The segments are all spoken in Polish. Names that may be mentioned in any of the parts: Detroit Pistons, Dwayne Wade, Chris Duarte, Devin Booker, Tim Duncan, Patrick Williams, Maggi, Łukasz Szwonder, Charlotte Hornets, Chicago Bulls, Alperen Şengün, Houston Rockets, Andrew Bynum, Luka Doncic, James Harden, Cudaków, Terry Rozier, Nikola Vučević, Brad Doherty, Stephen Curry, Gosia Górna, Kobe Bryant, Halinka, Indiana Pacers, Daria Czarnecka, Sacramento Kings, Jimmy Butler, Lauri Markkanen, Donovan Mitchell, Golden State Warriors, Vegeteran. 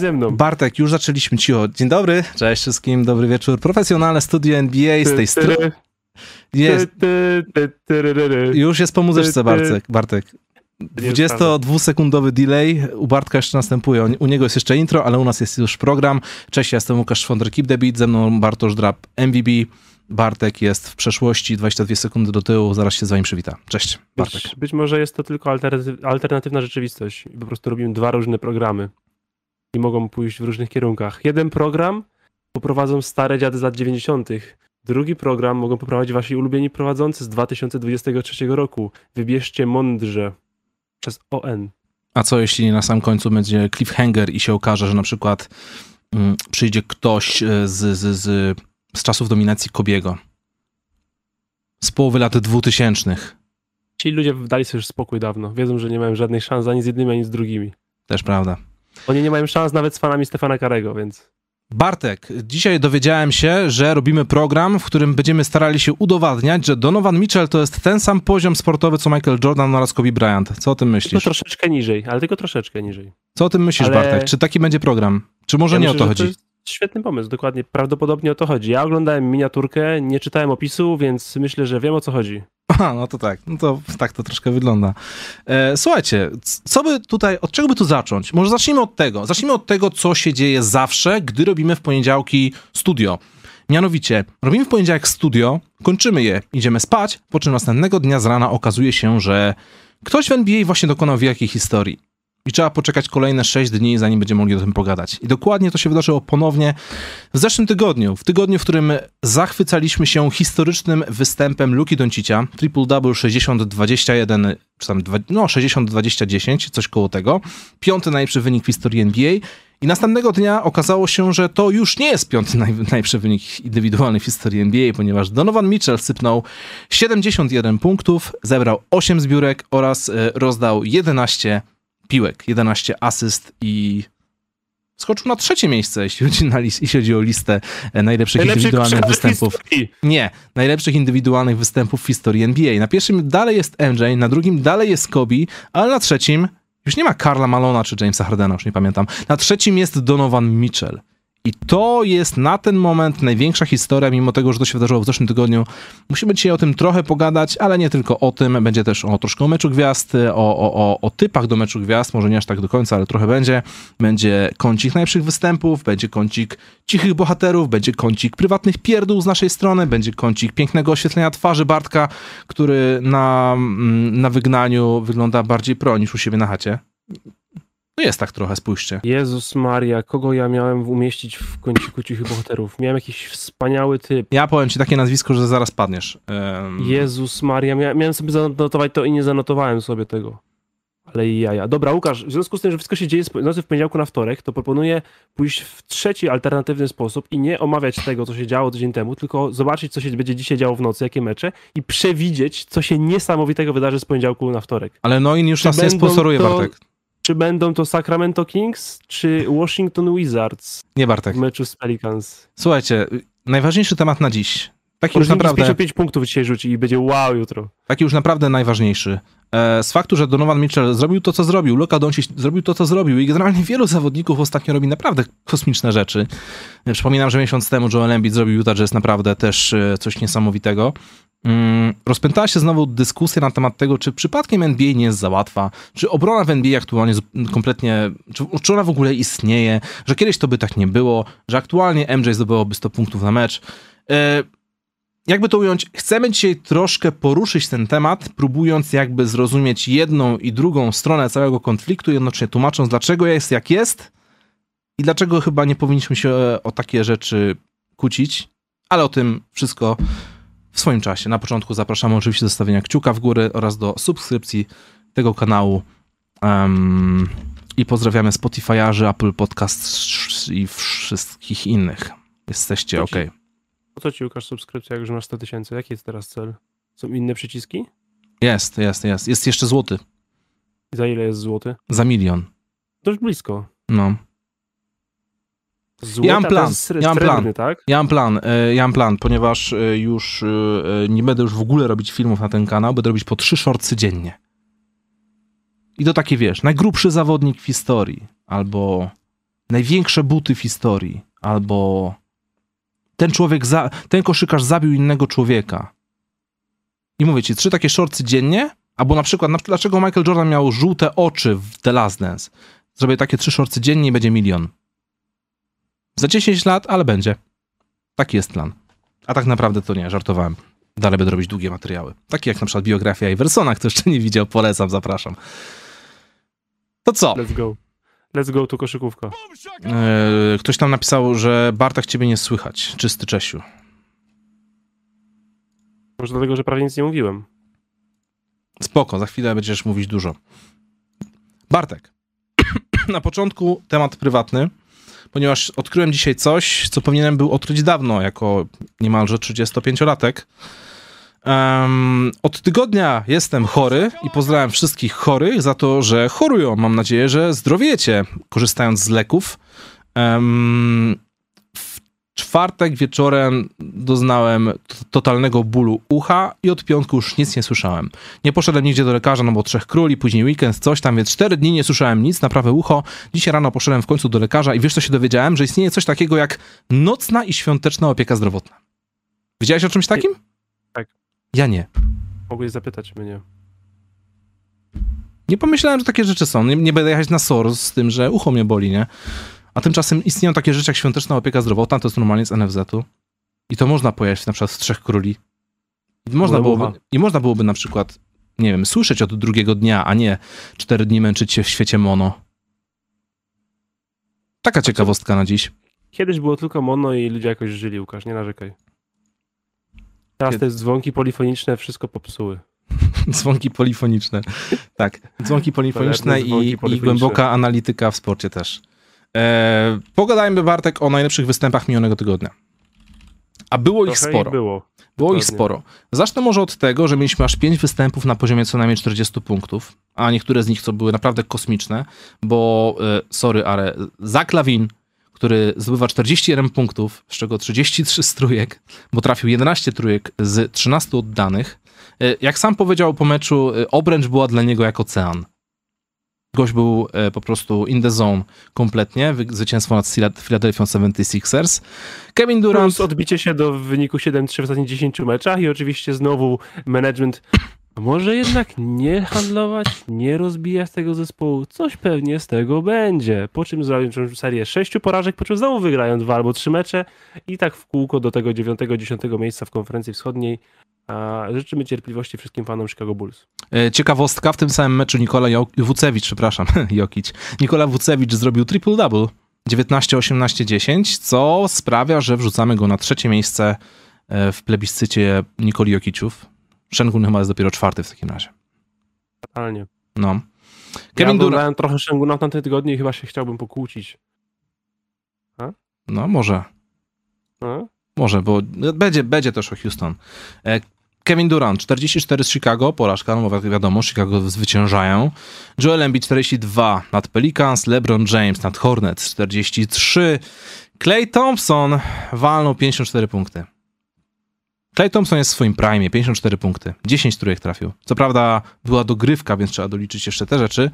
ze mną. Bartek, już zaczęliśmy cicho. Dzień dobry. Cześć wszystkim, dobry wieczór. Profesjonalne studio NBA z tej strony. Jest. Już jest po muzyczce, Bartek. 22-sekundowy delay, u Bartka jeszcze następuje, u niego jest jeszcze intro, ale u nas jest już program. Cześć, ja jestem Łukasz Szwonder, Keep the Beat, ze mną Bartosz Drap, MVB. Bartek jest w przeszłości, 22 sekundy do tyłu, zaraz się z wami przywita. Cześć, Bartek. Być może jest to tylko alternatywna rzeczywistość i po prostu robimy dwa różne programy i mogą pójść w różnych kierunkach. Jeden program poprowadzą stare dziady z lat 90. Drugi program mogą poprowadzić wasi ulubieni prowadzący z 2023 roku. Wybierzcie mądrze. Przez ON. A co jeśli na sam końcu będzie cliffhanger i się okaże, że na przykład przyjdzie ktoś z czasów dominacji Kobiego? Z połowy lat 2000. Ci ludzie dali sobie już spokój dawno. Wiedzą, że nie mają żadnych szans ani z jednymi, ani z drugimi. Też prawda. Oni nie mają szans nawet z fanami Stefana Curry'ego, więc... Bartek, dzisiaj dowiedziałem się, że robimy program, w którym będziemy starali się udowadniać, że Donovan Mitchell to jest ten sam poziom sportowy, co Michael Jordan oraz Kobe Bryant. Co o tym myślisz? Tylko troszeczkę niżej, ale tylko troszeczkę niżej. Co o tym myślisz, Bartek? Czy taki będzie program? Czy może nie myślę, o to chodzi? To jest świetny pomysł, dokładnie. Prawdopodobnie o to chodzi. Ja oglądałem miniaturkę, nie czytałem opisu, więc myślę, że wiem, o co chodzi. Aha, no to tak. No to tak to troszkę wygląda. Słuchajcie, od czego by tu zacząć? Może zacznijmy od tego. Zacznijmy od tego, co się dzieje zawsze, gdy robimy w poniedziałki studio. Mianowicie, robimy w poniedziałek studio, kończymy je, idziemy spać, po czym następnego dnia z rana okazuje się, że ktoś w NBA właśnie dokonał wielkiej historii. I trzeba poczekać kolejne 6 dni, zanim będziemy mogli o tym pogadać. I dokładnie to się wydarzyło ponownie w zeszłym tygodniu. W tygodniu, w którym zachwycaliśmy się historycznym występem Luki Doncicia. Triple-double 60-21, czy tam 60-20-10, coś koło tego. 5. najlepszy wynik w historii NBA. I następnego dnia okazało się, że to już nie jest 5. najlepszy wynik indywidualny w historii NBA, ponieważ Donovan Mitchell sypnął 71 punktów, zebrał 8 zbiórek oraz rozdał 11 piłek, 11 asyst i skoczył na 3. miejsce, jeśli chodzi o listę najlepszych indywidualnych występów. Najlepszych indywidualnych występów w historii NBA. Na 1. dalej jest MJ, na 2. dalej jest Kobe, ale na 3. już nie ma Karla Malona czy Jamesa Hardena, już nie pamiętam. Na 3. jest Donovan Mitchell. I to jest na ten moment największa historia, mimo tego, że to się wydarzyło w zeszłym tygodniu. Musimy dzisiaj o tym trochę pogadać, ale nie tylko o tym. Będzie też troszkę o meczu gwiazd, o typach do meczu gwiazd, może nie aż tak do końca, ale trochę będzie. Będzie kącik najlepszych występów, będzie kącik cichych bohaterów, będzie kącik prywatnych pierdół z naszej strony, będzie kącik pięknego oświetlenia twarzy Bartka, który na wygnaniu wygląda bardziej pro niż u siebie na chacie. No jest tak trochę, spójrzcie. Jezus Maria, kogo ja miałem umieścić w kąciku cichych bohaterów? Miałem jakiś wspaniały typ. Ja powiem ci takie nazwisko, że zaraz padniesz. Jezus Maria, miałem sobie zanotować to i nie zanotowałem sobie tego. Ale jaja. Dobra, Łukasz, w związku z tym, że wszystko się dzieje z nocy w poniedziałku na wtorek, to proponuję pójść w trzeci alternatywny sposób i nie omawiać tego, co się działo tydzień temu, tylko zobaczyć, co się będzie dzisiaj działo w nocy, jakie mecze i przewidzieć, co się niesamowitego wydarzy z poniedziałku na wtorek. Ale no i już nas nie sponsoruje, Bartek. Czy będą to Sacramento Kings, czy Washington Wizards? Nie, Bartek. W meczu z Pelicans. Słuchajcie, najważniejszy temat na dziś. Taki już naprawdę... 55 punktów dzisiaj rzuci i będzie wow jutro. Taki już naprawdę najważniejszy. Z faktu, że Donovan Mitchell zrobił to, co zrobił, Luka Doncic zrobił to, co zrobił i generalnie wielu zawodników ostatnio robi naprawdę kosmiczne rzeczy. Przypominam, że miesiąc temu Joel Embiid zrobił Utah Jazz naprawdę też coś niesamowitego. Rozpętała się znowu dyskusja na temat tego, czy przypadkiem NBA nie jest za łatwa, czy obrona w NBA aktualnie kompletnie, czy ona w ogóle istnieje, że kiedyś to by tak nie było, że aktualnie MJ zdobyłoby 100 punktów na mecz. Jakby to ująć, chcemy dzisiaj troszkę poruszyć ten temat, próbując jakby zrozumieć jedną i drugą stronę całego konfliktu, jednocześnie tłumacząc, dlaczego jest jak jest i dlaczego chyba nie powinniśmy się o takie rzeczy kłócić, ale o tym wszystko w swoim czasie. Na początku zapraszamy oczywiście do stawienia kciuka w górę oraz do subskrypcji tego kanału. I pozdrawiamy Spotifyarzy, Apple Podcast i wszystkich innych. Jesteście okej. Okay. Po co ci, Łukasz, subskrypcja, jak już masz 100 tysięcy? Jaki jest teraz cel? Są inne przyciski? Jest. Jest jeszcze złoty. I za ile jest złoty? Za 1 000 000. Dość blisko. No. Złota, ja mam plan, ponieważ już nie będę już w ogóle robić filmów na ten kanał, będę robić po 3 shortsy dziennie. I to takie, wiesz, najgrubszy zawodnik w historii, albo największe buty w historii, albo ten koszykarz zabił innego człowieka. I mówię ci, 3 takie shortsy dziennie, albo na przykład, dlaczego Michael Jordan miał żółte oczy w The Last Dance? Zrobię takie 3 shortsy dziennie i będzie milion. Za 10 lat, ale będzie. Taki jest plan. A tak naprawdę to nie, żartowałem. Dalej będę robić długie materiały. Takie jak na przykład biografia Iversona, kto jeszcze nie widział, polecam, zapraszam. To co? Let's go. Let's go, to koszykówka. Ktoś tam napisał, że Bartek, ciebie nie słychać. Czysty Czesiu. Może dlatego, że prawie nic nie mówiłem. Spoko, za chwilę będziesz mówić dużo. Bartek, na początku temat prywatny, ponieważ odkryłem dzisiaj coś, co powinienem był odkryć dawno, jako niemalże 35-latek. Od tygodnia jestem chory i pozdrawiam wszystkich chorych za to, że chorują. Mam nadzieję, że zdrowiecie, korzystając z leków. W czwartek wieczorem doznałem totalnego bólu ucha i od piątku już nic nie słyszałem. Nie poszedłem nigdzie do lekarza, no bo 3 króli, później weekend, coś tam, więc 4 dni nie słyszałem nic na prawe ucho. Dzisiaj rano poszedłem w końcu do lekarza i wiesz, co się dowiedziałem? Że istnieje coś takiego jak nocna i świąteczna opieka zdrowotna. Wiedziałeś o czymś takim? Ja nie. Mogłeś zapytać mnie. Nie pomyślałem, że takie rzeczy są. Nie będę jechać na SOR z tym, że ucho mnie boli, nie? A tymczasem istnieją takie rzeczy jak świąteczna opieka zdrowotna, to jest normalnie z NFZ-u. I to można pojawić na przykład z 3 króli. I można byłoby na przykład, nie wiem, słyszeć od 2. dnia, a nie 4 dni męczyć się w świecie mono. Taka ciekawostka na dziś. Kiedyś było tylko mono i ludzie jakoś żyli, Łukasz, nie narzekaj. Teraz te dzwonki polifoniczne wszystko popsuły. Dzwonki polifoniczne. Tak, dzwonki polifoniczne i głęboka analityka w sporcie też. Pogadajmy, Bartek, o najlepszych występach minionego tygodnia. A było ich sporo. Było ich sporo. Zacznę może od tego, że mieliśmy aż 5 występów na poziomie co najmniej 40 punktów, a niektóre z nich co były naprawdę kosmiczne, bo, ale Zach LaVine, który zdobywa 41 punktów, z czego 33 z trójek, bo trafił 11 trójek z 13 oddanych. Jak sam powiedział po meczu, obręcz była dla niego jak ocean. Gość był po prostu in the zone kompletnie. Zwycięstwo nad Philadelphia 76ers. Kevin Durant... Plus odbicie się do wyniku 7-3 w ostatnich 10 meczach i oczywiście znowu management... Może jednak nie handlować, nie rozbijać tego zespołu. Coś pewnie z tego będzie. Po czym zakończą serię 6 porażek, po czym znowu wygrają 2 albo 3 mecze i tak w kółko do tego 9-10 miejsca w konferencji wschodniej. Życzymy cierpliwości wszystkim fanom Chicago Bulls. Ciekawostka, w tym samym meczu Nikola Vučević zrobił triple-double 19-18-10, co sprawia, że wrzucamy go na 3. miejsce w plebiscycie Nikoli Jokiców. Şengün chyba jest dopiero 4. w takim razie. Totalnie. No. Kevin Durant. Oglądałem trochę Şenguna w tamtym tygodniu i chyba się chciałbym pokłócić. A? No może. A? Może, bo będzie też o Houston. Kevin Durant, 44 z Chicago, porażka, no bo wiadomo, Chicago zwyciężają. Joel Embiid 42 nad Pelicans, LeBron James nad Hornets 43. Klay Thompson walnął 54 punkty. Klay Thompson jest w swoim prime, 54 punkty, 10 trójek trafił. Co prawda była dogrywka, więc trzeba doliczyć jeszcze te rzeczy,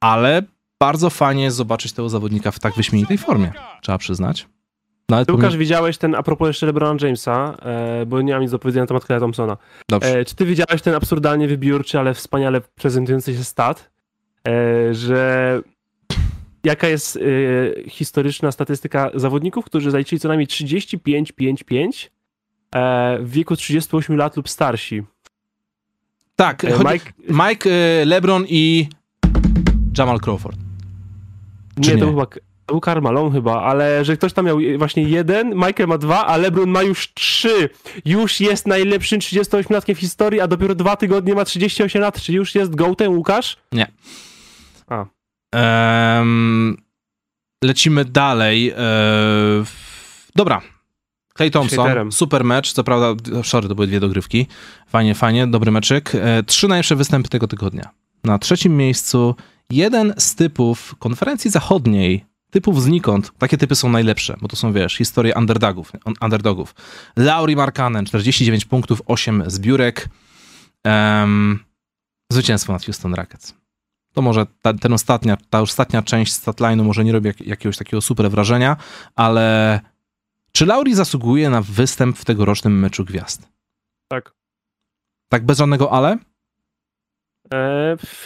ale bardzo fajnie zobaczyć tego zawodnika w tak wyśmienitej formie, trzeba przyznać. Nawet Łukasz, widziałeś ten, a propos jeszcze LeBron Jamesa, bo nie mam nic do powiedzenia na temat Klaya Thompsona. Dobrze. Czy ty widziałeś ten absurdalnie wybiórczy, ale wspaniale prezentujący się stat, że... Jaka jest historyczna statystyka zawodników, którzy zaliczyli co najmniej 35-5-5 w wieku 38 lat lub starsi. Tak, Mike, LeBron i Jamal Crawford. Nie, to chyba był Karmalon chyba, ale że ktoś tam miał właśnie 1, Michael ma 2, a LeBron ma już 3. Już jest najlepszym 38-latkiem w historii, a dopiero 2 tygodnie ma 38 lat. Czy już jest goatem, Łukasz? Nie. A. Lecimy dalej. Dobra. Klay Thompson, super mecz, co prawda, sorry, to były 2 dogrywki, fajnie, dobry meczyk. 3 najlepsze występy tego tygodnia. Na 3. miejscu 1 z typów konferencji zachodniej, typów znikąd, takie typy są najlepsze, bo to są, wiesz, historie underdogów. Lauri Markkanen, 49 punktów, 8 zbiórek, zwycięstwo nad Houston Rockets. to może ta ostatnia część statline'u może nie robi jakiegoś takiego super wrażenia, ale czy Lauri zasługuje na występ w tegorocznym meczu gwiazd? Tak. Tak bez żadnego ale?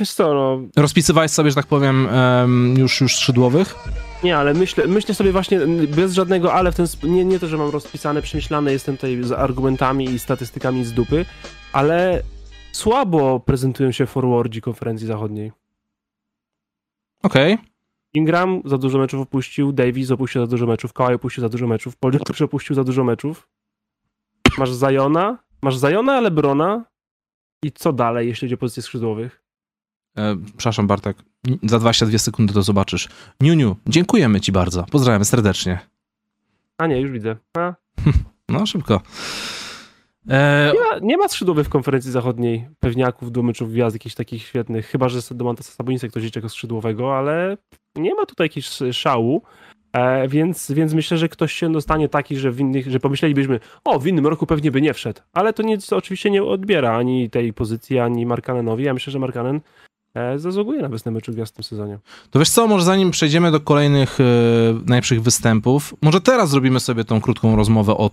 Wiesz co, no... Rozpisywałeś sobie, że tak powiem, już skrzydłowych? Nie, ale myślę sobie właśnie bez żadnego ale, nie to, że mam rozpisane, przemyślane jestem tutaj z argumentami i statystykami z dupy, ale słabo prezentują się forwardzi konferencji zachodniej. Okej. Okay. Ingram za dużo meczów opuścił, Davis opuścił za dużo meczów, Kawhi opuścił za dużo meczów, Paul George opuścił za dużo meczów. Masz Zajona, LeBrona i co dalej, jeśli chodzi o pozycje skrzydłowych? Przepraszam Bartek, za 22 sekundy to zobaczysz. Niuniu, dziękujemy ci bardzo, pozdrawiam serdecznie. A nie, już widzę. No szybko. Nie ma skrzydłowych w konferencji zachodniej pewniaków do meczów gwiazd jakichś takich świetnych, chyba że do Domantasa Sabonisa ktoś liczy jako skrzydłowego, ale nie ma tutaj jakiegoś szału, więc myślę, że ktoś się dostanie taki, że pomyślelibyśmy, w innym roku pewnie by nie wszedł, ale to nic oczywiście nie odbiera ani tej pozycji, ani Markkanenowi. Ja myślę, że Markkanen zasługuje na występ meczu gwiazd w tym sezonie. To wiesz co, może zanim przejdziemy do kolejnych najlepszych występów, może teraz zrobimy sobie tą krótką rozmowę o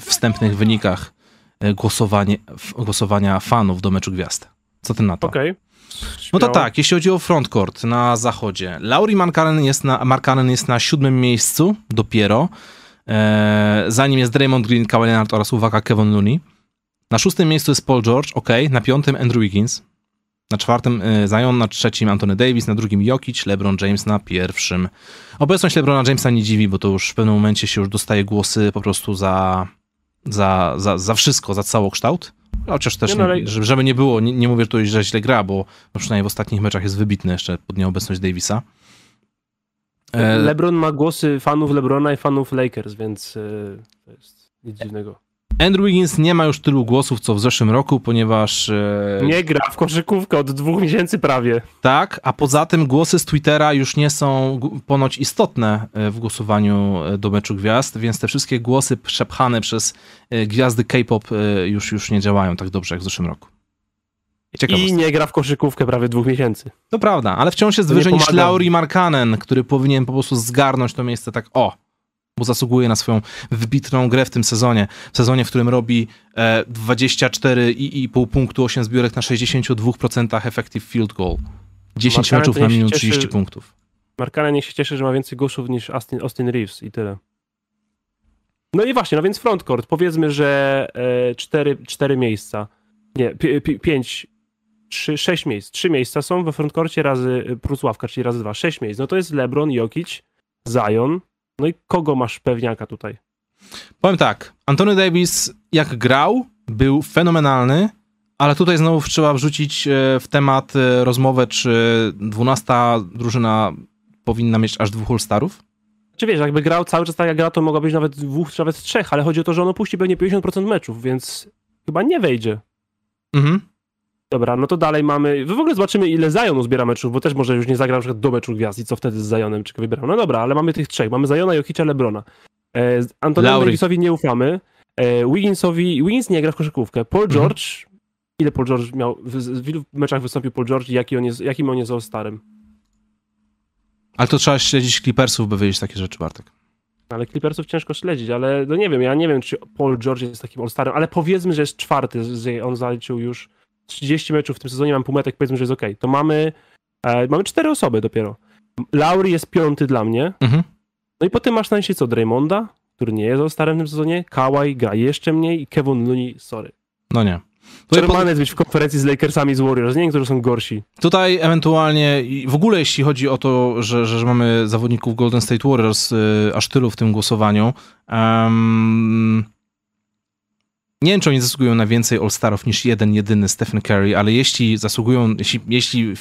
wstępnych wynikach głosowania fanów do meczu gwiazd. Co ty na to? Okej. No to tak, jeśli chodzi o frontcourt na zachodzie, Lauri Markkanen jest na 7. miejscu dopiero. Za nim jest Draymond Green, Kawhi Leonard oraz uwaga Kevin Looney. Na 6. miejscu jest Paul George, na 5. Andrew Wiggins, na 4. Zion, na 3. Anthony Davis, na 2. Jokic, LeBron James na 1. Obecność LeBrona Jamesa nie dziwi, bo to już w pewnym momencie się już dostaje głosy po prostu za wszystko, za całokształt. Chociaż też, żeby nie było, nie mówię, że to źle gra, bo przynajmniej w ostatnich meczach jest wybitny jeszcze pod nieobecność Davisa. LeBron ma głosy fanów LeBrona i fanów Lakers, więc to jest nic dziwnego. Andrew Wiggins nie ma już tylu głosów, co w zeszłym roku, ponieważ... Nie gra w koszykówkę od 2 miesięcy prawie. Tak, a poza tym głosy z Twittera już nie są ponoć istotne w głosowaniu do meczu gwiazd, więc te wszystkie głosy przepchane przez gwiazdy K-pop już nie działają tak dobrze jak w zeszłym roku. I nie gra w koszykówkę prawie 2 miesięcy. To prawda, ale wciąż jest wyżej niż Lauri Markkanen, który powinien po prostu zgarnąć to miejsce tak bo zasługuje na swoją wybitną grę w tym sezonie. W sezonie, w którym robi 24,5 punktu, 8 zbiórek na 62% effective field goal. 10 meczów na minus 30 punktów. Markkanen niech się cieszy, że ma więcej głosów niż Austin Reeves i tyle. No i właśnie, no więc frontcourt. Powiedzmy, że 4 miejsca. Nie, 5, 6 miejsc. 3 miejsca są we frontcourcie razy Prusławka, czyli razy 2. 6 miejsc. No to jest LeBron, Jokic, Zion. No i kogo masz pewniaka tutaj? Powiem tak, Anthony Davis jak grał, był fenomenalny, ale tutaj znowu trzeba wrzucić w temat rozmowę, czy 12 drużyna powinna mieć aż 2 All-Starów? Czy wiesz, jakby grał cały czas tak jak gra, to mogła być nawet 2, czy nawet 3, ale chodzi o to, że on opuści pewnie 50% meczów, więc chyba nie wejdzie. Mhm. Dobra, no to dalej mamy... W ogóle zobaczymy, ile Zion uzbiera meczów, bo też może już nie zagra na przykład do meczu gwiazd i co wtedy z Zionem, czy wybrał. No dobra, ale mamy tych 3. Mamy Ziona, Jokicza, LeBrona. Antoniemu Davisowi nie ufamy. Wiggins nie gra w koszykówkę. Paul George... Ile Paul George miał... W ilu meczach wystąpił Paul George i jakim on jest All-Starem? Ale to trzeba śledzić Clippersów, by wiedzieć takie rzeczy, Bartek. Ale Clippersów ciężko śledzić, ale no nie wiem, ja nie wiem, czy Paul George jest takim All-Starem, ale powiedzmy, że jest 4. On zaliczył już 30 meczów w tym sezonie, mam półmetek, powiedzmy, że jest okej. To mamy 4 osoby dopiero. Lauri jest 5 dla mnie. No i potem masz na myśli co? Draymonda, który nie jest All-Starem w tym sezonie, Kawhi gra jeszcze mniej i Kevin Looney, sorry. No nie. Czermany jest być w konferencji z Lakersami, z Warriors, nie wiem, którzy są gorsi. Tutaj ewentualnie, w ogóle jeśli chodzi o to, że mamy zawodników Golden State Warriors, aż tylu w tym głosowaniu, nie wiem, czy oni zasługują na więcej All-Starów niż jeden, jedyny Stephen Curry, ale jeśli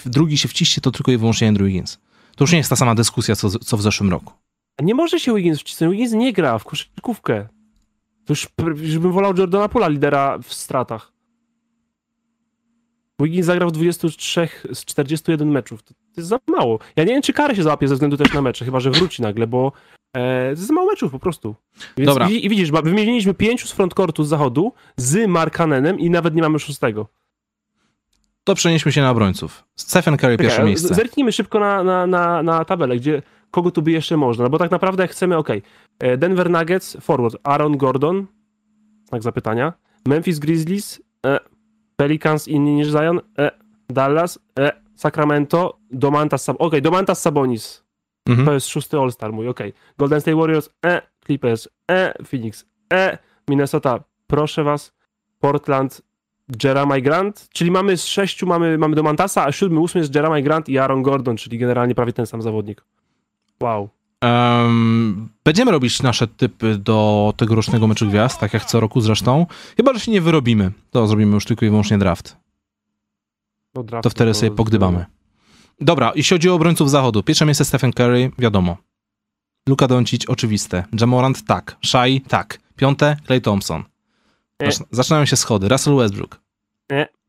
drugi się wciśnie, to tylko i wyłącznie Andrew Wiggins. To już nie jest ta sama dyskusja, co w zeszłym roku. A nie może się Wiggins wcisnąć. Wiggins nie gra w koszykówkę. To już bym wolał Jordana Poola, lidera w stratach. Wiggins zagrał w 23 z 41 meczów. To jest za mało. Ja nie wiem, czy Curry się załapie ze względu też na mecze, chyba że wróci nagle, bo z mało meczów po prostu. Więc dobra. I widzisz, wymieniliśmy 5 z frontcourtu z zachodu z Markkanenem i nawet nie mamy 6. to przenieśmy się na obrońców. Stephen Curry pierwsze miejsce. Zerknijmy szybko na tabelę, gdzie kogo tu by jeszcze można, no bo tak naprawdę jak chcemy, okej. Denver Nuggets, forward Aaron Gordon, tak zapytania, Memphis Grizzlies, Pelicans inni niż Zion, Dallas, Sacramento, Domantas Sabonis, to jest szósty All-Star mój, Golden State Warriors, Clippers, Phoenix, Minnesota, proszę was, Portland, Jeremy Grant, czyli mamy z sześciu, mamy Domantasa, a siódmy, ósmy jest Jeremy Grant i Aaron Gordon, czyli generalnie prawie ten sam zawodnik. Wow. Będziemy robić nasze typy do tegorocznego meczu gwiazd, tak jak co roku zresztą. Chyba, że się nie wyrobimy, to zrobimy już tylko i wyłącznie draft. No, draft to wtedy sobie pogdybamy. Dobra, jeśli chodzi o obrońców zachodu, pierwsze miejsce Stephen Curry, wiadomo. Luka Doncic, oczywiste. Ja Morant, tak. Shai, tak. Piąte, Klay Thompson. Zaczynają się schody. Russell Westbrook.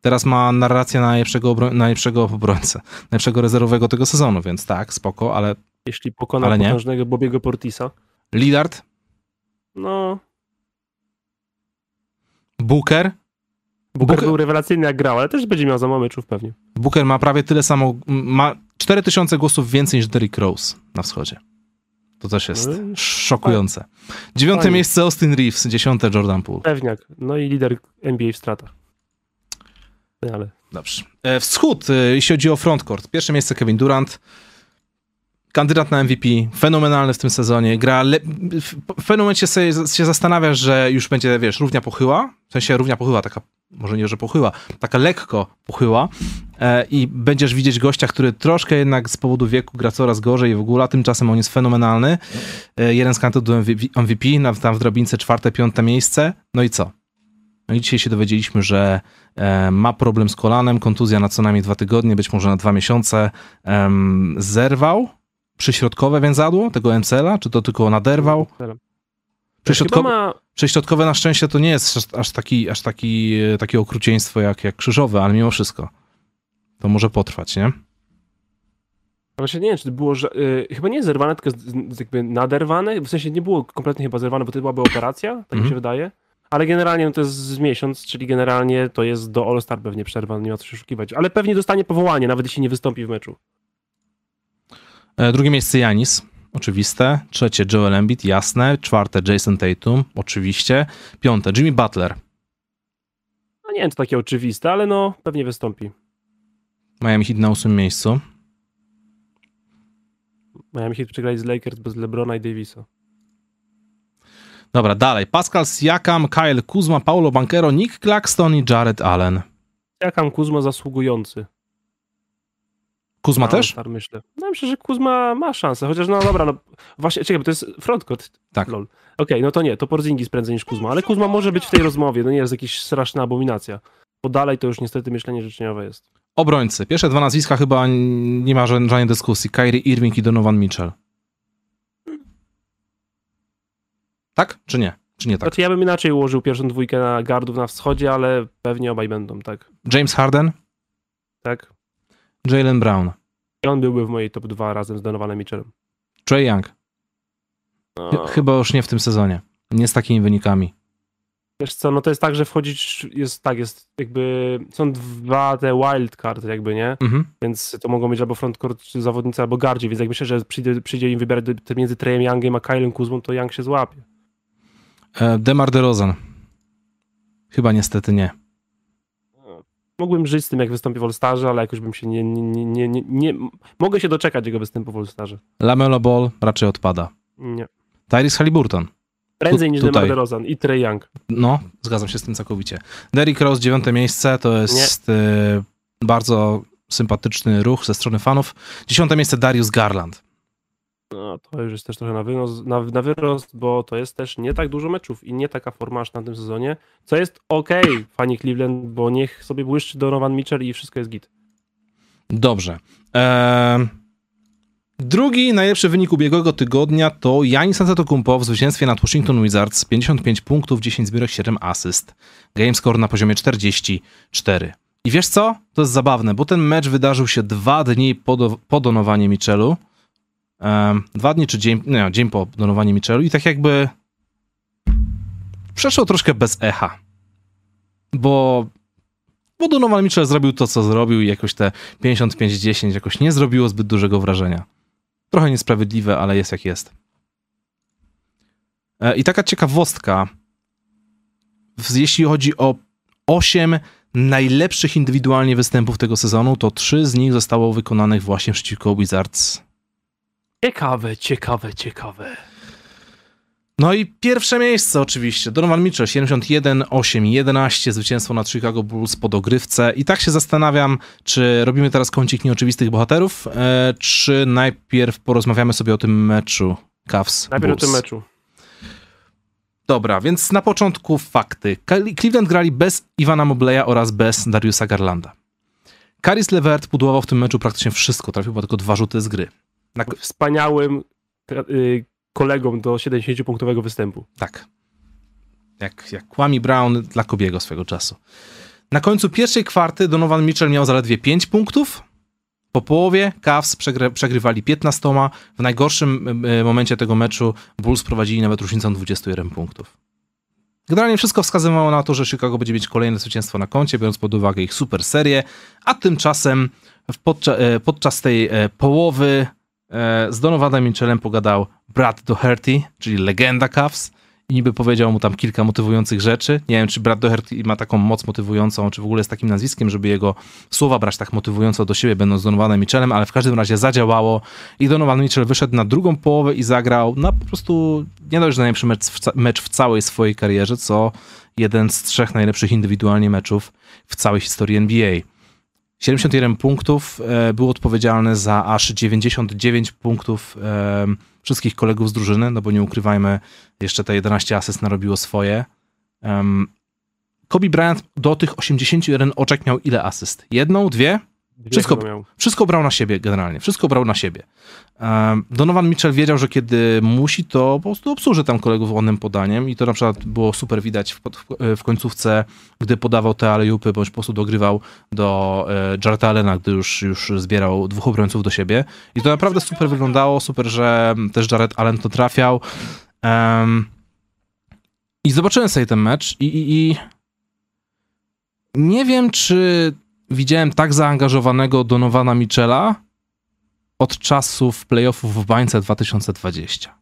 Teraz ma narrację najlepszego obrońcę. Najlepszego rezerwowego tego sezonu, więc tak, spoko, ale... Jeśli pokona potężnego Bobiego Portisa. Lillard. No. Booker. Booker był rewelacyjny jak grał, ale też będzie miał za mało meczów pewnie. Booker ma prawie tyle samo... Ma 4000 głosów więcej niż Derrick Rose na wschodzie. To też jest szokujące. 9. miejsce Austin Reeves, 10. Jordan Poole. Pewniak. No i lider NBA w stratach. Ale... Dobrze. Wschód, jeśli chodzi o frontcourt. Pierwsze miejsce Kevin Durant. Kandydat na MVP, fenomenalny w tym sezonie, gra... W pewnym momencie się zastanawiasz, że już będzie, wiesz, równia pochyła, w sensie równia pochyła, taka, może nie, że pochyła, taka lekko pochyła i będziesz widzieć gościa, który troszkę jednak z powodu wieku gra coraz gorzej w ogóle, a tymczasem on jest fenomenalny. Jeden z kandydatów do MVP, tam w drabince 4., 5. miejsce, no i co? No i dzisiaj się dowiedzieliśmy, że ma problem z kolanem, kontuzja na co najmniej 2 tygodnie, być może na 2 miesiące, zerwał przyśrodkowe więzadło tego MCL-a? Czy to tylko naderwał? Przyśrodkowe na szczęście to nie jest aż takie okrucieństwo jak krzyżowe, ale mimo wszystko to może potrwać, nie? Właśnie nie wiem, czy to było, że, chyba nie zerwane, tylko jakby naderwane, w sensie nie było kompletnie chyba zerwane, bo to byłaby operacja, tak mi się wydaje, ale generalnie to jest z miesiąc, czyli generalnie to jest do All-Star pewnie przerwa, nie ma co się oszukiwać, ale pewnie dostanie powołanie, nawet jeśli nie wystąpi w meczu. 2. miejsce Giannis, oczywiste. 3. Joel Embiid, jasne. 4. Jason Tatum, oczywiście. 5. Jimmy Butler. No nie wiem, to takie oczywiste, ale no pewnie wystąpi. Miami Heat na 8. miejscu. Miami Heat przegrali z Lakers bez LeBrona i Davisa. Dobra, dalej. Pascal Siakam, Kyle Kuzma, Paolo Banchero, Nick Claxton i Jared Allen. Siakam, Kuzma zasługujący. Kuzma też? Myślę. No myślę, że Kuzma ma szansę, chociaż no dobra, no właśnie, czekaj, bo to jest frontcourt. Tak. Lol. Okej, no to nie, to Porzingis prędzej niż Kuzma, ale Kuzma może być w tej rozmowie, no nie jest jakaś straszna abominacja, bo dalej to już niestety myślenie życzeniowe jest. Obrońcy, pierwsze 2 nazwiska chyba nie ma żadnej dyskusji, Kyrie Irving i Donovan Mitchell. Tak? Czy nie? Czy nie tak? Znaczy ja bym inaczej ułożył pierwszą 2 na gardów na wschodzie, ale pewnie obaj będą, tak. James Harden? Tak. Jaylen Brown. On byłby w mojej top 2 razem z Donovanem Mitchellem. Trae Young. Chyba już nie w tym sezonie. Nie z takimi wynikami. Wiesz co, no to jest tak, że wchodzić jest jakby są 2 te wildcard jakby, nie? Więc to mogą być albo frontcourt zawodnicy, albo gardzi, więc jak myślę, że przyjdzie im wybierać między Trae'em Youngiem a Kylem Kuzmą, to Young się złapie. DeMar DeRozan. Chyba niestety nie. Mogłem żyć z tym, jak wystąpi w All-Starze, ale jakoś bym się nie... Mogę się doczekać jego występu w All-Starze. LaMelo Ball raczej odpada. Nie. Tyrese Haliburton. Prędzej niż DeMar DeRozan i Trae Young. No, zgadzam się z tym całkowicie. Derrick Rose, 9. miejsce, to jest bardzo sympatyczny ruch ze strony fanów. 10. miejsce Darius Garland. No, to już jest też trochę na wyrost, bo to jest też nie tak dużo meczów i nie taka forma aż na tym sezonie, co jest okej, fani Cleveland, bo niech sobie błyszczy Donovan Mitchell i wszystko jest git. Dobrze. 2. najlepszy wynik ubiegłego tygodnia to Giannis Antetokounmpo w zwycięstwie nad Washington Wizards. 55 punktów, 10 zbiórek, 7 asyst. Gamescore na poziomie 44. I wiesz co? To jest zabawne, bo ten mecz wydarzył się 2 dni po Donovanie Mitchellu. 2 dni czy dzień po donowaniu Mitchellu i tak jakby przeszło troszkę bez echa, bo bo Donovan Mitchell zrobił to, co zrobił i jakoś te 55-10 jakoś nie zrobiło zbyt dużego wrażenia. Trochę niesprawiedliwe, ale jest jak jest. I taka ciekawostka, jeśli chodzi o 8 najlepszych indywidualnie występów tego sezonu, to 3 z nich zostało wykonanych właśnie przeciwko Wizards. Ciekawe. No i pierwsze miejsce oczywiście. Donovan Mitchell 71-8-11, zwycięstwo nad Chicago Bulls po dogrywce. I tak się zastanawiam, czy robimy teraz kącik nieoczywistych bohaterów, czy najpierw porozmawiamy sobie o tym meczu Cavs-Bulls. Najpierw o tym meczu. Dobra, więc na początku fakty. Cleveland grali bez Ivana Mobleya oraz bez Dariusa Garlanda. Caris LeVert budował w tym meczu praktycznie wszystko, trafił tylko 2 rzuty z gry. Wspaniałym kolegą do 70-punktowego występu. Tak. Jak Kwame Brown dla Kobiego swego czasu. Na końcu pierwszej kwarty Donovan Mitchell miał zaledwie 5 punktów. Po połowie Cavs przegrywali 15. W najgorszym momencie tego meczu Bulls prowadzili nawet różnicą 21 punktów. Generalnie wszystko wskazywało na to, że Chicago będzie mieć kolejne zwycięstwo na koncie, biorąc pod uwagę ich super serię, a tymczasem podczas tej połowy z Donovanem Mitchellem pogadał Brad Doherty, czyli legenda Cavs, i niby powiedział mu tam kilka motywujących rzeczy. Nie wiem, czy Brad Doherty ma taką moc motywującą, czy w ogóle jest takim nazwiskiem, żeby jego słowa brać tak motywująco do siebie, będąc z Donovanem Mitchellem, ale w każdym razie zadziałało i Donovan Mitchell wyszedł na drugą połowę i zagrał na po prostu nie dość najlepszy mecz w całej swojej karierze, co jeden z 3 najlepszych indywidualnie meczów w całej historii NBA. 71 punktów, był odpowiedzialny za aż 99 punktów wszystkich kolegów z drużyny, no bo nie ukrywajmy, jeszcze te 11 asyst narobiło swoje. Kobe Bryant do tych 81 oczek miał ile asyst? 1, 2? Wszystko brał na siebie generalnie, Donovan Mitchell wiedział, że kiedy musi, to po prostu obsłuży tam kolegów onym podaniem i to na przykład było super widać w końcówce, gdy podawał te alejupy, bądź po prostu dogrywał do Jarretta Allena, gdy już zbierał 2 obrońców do siebie i to naprawdę super wyglądało, super, że też Jarrett Allen to trafiał. I zobaczyłem sobie ten mecz i nie wiem, czy widziałem tak zaangażowanego Donovana Mitchella od czasów playoffów w bańce 2020.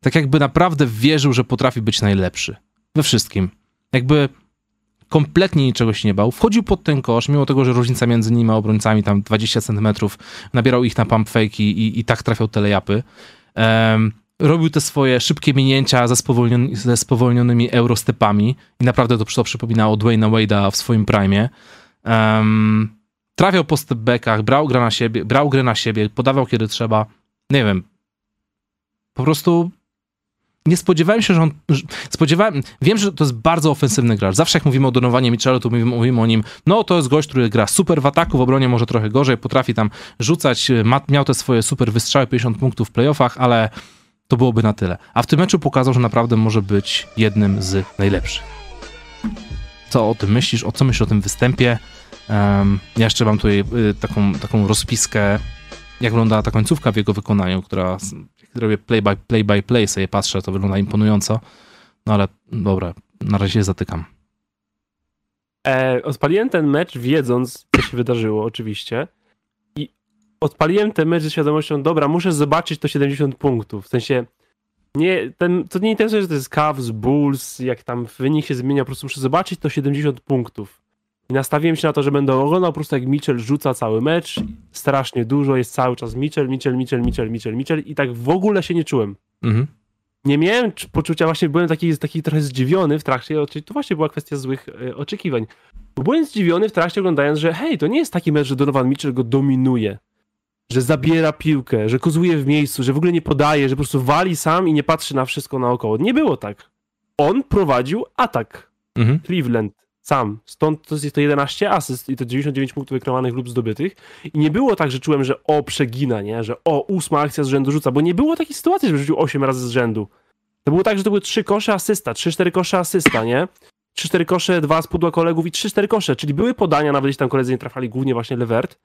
Tak jakby naprawdę wierzył, że potrafi być najlepszy. We wszystkim. Jakby kompletnie niczego się nie bał. Wchodził pod ten kosz, mimo tego, że różnica między nimi a obrońcami tam 20 cm, nabierał ich na pump fake i tak trafiał te layupy. Robił te swoje szybkie minięcia ze spowolnionymi eurostepami i naprawdę to przypominało Dwayna Wade'a w swoim prime. Trafiał po step-backach, brał grę na siebie, podawał kiedy trzeba. Nie wiem. Po prostu nie spodziewałem się, że on... Wiem, że to jest bardzo ofensywny gracz. Zawsze jak mówimy o Donovanie Mitchellu, to mówimy o nim, no to jest gość, który gra super w ataku, w obronie może trochę gorzej, potrafi tam rzucać, miał te swoje super wystrzały, 50 punktów w playoffach, ale to byłoby na tyle. A w tym meczu pokazał, że naprawdę może być jednym z najlepszych. Co o tym myślisz? O co myślisz o tym występie? Ja jeszcze mam tutaj taką rozpiskę, jak wygląda ta końcówka w jego wykonaniu, która, jak robię play by play, sobie patrzę, to wygląda imponująco. No ale dobra, na razie się zatykam. Odpaliłem ten mecz wiedząc, co się wydarzyło oczywiście. I odpaliłem ten mecz ze świadomością, dobra, muszę zobaczyć to 70 punktów. W sensie, to nie interesuje, że to jest Cavs, Bulls, jak tam wynik się zmienia, po prostu muszę zobaczyć to 70 punktów. I nastawiłem się na to, że będę oglądał po prostu, jak Mitchell rzuca cały mecz, strasznie dużo, jest cały czas Mitchell i tak w ogóle się nie czułem. Nie miałem poczucia, właśnie byłem taki trochę zdziwiony w trakcie, to właśnie była kwestia złych oczekiwań. Bo byłem zdziwiony w trakcie oglądając, że hej, to nie jest taki mecz, że Donovan Mitchell go dominuje, że zabiera piłkę, że kozuje w miejscu, że w ogóle nie podaje, że po prostu wali sam i nie patrzy na wszystko naokoło. Nie było tak. On prowadził atak. Cleveland. Sam. Stąd to jest to 11 asyst i to 99 punktów wykreowanych lub zdobytych. I nie było tak, że czułem, że przegina, nie? Że 8 akcja z rzędu rzuca, bo nie było takiej sytuacji, żeby rzucił 8 razy z rzędu. To było tak, że to były 3 kosze asysta, 3-4 kosze asysta, nie? 3-4 kosze, 2 z pudła kolegów i 3-4 kosze, czyli były podania, nawet jeśli tam koledzy nie trafali, głównie właśnie LeVert.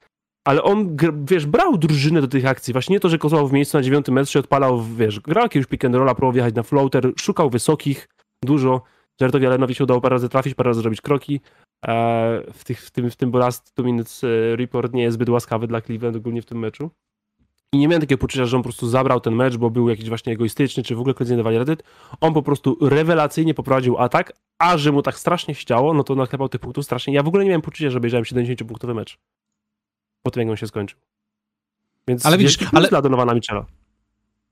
Ale on, wiesz, brał drużynę do tych akcji. Właśnie nie to, że kozłał w miejscu na 9 metrze, odpalał, wiesz, grał jakiegoś pick and rolla, próbował wjechać na floater, szukał wysokich, dużo. Jaretowi Allenowi się udało parę razy trafić, parę razy zrobić kroki. W tym last two minutes report nie jest zbyt łaskawy dla Cleveland, ogólnie w tym meczu. I nie miałem takiego poczucia, że on po prostu zabrał ten mecz, bo był jakiś właśnie egoistyczny, czy w ogóle koledzy nie dawali rady. On po prostu rewelacyjnie poprowadził atak, a że mu tak strasznie chciało, no to naklepał tych punktów strasznie. Ja w ogóle nie miałem poczucia, że obejrzałem 70-punktowy mecz po tym, jak on się skończył. Więc ale widzisz, ale dla Donovana Mitchella.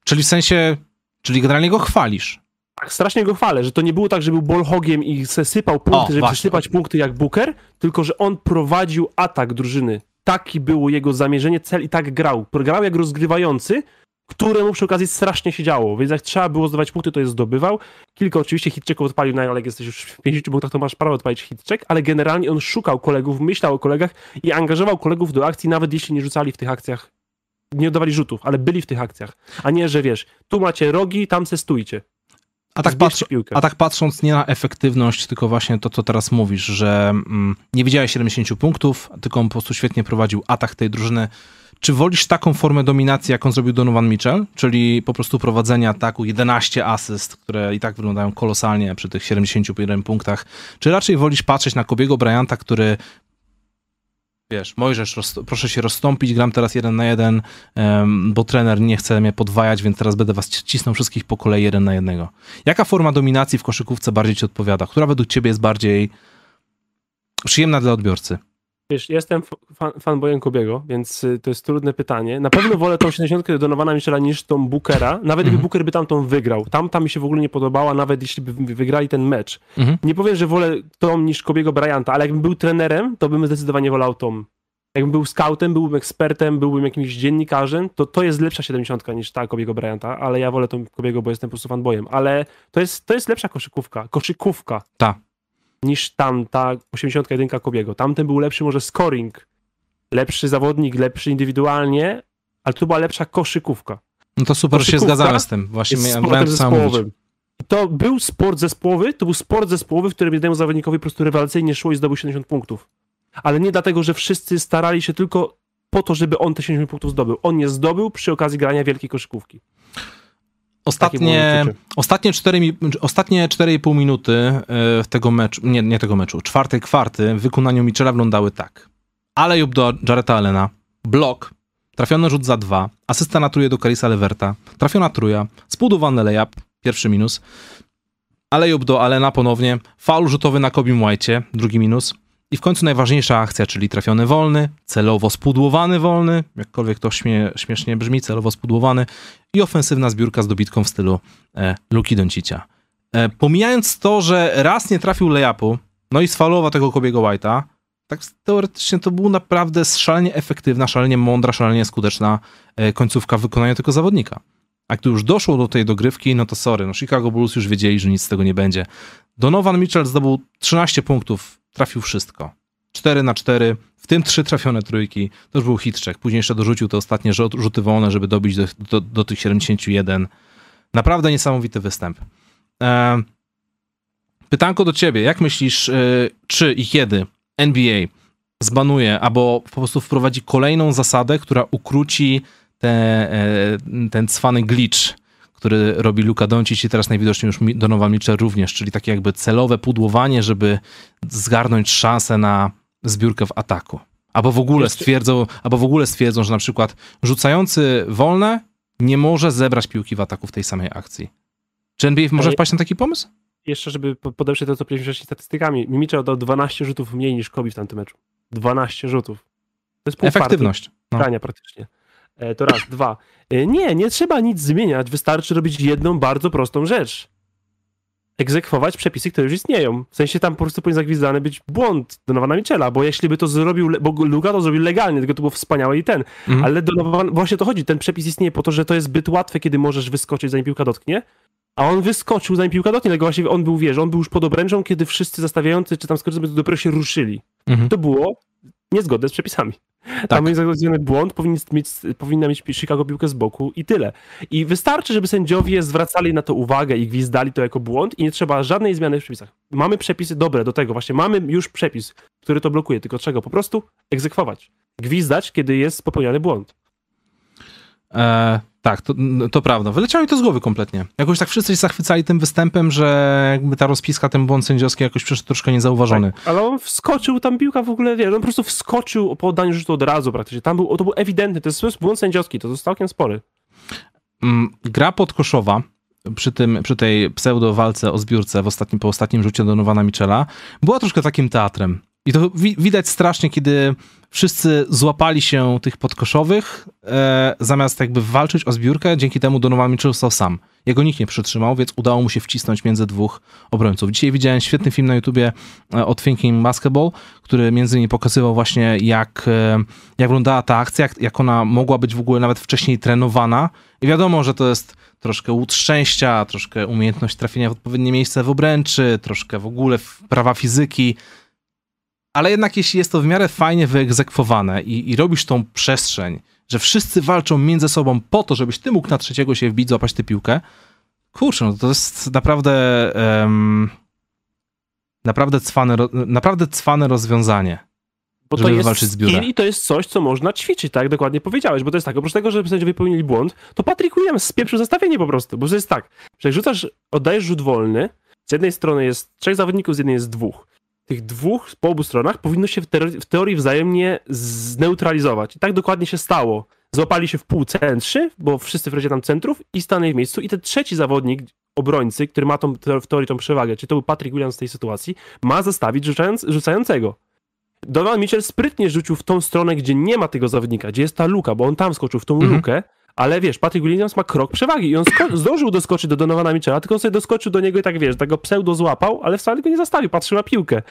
Czyli w sensie, czyli generalnie go chwalisz. Tak, strasznie go chwalę, że to nie było tak, że był ballhogiem i sypał punkty, żeby przysypać punkty jak Booker, tylko że on prowadził atak drużyny. Taki było jego zamierzenie, cel i tak grał. Grał jak rozgrywający, któremu przy okazji strasznie się działo, więc jak trzeba było zdobywać punkty, to je zdobywał. Kilka oczywiście hitchecków odpalił, ale jak jesteś już w 50 punktach, to masz prawo odpalić hitcheck, ale generalnie on szukał kolegów, myślał o kolegach i angażował kolegów do akcji, nawet jeśli nie rzucali w tych akcjach. Nie oddawali rzutów, ale byli w tych akcjach. A nie, że wiesz, tu macie rogi, tam se stójcie. A tak patrząc nie na efektywność, tylko właśnie to, co teraz mówisz, że nie widziałeś 70 punktów, tylko on po prostu świetnie prowadził atak tej drużyny. Czy wolisz taką formę dominacji, jaką zrobił Donovan Mitchell? Czyli po prostu prowadzenie ataku, 11 asyst, które i tak wyglądają kolosalnie przy tych 71 punktach. Czy raczej wolisz patrzeć na Kobiego Bryanta, który... Wiesz, Mojżesz, proszę się rozstąpić, gram teraz 1 na 1, bo trener nie chce mnie podwajać, więc teraz będę was cisnął wszystkich po kolei 1 na 1. Jaka forma dominacji w koszykówce bardziej ci odpowiada? Która według ciebie jest bardziej przyjemna dla odbiorcy? Wiesz, jestem fanboyem Kobiego, więc to jest trudne pytanie. Na pewno wolę tą 70 do Donovana Mitchella niż tą Bookera, nawet gdyby Booker by tamtą wygrał. Tamta mi się w ogóle nie podobała, nawet jeśli by wygrali ten mecz. Nie powiem, że wolę tą niż Kobiego Bryanta, ale jakbym był trenerem, to bym zdecydowanie wolał tą. Jakbym był scoutem, byłbym ekspertem, byłbym jakimś dziennikarzem, to jest lepsza 70 niż ta Kobiego Bryanta, ale ja wolę tą Kobiego, bo jestem po prostu fanboyem. Ale to jest lepsza koszykówka. Koszykówka. Tak. Niż tamta 81 Kobiego. Tamten był lepszy może scoring, lepszy zawodnik, lepszy indywidualnie, ale tu była lepsza koszykówka. No to super, koszykówka się zgadzamy z tym. Właśnie miałem zespołowym. To był sport zespołowy, w którym jednemu zawodnikowi po prostu rewelacyjnie szło i zdobył 70 punktów. Ale nie dlatego, że wszyscy starali się tylko po to, żeby on te 70 punktów zdobył. On je zdobył przy okazji grania wielkiej koszykówki. Ostatnie 4,5 minuty tego meczu, czwartej kwarty w wykonaniu Mitchella wyglądały tak. Alley-oop do Jarretta Allena, blok, trafiony rzut za 2, asysta na trójkę do Carysa LeVerta, trafiona trójka, spudowany layup, pierwszy minus, alley-oop do Allena ponownie, faul rzutowy na Kobim White'cie, drugi minus i w końcu najważniejsza akcja, czyli trafiony wolny, celowo spudłowany wolny, jakkolwiek to śmiesznie brzmi, celowo spudłowany, i ofensywna zbiórka z dobitką w stylu Luki Doncicia. Pomijając to, że raz nie trafił layupu, no i sfaulował tego Kobiego White'a, tak teoretycznie to była naprawdę szalenie efektywna, szalenie mądra, szalenie skuteczna końcówka wykonania tego zawodnika. A gdy już doszło do tej dogrywki, no to sorry, no Chicago Bulls już wiedzieli, że nic z tego nie będzie. Donovan Mitchell zdobył 13 punktów, trafił wszystko. 4 na 4, w tym 3 trafione trójki, to już był hitczek. Później jeszcze dorzucił te ostatnie rzuty wolne, żeby dobić do tych 71. Naprawdę niesamowity występ. Pytanko do ciebie, jak myślisz, czy i kiedy NBA zbanuje, albo po prostu wprowadzi kolejną zasadę, która ukróci ten cwany glitch, który robi Luka Doncic i teraz najwidoczniej już Donovan Mitchell również, czyli takie jakby celowe pudłowanie, żeby zgarnąć szansę na zbiórkę w ataku. Albo w ogóle stwierdzą, że na przykład rzucający wolne nie może zebrać piłki w ataku w tej samej akcji. Czy NBA może wpaść na taki pomysł? Jeszcze, żeby podeprzeć to, co powiedzieliśmy wcześniej statystykami. Mitchell dał 12 rzutów mniej niż Kobe w tamtym meczu. 12 rzutów. To jest pół efektywność. Grania praktycznie. To raz, dwa. Nie trzeba nic zmieniać. Wystarczy robić jedną bardzo prostą rzecz. Egzekwować przepisy, które już istnieją. W sensie tam po prostu powinien zagwizdany być błąd Donovana Mitchella, bo jeśli by to zrobił, bo Luka to zrobił legalnie, tylko to było wspaniałe i ten. Ale Donovan, właśnie to chodzi, ten przepis istnieje po to, że to jest zbyt łatwe, kiedy możesz wyskoczyć, zanim piłka dotknie, a on wyskoczył, zanim piłka dotknie, dlatego właśnie on był już pod obręczą, kiedy wszyscy zastawiający, czy tam skończyli, dopiero się ruszyli. To było niezgodne z przepisami. Tak. Tam jest zagrożony błąd, powinna mieć Chicago piłkę z boku i tyle. I wystarczy, żeby sędziowie zwracali na to uwagę i gwizdali to jako błąd i nie trzeba żadnej zmiany w przepisach. Mamy przepisy dobre do tego, właśnie mamy już przepis, który to blokuje, tylko trzeba po prostu egzekwować. Gwizdać, kiedy jest popełniany błąd. Tak, to prawda. Wyleciało mi to z głowy kompletnie. Jakoś tak wszyscy się zachwycali tym występem, że jakby ta rozpiska, ten błąd sędziowski jakoś przeszedł troszkę niezauważony. Tak, ale on wskoczył, tam piłka w ogóle, wiesz, on po prostu wskoczył po oddaniu rzutu od razu praktycznie. Tam był, to był ewidentny, to jest błąd sędziowski, to jest całkiem spory. Gra podkoszowa przy tej pseudo-walce o zbiórce po ostatnim rzucie Donovana Mitchella była troszkę takim teatrem. I to widać strasznie, kiedy wszyscy złapali się tych podkoszowych, zamiast jakby walczyć o zbiórkę, dzięki temu Donovan Mitchell został sam. Jego nikt nie przytrzymał, więc udało mu się wcisnąć między dwóch obrońców. Dzisiaj widziałem świetny film na YouTubie o Thinking Basketball, który między innymi pokazywał właśnie jak wyglądała ta akcja, jak ona mogła być w ogóle nawet wcześniej trenowana. I wiadomo, że to jest troszkę łód szczęścia, troszkę umiejętność trafienia w odpowiednie miejsce w obręczy, troszkę w ogóle prawa fizyki. Ale jednak jeśli jest to w miarę fajnie wyegzekwowane i robisz tą przestrzeń, że wszyscy walczą między sobą po to, żebyś ty mógł na trzeciego się wbić, złapać tę piłkę, kurczę, no to jest naprawdę naprawdę cwane rozwiązanie, bo żeby walczyć z biurem. I to jest coś, co można ćwiczyć, tak jak dokładnie powiedziałeś, bo to jest tak, oprócz tego, że sędziowie popełnili błąd, to Patrick Williams spieprzył zestawienie po prostu, bo to jest tak, że jak rzucasz, oddajesz rzut wolny, z jednej strony jest trzech zawodników, z jednej jest dwóch. Tych dwóch po obu stronach powinno się w teorii wzajemnie zneutralizować. I tak dokładnie się stało. Złapali się w pół centrzy, bo wszyscy w razie tam centrów i stanęli w miejscu. I ten trzeci zawodnik, obrońcy, który ma w teorii tą przewagę, czyli to był Patrick Williams w tej sytuacji, ma zastawić rzucającego. Donovan Mitchell sprytnie rzucił w tą stronę, gdzie nie ma tego zawodnika, gdzie jest ta luka, bo on tam skoczył w tą lukę. Ale wiesz, Patrick Williams ma krok przewagi i on zdążył doskoczyć do Donovana Mitchella, tylko on sobie doskoczył do niego i tak, wiesz, tego pseudo złapał, ale wcale go nie zastawił, patrzył na piłkę.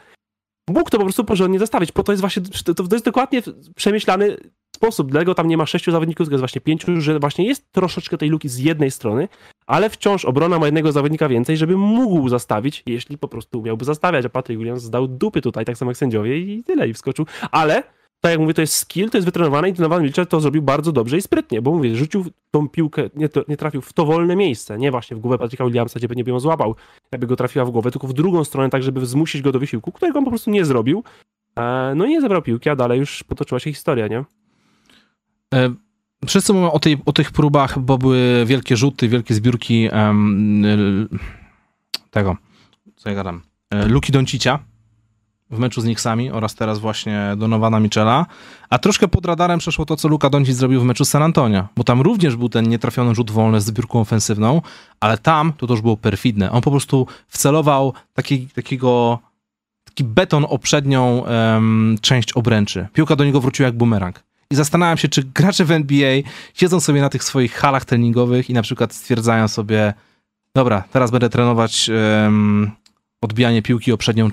Mógł to po prostu porządnie zastawić, bo to jest właśnie, to jest dokładnie przemyślany sposób, dlatego tam nie ma 6 zawodników, tylko jest właśnie 5, że właśnie jest troszeczkę tej luki z jednej strony, ale wciąż obrona ma jednego zawodnika więcej, żeby mógł zastawić, jeśli po prostu umiałby zastawiać, a Patrick Williams zdał dupy tutaj, tak samo jak sędziowie i tyle, i wskoczył, ale... Tak jak mówię, to jest skill, to jest wytrenowane i Donovan Mitchell to zrobił bardzo dobrze i sprytnie, bo mówię, rzucił tą piłkę, nie trafił w to wolne miejsce, nie właśnie w głowę Patricka Williamsa, gdzie by ją złapał, jakby go trafiła w głowę, tylko w drugą stronę, tak żeby zmusić go do wysiłku, którego on po prostu nie zrobił, no i nie zebrał piłki, a dalej już potoczyła się historia, nie? Wszyscy mówią o tych próbach, bo były wielkie rzuty, wielkie zbiórki Luki Doncicia w meczu z Knicksami oraz teraz właśnie Donovana Mitchella, a troszkę pod radarem przeszło to, co Luka Doncic zrobił w meczu z San Antonio, bo tam również był ten nietrafiony rzut wolny z zbiórką ofensywną, ale tam to już było perfidne. On po prostu wcelował taki beton o przednią część obręczy. Piłka do niego wróciła jak bumerang. I zastanawiam się, czy gracze w NBA siedzą sobie na tych swoich halach treningowych i na przykład stwierdzają sobie, dobra, teraz będę trenować... odbijanie piłki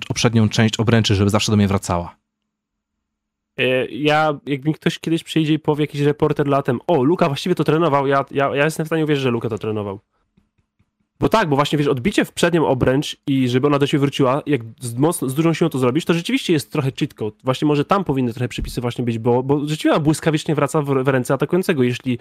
o przednią część obręczy, żeby zawsze do mnie wracała. Ja, jak mi ktoś kiedyś przyjdzie i powie jakiś reporter latem, o, Luka właściwie to trenował, ja jestem w stanie uwierzyć, że Luka to trenował. Bo tak, bo właśnie wiesz, odbicie w przednią obręcz i żeby ona do siebie wróciła, jak z dużą siłą to zrobisz, to rzeczywiście jest trochę cheat code. Właśnie może tam powinny trochę przepisy właśnie być, bo rzeczywiście błyskawicznie wraca w ręce atakującego, jeśli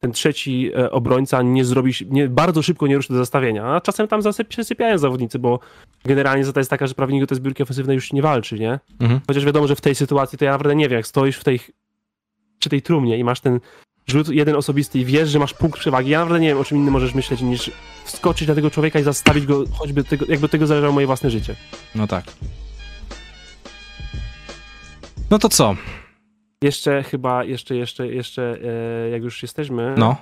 ten trzeci obrońca nie zrobi, bardzo szybko nie ruszy do zastawienia. A czasem tam przesypiają zawodnicy, bo generalnie zasada jest taka, że prawie nikt te zbiórki ofensywne już nie walczy, nie? Chociaż wiadomo, że w tej sytuacji to ja naprawdę nie wiem, jak stoisz przy tej trumnie i masz ten rzut jeden osobisty i wiesz, że masz punkt przewagi. Ja naprawdę nie wiem, o czym innym możesz myśleć, niż wskoczyć na tego człowieka i zastawić go, choćby tego, jakby tego zależało moje własne życie. No tak. No to co? Jeszcze, jak już jesteśmy... No.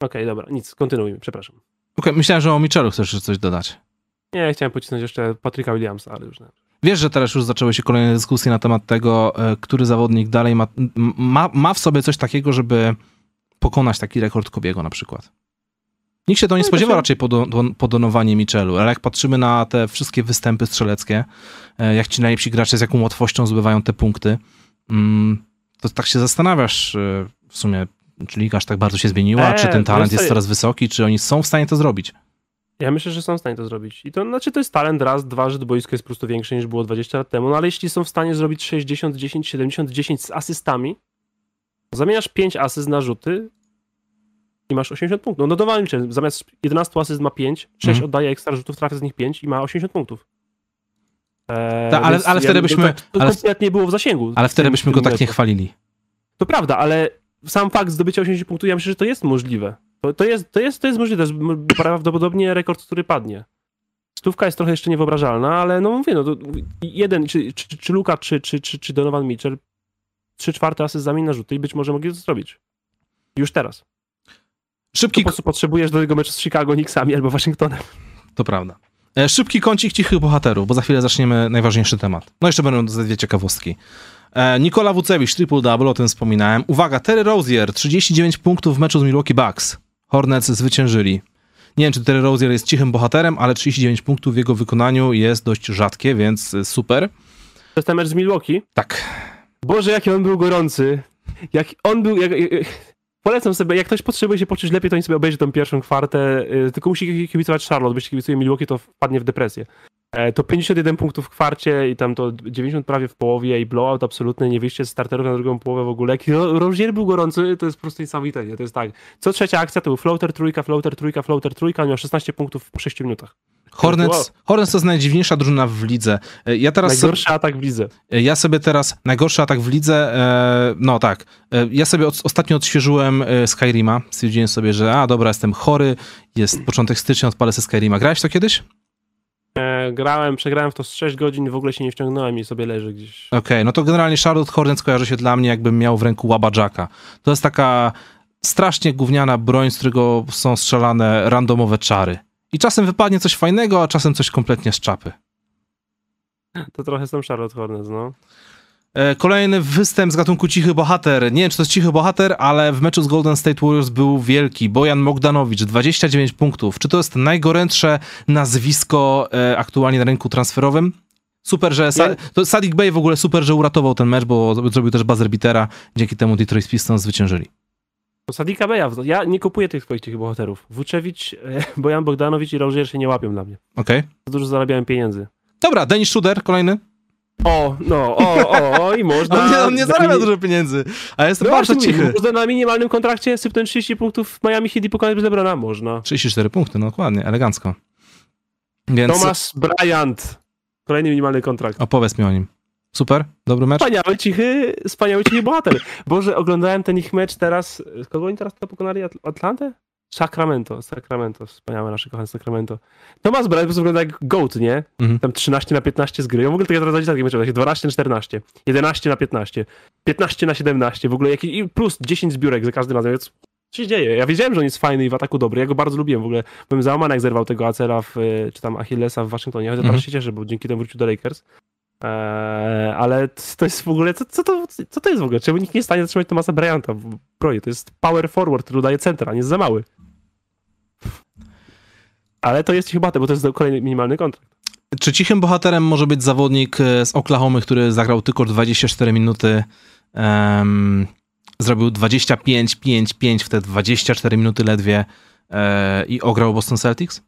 Okej, dobra, nic, kontynuujmy, przepraszam. Okej, myślałem, że o Mitchellu chcesz coś dodać. Nie, chciałem pocisnąć jeszcze Patryka Williamsa, ale już nie. Wiesz, że teraz już zaczęły się kolejne dyskusje na temat tego, który zawodnik dalej ma w sobie coś takiego, żeby pokonać taki rekord Kobiego na przykład. Nikt się to nie spodziewa raczej po Donovanie Mitchellu, ale jak patrzymy na te wszystkie występy strzeleckie, jak ci najlepsi gracze z jaką łatwością zdobywają te punkty, to tak się zastanawiasz w sumie, czy liga aż tak bardzo się zmieniła, czy ten talent jest coraz wysoki, czy oni są w stanie to zrobić. Ja myślę, że są w stanie to zrobić. I to znaczy, to jest talent raz, dwa, że boisko jest po prostu większe niż było 20 lat temu, no ale jeśli są w stanie zrobić 60, 10, 70, 10 z asystami, zamieniasz 5 asyst na rzuty i masz 80 punktów. No dowalnie, zamiast 11 asyst ma 5, 6 oddaje ekstra rzutów, trafia z nich 5 i ma 80 punktów. Ale wtedy byśmy... To kompletnie było w zasięgu. Ale wtedy byśmy go tak nie chwalili. To prawda, ale sam fakt zdobycia 80 punktów, ja myślę, że to jest możliwe. To jest możliwe, to jest prawdopodobnie rekord, który padnie. Stówka jest trochę jeszcze niewyobrażalna, ale no mówię, no to jeden, czy Luka, czy Donovan Mitchell, 3/4 asyst zamień na rzuty i być może mogli to zrobić. Już teraz. Szybki... Po prostu potrzebujesz do tego meczu z Chicago, Knicksami albo Waszyngtonem. To prawda. Szybki kącik cichych bohaterów, bo za chwilę zaczniemy najważniejszy temat. No jeszcze będą dwie ciekawostki. Nikola Vučević, triple-double, o tym wspominałem. Uwaga, Terry Rozier, 39 punktów w meczu z Milwaukee Bucks. Hornets zwyciężyli. Nie wiem, czy Terry Rozier jest cichym bohaterem, ale 39 punktów w jego wykonaniu jest dość rzadkie, więc super. To jest ten mecz z Milwaukee? Tak. Boże, jaki on był gorący. Jak on był... Polecam sobie, jak ktoś potrzebuje się poczuć lepiej, to oni sobie obejrzy tą pierwszą kwartę, tylko musi kibicować Charlotte, bo jeśli kibicuje Milwaukee, to wpadnie w depresję. To 51 punktów w kwarcie i tam to 90 prawie w połowie i blowout absolutny, nie wyjście z starterów na drugą połowę w ogóle. Rozier był gorący, to jest po prostu niesamowite, nie? To jest tak, co trzecia akcja to był floater, trójka, on miał 16 punktów po 6 minutach. Hornets to jest najdziwniejsza drużyna w lidze. Najgorszy atak w lidze, no tak. Ja sobie ostatnio odświeżyłem Skyrima, stwierdziłem sobie, że dobra, jestem chory, jest początek stycznia, odpalę sobie Skyrima. Grałeś to kiedyś? Grałem, przegrałem w to z 6 godzin, w ogóle się nie wciągnąłem i sobie leży gdzieś. Okej, no to generalnie Charlotte Hornets kojarzy się dla mnie, jakbym miał w ręku Łaba Jacka. To jest taka strasznie gówniana broń, z którego są strzelane randomowe czary. I czasem wypadnie coś fajnego, a czasem coś kompletnie z czapy. To trochę są Charlotte Hornets, no. Kolejny występ z gatunku cichy bohater. Nie wiem, czy to jest cichy bohater, ale w meczu z Golden State Warriors był wielki. Bojan Mogdanowicz, 29 punktów. Czy to jest najgorętsze nazwisko aktualnie na rynku transferowym? Super, że... Saddiq Bey w ogóle super, że uratował ten mecz, bo zrobił też buzzer beatera. Dzięki temu Detroit Pistons zwyciężyli. Saddiqa Beja. Ja nie kupuję tych swoich cichy bohaterów. Vučević, Bojan Bogdanowicz i Rozier się nie łapią dla mnie. Okej. Dużo zarabiałem pieniędzy. Dobra, Dennis Schroeder, kolejny. I można... On nie zarabia dużo pieniędzy, a jest bardzo cichy. Można na minimalnym kontrakcie sypnąć 30 punktów w Miami Heat i pokonać LeBrona, można. 34 punkty, no dokładnie, elegancko. Więc... Thomas Bryant, kolejny minimalny kontrakt. Opowiedz mi o nim. Super, dobry mecz. Wspaniały cichy bohater. Boże, oglądałem ten ich mecz teraz, kogo oni teraz to pokonali? Atlantę? Sacramento, wspaniałe nasze kochane Sacramento. Thomas Bryant po prostu wygląda jak GOAT, nie? Tam 13-15 z gry. Ja w ogóle tak teraz takie mecze, takie 12-14, 11-15, 15-17, w ogóle i plus 10 zbiórek za każdym razem, więc co się dzieje? Ja wiedziałem, że on jest fajny i w ataku dobry, ja go bardzo lubiłem w ogóle. Byłem załamany, jak zerwał tego Acela czy tam Achillesa w Waszyngtonie, chociaż teraz się cieszę, bo dzięki temu wrócił do Lakers. Ale to jest w ogóle, co to jest w ogóle? Czemu nikt nie jest w stanie zatrzymać Thomasa Bryanta w bronie? To jest power forward, który daje centra, nie jest za mały. Ale to jest cichy bohater, bo to jest kolejny minimalny kontrakt. Czy cichym bohaterem może być zawodnik z Oklahomy, który zagrał tylko 24 minuty, zrobił 25-5-5 w te 24 minuty ledwie i ograł Boston Celtics?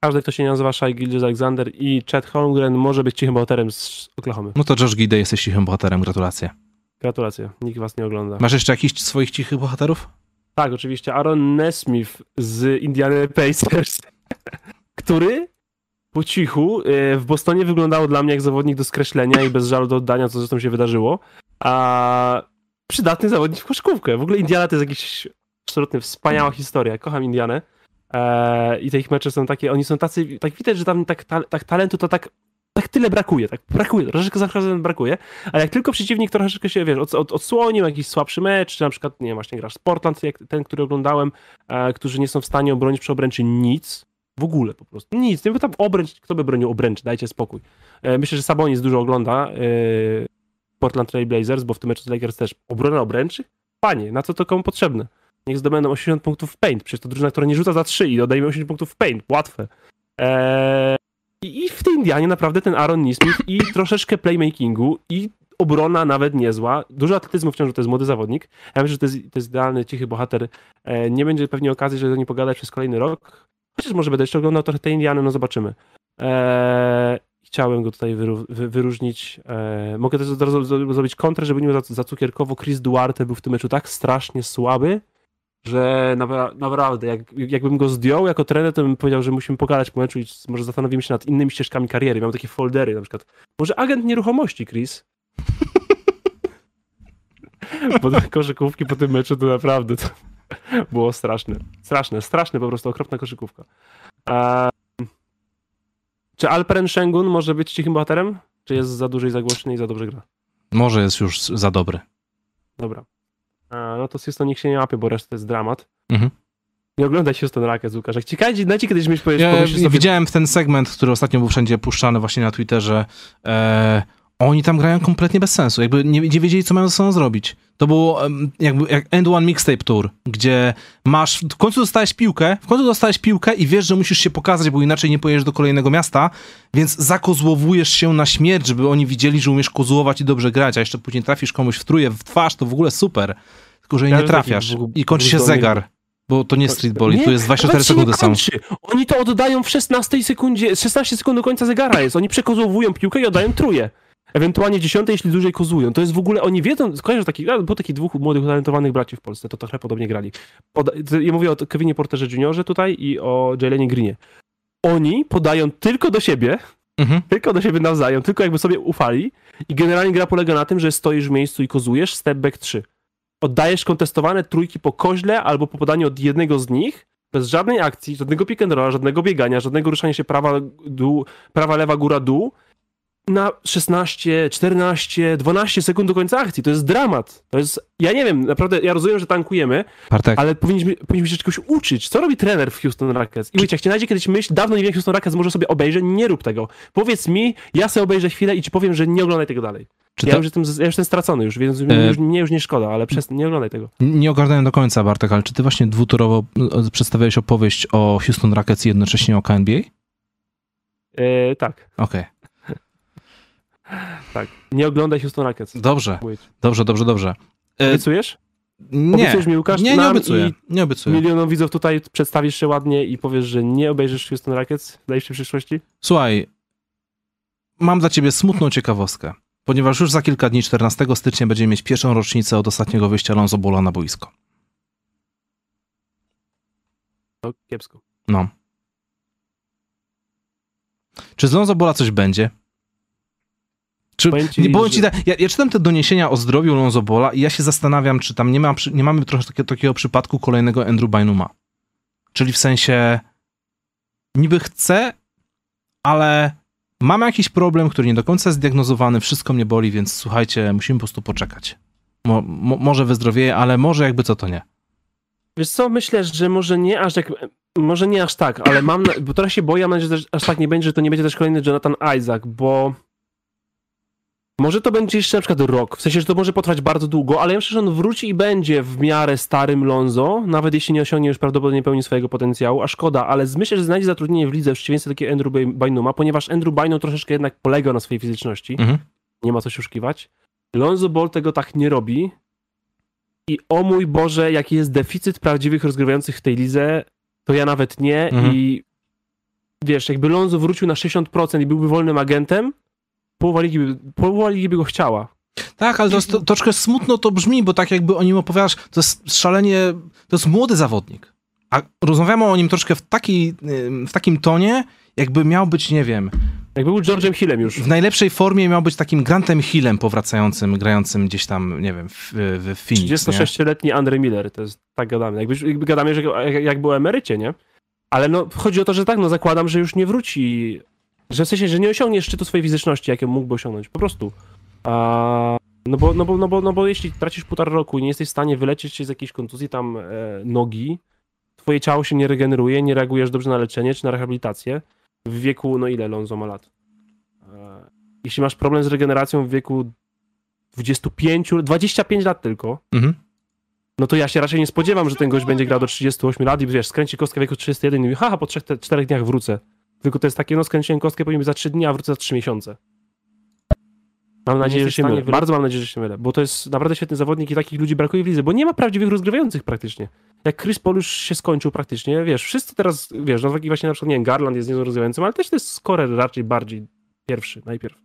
Każdy, kto się nie nazywa Shai Gilgeous-Alexander i Chet Holmgren może być cichym bohaterem z Oklahoma. No to Josh Giddey, jesteś cichym bohaterem, gratulacje. Gratulacje, nikt was nie ogląda. Masz jeszcze jakichś swoich cichych bohaterów? Tak, oczywiście. Aaron Nesmith z Indiana Pacers, który po cichu w Bostonie wyglądał dla mnie jak zawodnik do skreślenia i bez żalu do oddania, co zresztą się wydarzyło. A przydatny zawodnik w koszykówkę. W ogóle Indiana to jest jakiś absolutnie wspaniała historia. Kocham Indianę. I te ich mecze są takie, oni są tacy, tak widać, że tam tak talentu to tak tyle brakuje, troszeczkę za razem brakuje, ale jak tylko przeciwnik troszeczkę się, wiesz, odsłonił jakiś słabszy mecz, czy na przykład, nie wiem, właśnie grasz z Portland, jak ten, który oglądałem, którzy nie są w stanie obronić przy obręczy nic, w ogóle po prostu, nic, nie bo tam obręcz, kto by bronił obręczy, dajcie spokój. Myślę, że Sabonis dużo ogląda Portland Trail Blazers, bo w tym meczu z Lakers też obrona obręczy? Panie, na co to komu potrzebne? Niech zdobędą 80 punktów w paint. Przecież to drużyna, która nie rzuca za 3 i odejmie 80 punktów w paint. Łatwe. I w tej Indianie naprawdę ten Aaron Nesmith i troszeczkę playmakingu i obrona nawet niezła. Dużo atletyzmu wciąż, to jest młody zawodnik. Ja myślę, że to jest idealny, cichy bohater. Nie będzie pewnie okazji, żeby do niej pogadać przez kolejny rok. Chociaż może będę jeszcze oglądał trochę tej Indiany, no zobaczymy. Chciałem go tutaj wyróżnić. Mogę też zrobić kontrę, żeby nie było za cukierkowo. Chris Duarte był w tym meczu tak strasznie słaby, że naprawdę, jakbym go zdjął jako trener, to bym powiedział, że musimy pogadać po meczu i może zastanowimy się nad innymi ścieżkami kariery. Mam takie foldery na przykład. Może agent nieruchomości, Chris? Bo te koszykówki po tym meczu to naprawdę to było straszne. Straszne po prostu, okropna koszykówka. Czy Alperen Şengün może być cichym bohaterem? Czy jest za duży i za głośny i za dobrze gra? Może jest już za dobry. Dobra. No to z Houston nikt się nie łapie, bo reszta to jest dramat. Mhm. Nie oglądaj Houston Rockets, Łukasz. Jak ciekawie, dajcie kiedyś mieć powiedzieć. Ja widziałem w ten segment, który ostatnio był wszędzie puszczany właśnie na Twitterze. Oni tam grają kompletnie bez sensu. Jakby nie wiedzieli, co mają ze sobą zrobić. To było jakby jak End One Mixtape Tour, gdzie masz, w końcu dostałeś piłkę i wiesz, że musisz się pokazać, bo inaczej nie pojedziesz do kolejnego miasta, więc zakozłowujesz się na śmierć, żeby oni widzieli, że umiesz kozłować i dobrze grać, a jeszcze później trafisz komuś w trójkę, w twarz, to w ogóle super. Tylko, że nie trafiasz i kończy się zegar. Bo to nie streetball, tu jest 24 sekundy sam. Oni to oddają w 16 sekundzie, 16 sekund do końca zegara jest. Oni przekozłowują piłkę i oddają trójkę. Ewentualnie 10, jeśli dłużej kozują. To jest w ogóle, oni wiedzą, kojarzę takich, było takich dwóch młodych, utalentowanych braci w Polsce, to trochę podobnie grali. Ja mówię o Kevinie Porterze Juniorze tutaj i o Jaylenie Greenie. Oni podają tylko do siebie, tylko do siebie nawzajem, tylko jakby sobie ufali i generalnie gra polega na tym, że stoisz w miejscu i kozujesz step back 3. Oddajesz kontestowane trójki po koźle albo po podaniu od jednego z nich, bez żadnej akcji, żadnego pick and rolla, żadnego biegania, żadnego ruszania się prawa, lewa, góra, dół, na 16, 14, 12 sekund do końca akcji. To jest dramat. To jest, ja nie wiem, naprawdę, ja rozumiem, że tankujemy, Bartek, ale powinniśmy się czegoś uczyć. Co robi trener w Houston Rockets? I wiecie, jak cię znajdzie kiedyś myśl, dawno nie wiem, Houston Rockets może sobie obejrzę, nie rób tego. Powiedz mi, ja sobie obejrzę chwilę i ci powiem, że nie oglądaj tego dalej. Ja już jestem stracony, już, więc mnie już nie szkoda, ale nie oglądaj tego. Nie ogarnąłem do końca, Bartek, ale czy ty właśnie dwutorowo przedstawiałeś opowieść o Houston Rockets i jednocześnie o KNBA? Tak. Okej. Okay. Tak, nie oglądaj Houston Rockets. Dobrze. Obiecujesz? Nie. Obiecujesz mi, Łukasz? Nie, nie obiecuję. Milionom widzów tutaj przedstawisz się ładnie i powiesz, że nie obejrzysz Houston Rockets w najbliższej przyszłości? Słuchaj, mam dla ciebie smutną ciekawostkę, ponieważ już za kilka dni, 14 stycznia, będziemy mieć pierwszą rocznicę od ostatniego wyjścia Lonzo Balla na boisko. To kiepsko. No. Czy z Lonzo Balla coś będzie? Ja czytam te doniesienia o zdrowiu Lonzo Balla i ja się zastanawiam, czy tam nie mamy trochę takiego przypadku kolejnego Andrew Bynuma. Czyli w sensie niby chce, ale mam jakiś problem, który nie do końca jest zdiagnozowany, wszystko mnie boli, więc słuchajcie, musimy po prostu poczekać. Może wyzdrowieje, ale może jakby co to nie. Wiesz co, myślę, że może nie aż tak, ale bo teraz się boję, mam nadzieję, że aż tak nie będzie, że to nie będzie też kolejny Jonathan Isaac, bo może to będzie jeszcze na przykład rok, w sensie, że to może potrwać bardzo długo, ale ja myślę, że on wróci i będzie w miarę starym Lonzo, nawet jeśli nie osiągnie już prawdopodobnie pełni swojego potencjału, a szkoda, ale myślę, że znajdzie zatrudnienie w lidze w przeciwieństwie do takiego Andrew Bynuma, ponieważ Andrew Bynum troszeczkę jednak polegał na swojej fizyczności, nie ma co się oszukiwać. Lonzo Ball tego tak nie robi i o mój Boże, jaki jest deficyt prawdziwych rozgrywających w tej lidze, to ja nawet nie i wiesz, jakby Lonzo wrócił na 60% i byłby wolnym agentem, połowa ligi by go chciała. Tak, ale to troszkę smutno to brzmi, bo tak jakby o nim opowiadasz, to jest szalenie, to jest młody zawodnik. A rozmawiamy o nim troszkę w takim tonie, jakby miał być, nie wiem... Jakby był George'em Hillem już. W najlepszej formie miał być takim Grantem Hillem powracającym, grającym gdzieś tam, nie wiem, w Phoenix. 36-letni Andre Miller, to jest, tak gadamy. Jakby gadamy, że jak był o emerycie, nie? Ale no, chodzi o to, że tak, no zakładam, że już nie wróci... Że w sensie, że nie osiągniesz szczytu swojej fizyczności, jakie mógłby osiągnąć, po prostu. No bo jeśli tracisz półtora roku i nie jesteś w stanie wylecieć się z jakiejś kontuzji tam nogi, twoje ciało się nie regeneruje, nie reagujesz dobrze na leczenie czy na rehabilitację w wieku, no ile Lonzo ma lat? Jeśli masz problem z regeneracją w wieku 25 lat tylko, no to ja się raczej nie spodziewam, że ten gość będzie grał do 38 lat i wiesz, skręci kostkę w wieku 31 i mówi, haha, po 3-4 dniach wrócę. Tylko to jest takie, no skręciłem kostkę, powiem za 3 dni, a wrócę za 3 miesiące. Mam nadzieję, że się mylę. Bardzo mam nadzieję, że się mylę, bo to jest naprawdę świetny zawodnik i takich ludzi brakuje w lidze, bo nie ma prawdziwych rozgrywających praktycznie. Jak Chris Paul już się skończył praktycznie, wiesz, wszyscy teraz, wiesz, no taki właśnie na przykład, nie wiem, Garland jest niezłym rozgrywającym, ale też to jest scorer raczej bardziej najpierw.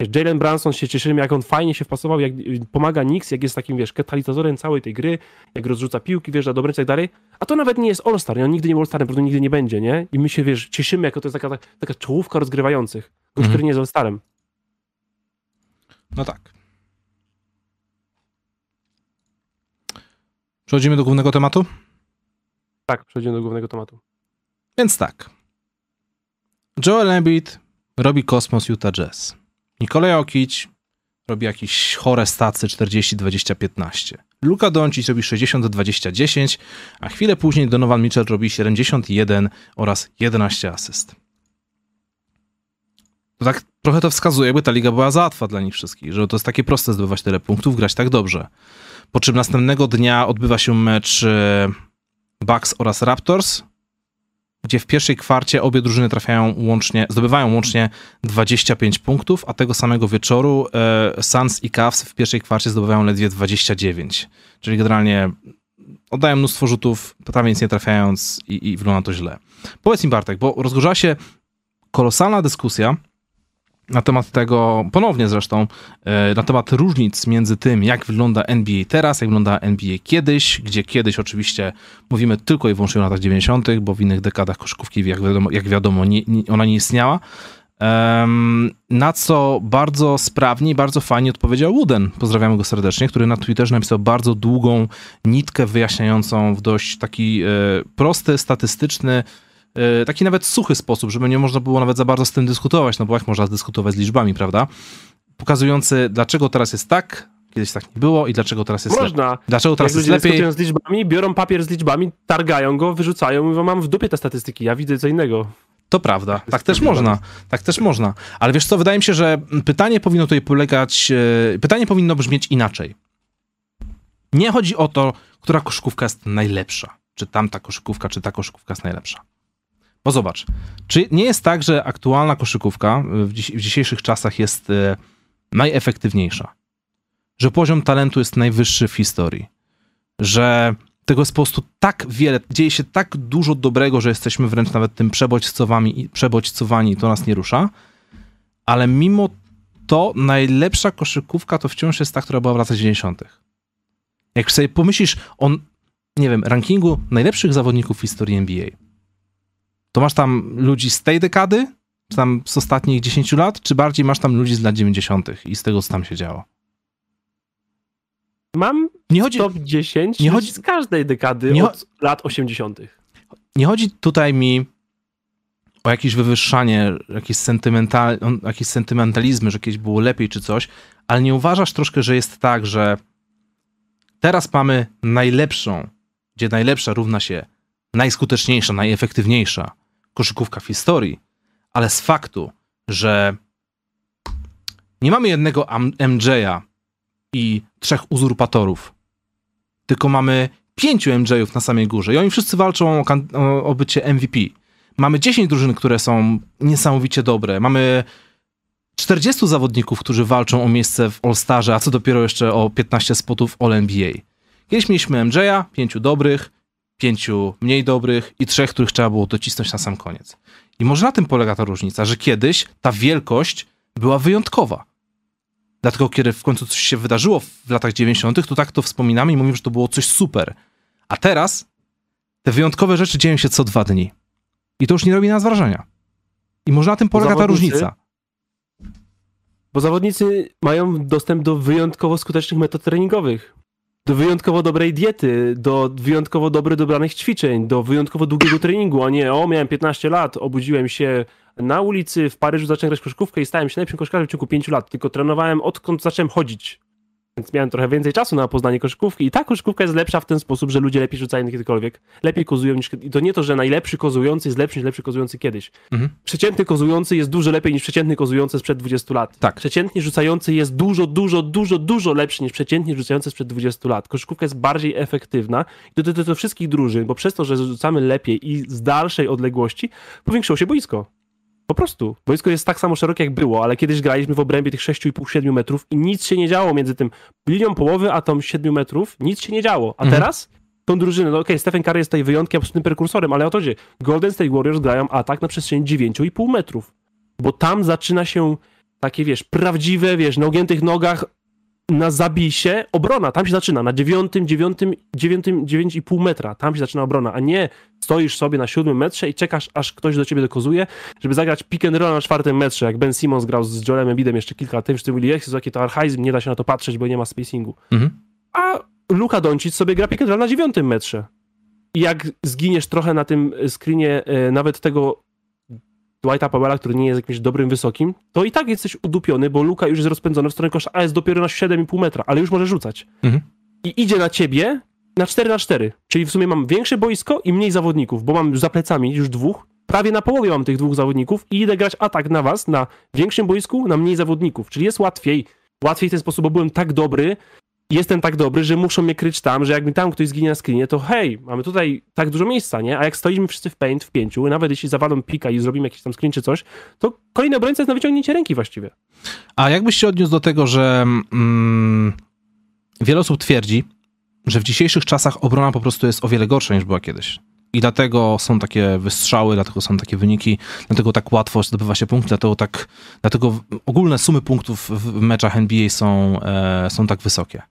Wiesz, Jaylen Brown, się cieszymy, jak on fajnie się wpasował, jak pomaga Knicks, jak jest takim, wiesz, katalizatorem całej tej gry, jak rozrzuca piłki, wiesz, na dobre i tak dalej, a to nawet nie jest All-Star, nie? On nigdy nie był All-Star, na pewno nigdy nie będzie, nie? I my się, wiesz, cieszymy, jako to jest taka czołówka rozgrywających, który nie jest All-Starem. No tak. Przechodzimy do głównego tematu? Tak, przechodzimy do głównego tematu. Więc tak. Joel Embiid robi kosmos Utah Jazz. Nikola Jokic robi jakieś chore stacy 40-20-15. Luka Doncic robi 60-20-10, a chwilę później Donovan Mitchell robi 71 oraz 11 asyst. To tak trochę to wskazuje, jakby ta liga była za łatwa dla nich wszystkich, że to jest takie proste zdobywać tyle punktów, grać tak dobrze. Po czym następnego dnia odbywa się mecz Bucks oraz Raptors, gdzie w pierwszej kwarcie obie drużyny zdobywają łącznie 25 punktów, a tego samego wieczoru Suns i Cavs w pierwszej kwarcie zdobywają ledwie 29. Czyli generalnie oddają mnóstwo rzutów, prawie nic nie trafiając i wygląda to źle. Powiedz mi, Bartek, bo rozgorzała się kolosalna dyskusja na temat tego, ponownie zresztą, na temat różnic między tym, jak wygląda NBA teraz, jak wygląda NBA kiedyś, gdzie kiedyś oczywiście mówimy tylko i wyłącznie o latach 90., bo w innych dekadach koszykówki, jak wiadomo ona nie istniała. Na co bardzo sprawnie i bardzo fajnie odpowiedział Wooden, pozdrawiamy go serdecznie, który na Twitterze napisał bardzo długą nitkę wyjaśniającą w dość taki prosty, statystyczny, taki nawet suchy sposób, żeby nie można było nawet za bardzo z tym dyskutować, no bo jak można dyskutować z liczbami, prawda? Pokazujący, dlaczego teraz jest tak, kiedyś tak nie było i dlaczego teraz jest lepiej. Można. Dlaczego teraz jest lepiej. Dyskutują z liczbami, biorą papier z liczbami, targają go, wyrzucają, mówią, mam w dupie te statystyki, ja widzę co innego. To prawda, tak też można, tak też można. Ale wiesz co, wydaje mi się, że pytanie powinno brzmieć inaczej. Nie chodzi o to, która koszykówka jest najlepsza, czy tamta koszykówka, czy ta koszykówka jest najlepsza. Bo zobacz, czy nie jest tak, że aktualna koszykówka w dzisiejszych czasach jest najefektywniejsza? Że poziom talentu jest najwyższy w historii? Że tego jest po prostu tak wiele, dzieje się tak dużo dobrego, że jesteśmy wręcz nawet tym przebodźcowani i to nas nie rusza? Ale mimo to najlepsza koszykówka to wciąż jest ta, która była w latach 90. Jak sobie pomyślisz o, nie wiem, rankingu najlepszych zawodników w historii NBA, to masz tam ludzi z tej dekady, czy tam z ostatnich 10 lat, czy bardziej masz tam ludzi z lat 90. i z tego, co tam się działo? Mam top 10 z każdej dekady od lat 80. Nie chodzi tutaj mi o jakieś wywyższanie, jakieś sentymentalizmy, że kiedyś było lepiej czy coś, ale nie uważasz troszkę, że jest tak, że teraz mamy najlepszą, gdzie najlepsza równa się najskuteczniejsza, najefektywniejsza koszykówka w historii, ale z faktu, że nie mamy jednego MJ-a i 3 uzurpatorów, tylko mamy 5 MJ-ów na samej górze i oni wszyscy walczą o bycie MVP. Mamy 10 drużyn, które są niesamowicie dobre. Mamy 40 zawodników, którzy walczą o miejsce w All-Starze, a co dopiero jeszcze o 15 spotów All-NBA. Kiedyś mieliśmy MJ-a, 5 dobrych, 5 mniej dobrych i 3, których trzeba było docisnąć na sam koniec. I może na tym polega ta różnica, że kiedyś ta wielkość była wyjątkowa. Dlatego kiedy w końcu coś się wydarzyło w latach 90., to tak to wspominamy i mówimy, że to było coś super. A teraz te wyjątkowe rzeczy dzieją się co 2 dni. I to już nie robi nas wrażenia. I może na tym polega ta różnica. Bo zawodnicy mają dostęp do wyjątkowo skutecznych metod treningowych, do wyjątkowo dobrej diety, do wyjątkowo dobranych ćwiczeń, do wyjątkowo długiego treningu, a nie miałem 15 lat, obudziłem się na ulicy w Paryżu, zacząłem grać koszykówkę i stałem się najlepszym koszkarzem w ciągu 5 lat, tylko trenowałem odkąd zacząłem chodzić. Więc miałem trochę więcej czasu na poznanie koszykówki i ta koszykówka jest lepsza w ten sposób, że ludzie lepiej rzucają kiedykolwiek, lepiej kozują niż... I to nie to, że najlepszy kozujący jest lepszy niż lepszy kozujący kiedyś. Mhm. Przeciętny kozujący jest dużo lepiej niż przeciętny kozujący sprzed 20 lat. Tak. Przeciętnie rzucający jest dużo lepszy niż przeciętnie rzucający sprzed 20 lat. Koszykówka jest bardziej efektywna i do wszystkich drużyn, bo przez to, że rzucamy lepiej i z dalszej odległości, powiększyło się boisko. Po prostu. Boisko jest tak samo szerokie jak było, ale kiedyś graliśmy w obrębie tych 6,5-7 metrów i nic się nie działo między tym linią połowy a tą 7 metrów. Nic się nie działo. A teraz tą drużynę, no okej, Stephen Curry jest tutaj wyjątkiem, absolutnym prekursorem, ale o to, że Golden State Warriors grają atak na przestrzeni 9,5 metrów. Bo tam zaczyna się takie, wiesz, prawdziwe, wiesz, na ogiętych nogach, na zabisie, obrona, tam się zaczyna, na 9,5 metra, tam się zaczyna obrona, a nie stoisz sobie na 7 metrze i czekasz, aż ktoś do ciebie dokozuje, żeby zagrać pick and roll na 4 metrze, jak Ben Simmons grał z Joelem Embidem jeszcze kilka lat temu, wszyscy mówili, jaki to archaizm, nie da się na to patrzeć, bo nie ma spacingu. Mhm. A Luka Doncic sobie gra pick and roll na 9 metrze. I jak zginiesz trochę na tym screenie nawet tego Dwighta Powella, który nie jest jakimś dobrym wysokim, to i tak jesteś udupiony, bo Luka już jest rozpędzony w stronę kosza, a jest dopiero na 7,5 metra, ale już może rzucać. Mhm. I idzie na ciebie na 4x4, czyli w sumie mam większe boisko i mniej zawodników, bo mam za plecami już dwóch, prawie na połowie mam tych dwóch zawodników i idę grać atak na was, na większym boisku, na mniej zawodników, czyli jest łatwiej w ten sposób, bo byłem tak dobry, jestem tak dobry, że muszą mnie kryć tam, że jak mi tam ktoś zginie na screenie, to hej, mamy tutaj tak dużo miejsca, nie? A jak stoimy wszyscy w paint, w 5, nawet jeśli zawalą pika i zrobimy jakiś tam screen czy coś, to kolejny obrońca jest na wyciągnięcie ręki właściwie. A jakbyś się odniósł do tego, że wiele osób twierdzi, że w dzisiejszych czasach obrona po prostu jest o wiele gorsza niż była kiedyś. I dlatego są takie wystrzały, dlatego są takie wyniki, dlatego tak łatwo zdobywa się punkty, dlatego ogólne sumy punktów w meczach NBA są tak wysokie.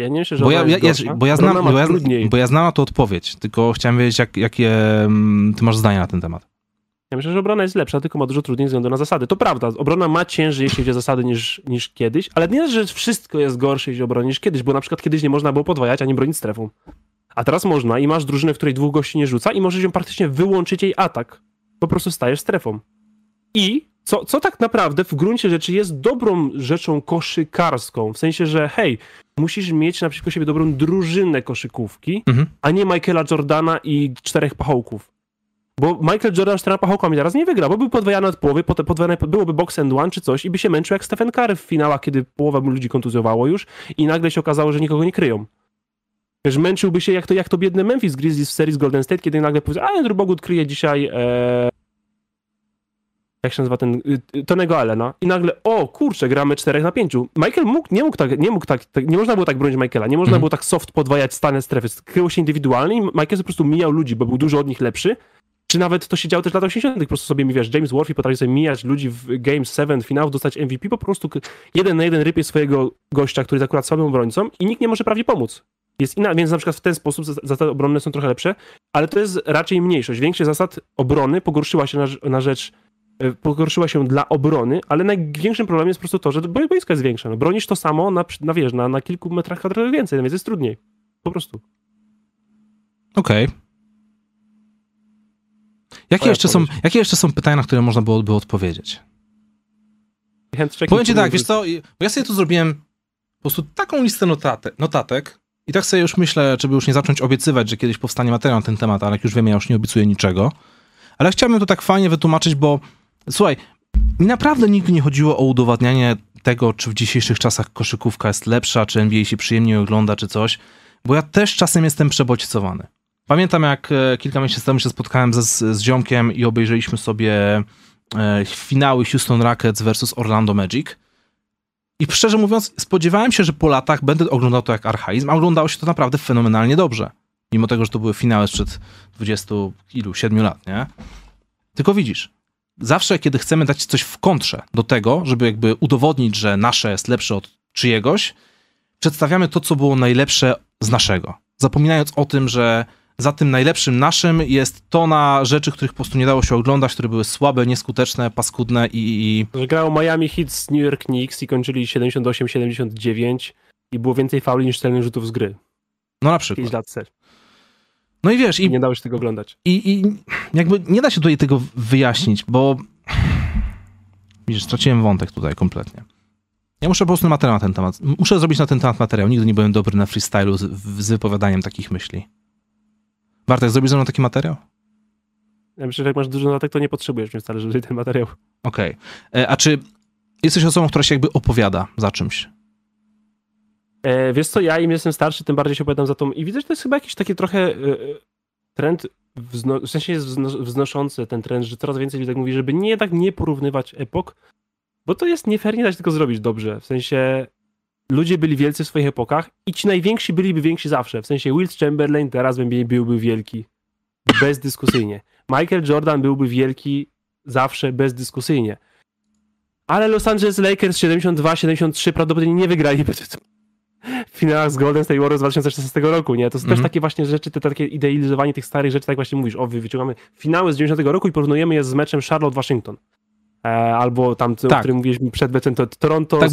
Ja nie myślę, że ja znam tę odpowiedź, tylko chciałem wiedzieć, jakie ty masz zdanie na ten temat. Ja myślę, że obrona jest lepsza, tylko ma dużo trudniej ze względu na zasady. To prawda, obrona ma ciężej, jeśli chodzi o zasady, niż kiedyś, ale nie, że wszystko jest gorsze, jeśli obroni niż kiedyś, bo na przykład kiedyś nie można było podwajać, ani bronić strefą. A teraz można i masz drużynę, w której dwóch gości nie rzuca i możesz ją praktycznie wyłączyć jej atak. Po prostu stajesz strefą. I co tak naprawdę w gruncie rzeczy jest dobrą rzeczą koszykarską, w sensie, że hej, musisz mieć naprzeciwko siebie dobrą drużynę koszykówki, a nie Michaela Jordana i 4 pachołków. Bo Michael Jordan 4 pachołkami teraz nie wygra, bo był podwajany od połowy, potem byłoby box and one czy coś i by się męczył jak Stephen Curry w finałach, kiedy połowa ludzi kontuzjowało już i nagle się okazało, że nikogo nie kryją. Wiesz, męczyłby się jak to biedny Memphis Grizzlies w serii z Golden State, kiedy nagle powiedział, a Andrew Bogut kryje dzisiaj... Jak się nazywa ten... Tonego Allena. I nagle, o kurczę, gramy 4x5. Michael nie można było tak bronić Michaela, nie można było tak soft podwajać stany strefy. Kryło się indywidualnie i Michael po prostu mijał ludzi, bo był dużo od nich lepszy. Czy nawet to się działo też w latach 80. Po prostu sobie, wiesz, James Worthy potrafi sobie mijać ludzi w Game 7 finałów, dostać MVP, po prostu 1 na 1 rypie swojego gościa, który jest akurat słabym obrońcą i nikt nie może prawie pomóc. Więc na przykład w ten sposób zasady obronne są trochę lepsze, ale to jest raczej mniejszość. Większość zasad obrony pogorszyła się dla obrony, ale największym problemem jest po prostu to, że boisko jest większe. No, bronisz to samo na kilku metrach kwadratowych więcej, więc jest trudniej. Po prostu. Okej. Okay. Jakie jeszcze są pytania, na które można byłoby odpowiedzieć? Powiem ci tak, wiesz co, bo ja sobie tu zrobiłem po prostu taką listę notatek i tak sobie już myślę, żeby już nie zacząć obiecywać, że kiedyś powstanie materiał na ten temat, ale jak już wiem, ja już nie obiecuję niczego. Ale chciałbym to tak fajnie wytłumaczyć, bo słuchaj, mi naprawdę nigdy nie chodziło o udowadnianie tego, czy w dzisiejszych czasach koszykówka jest lepsza, czy NBA się przyjemniej ogląda, czy coś, bo ja też czasem jestem przebodźcowany. Pamiętam, jak kilka miesięcy temu się spotkałem z ziomkiem i obejrzeliśmy sobie finały Houston Rockets versus Orlando Magic. I szczerze mówiąc, spodziewałem się, że po latach będę oglądał to jak archaizm, a oglądało się to naprawdę fenomenalnie dobrze. Mimo tego, że to były finały sprzed 27 lat, nie? Tylko widzisz, zawsze kiedy chcemy dać coś w kontrze do tego, żeby jakby udowodnić, że nasze jest lepsze od czyjegoś, przedstawiamy to, co było najlepsze z naszego. Zapominając o tym, że za tym najlepszym naszym jest tona rzeczy, których po prostu nie dało się oglądać, które były słabe, nieskuteczne, paskudne i... Grało Miami Heat z New York Knicks i kończyli 78-79 i było więcej fauli niż celnych rzutów z gry. No na przykład. 5 lat ser. No i wiesz... I nie dało się tego oglądać. I jakby nie da się tutaj tego wyjaśnić, bo... Widzisz, straciłem wątek tutaj kompletnie. Ja muszę po prostu materiał na ten temat. Muszę zrobić na ten temat materiał. Nigdy nie byłem dobry na freestylu z wypowiadaniem takich myśli. Bartek, zrobisz ze mną taki materiał? Ja myślę, że jak masz dużo notatek, to nie potrzebujesz mi wcale, żeby ten materiał... Okej. Okay. A czy jesteś osobą, która się jakby opowiada za czymś? Wiesz co, ja im jestem starszy, tym bardziej się opowiadam za tą i widzę, że to jest chyba jakiś taki trochę trend, w sensie jest wznoszący ten trend, że coraz więcej ludzi tak mówi, żeby nie porównywać epok, bo to jest nie fair, nie da się tego zrobić dobrze, w sensie ludzie byli wielcy w swoich epokach i ci najwięksi byliby więksi zawsze, w sensie Wilt Chamberlain teraz w NBA byłby wielki, bezdyskusyjnie, Michael Jordan byłby wielki zawsze, bezdyskusyjnie. Ale Los Angeles Lakers 72-73 prawdopodobnie nie wygrali w finałach z Golden State Warriors 2016 roku, nie? To są też takie właśnie rzeczy, te takie idealizowanie tych starych rzeczy, tak właśnie mówisz, o, wyciągamy finały z 90 roku i porównujemy je z meczem Charlotte-Washington. Albo tam, o którym mówiliśmy przed meczem, to Toronto. Tak,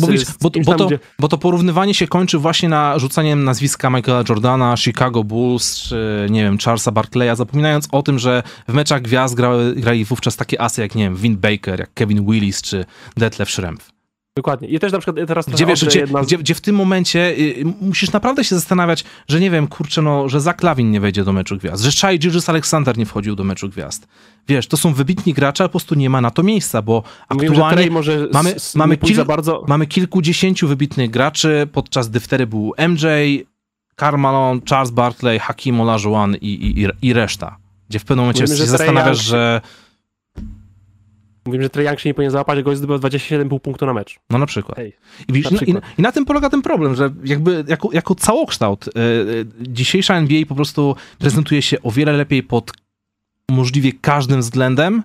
bo to porównywanie się kończy właśnie na rzucaniem nazwiska Michaela Jordana, Chicago Bulls, czy, nie wiem, Charlesa Barkleya, zapominając o tym, że w meczach gwiazd grali wówczas takie asy jak, nie wiem, Vin Baker, jak Kevin Willis, czy Detlef Schrempf. Dokładnie. I też na przykład teraz... Gdzie w tym momencie musisz naprawdę się zastanawiać, że nie wiem, kurczę, no, że Zach LaVine nie wejdzie do meczu gwiazd, że Shai Gilgeous-Alexander nie wchodził do meczu gwiazd. Wiesz, to są wybitni gracze, ale po prostu nie ma na to miejsca, bo aktualnie mamy kilkudziesięciu wybitnych graczy, podczas dyftery był MJ, Carmelo, Charles Barkley, Hakeem Olajuwon i reszta. Gdzie w pewnym momencie się zastanawiasz, że... Mówimy, że Trae Young się nie powinien załapać, gość zdobył 27,5 punktu na mecz. No na przykład. I na tym polega ten problem, że jakby jako całokształt dzisiejsza NBA po prostu prezentuje się o wiele lepiej pod możliwie każdym względem,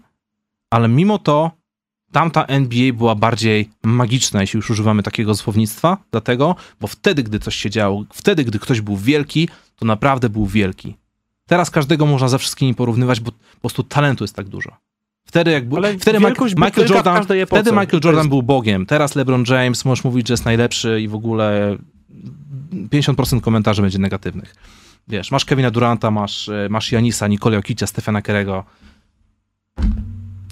ale mimo to tamta NBA była bardziej magiczna, jeśli już używamy takiego słownictwa, dlatego, bo wtedy, gdy coś się działo, wtedy, gdy ktoś był wielki, to naprawdę był wielki. Teraz każdego można ze wszystkimi porównywać, bo po prostu talentu jest tak dużo. Wtedy Michael Jordan był bogiem, teraz LeBron James, możesz mówić, że jest najlepszy i w ogóle 50% komentarzy będzie negatywnych. Wiesz, masz Kevina Duranta, masz Janisa, Nikolę Jokicia, Stephena Curry'ego.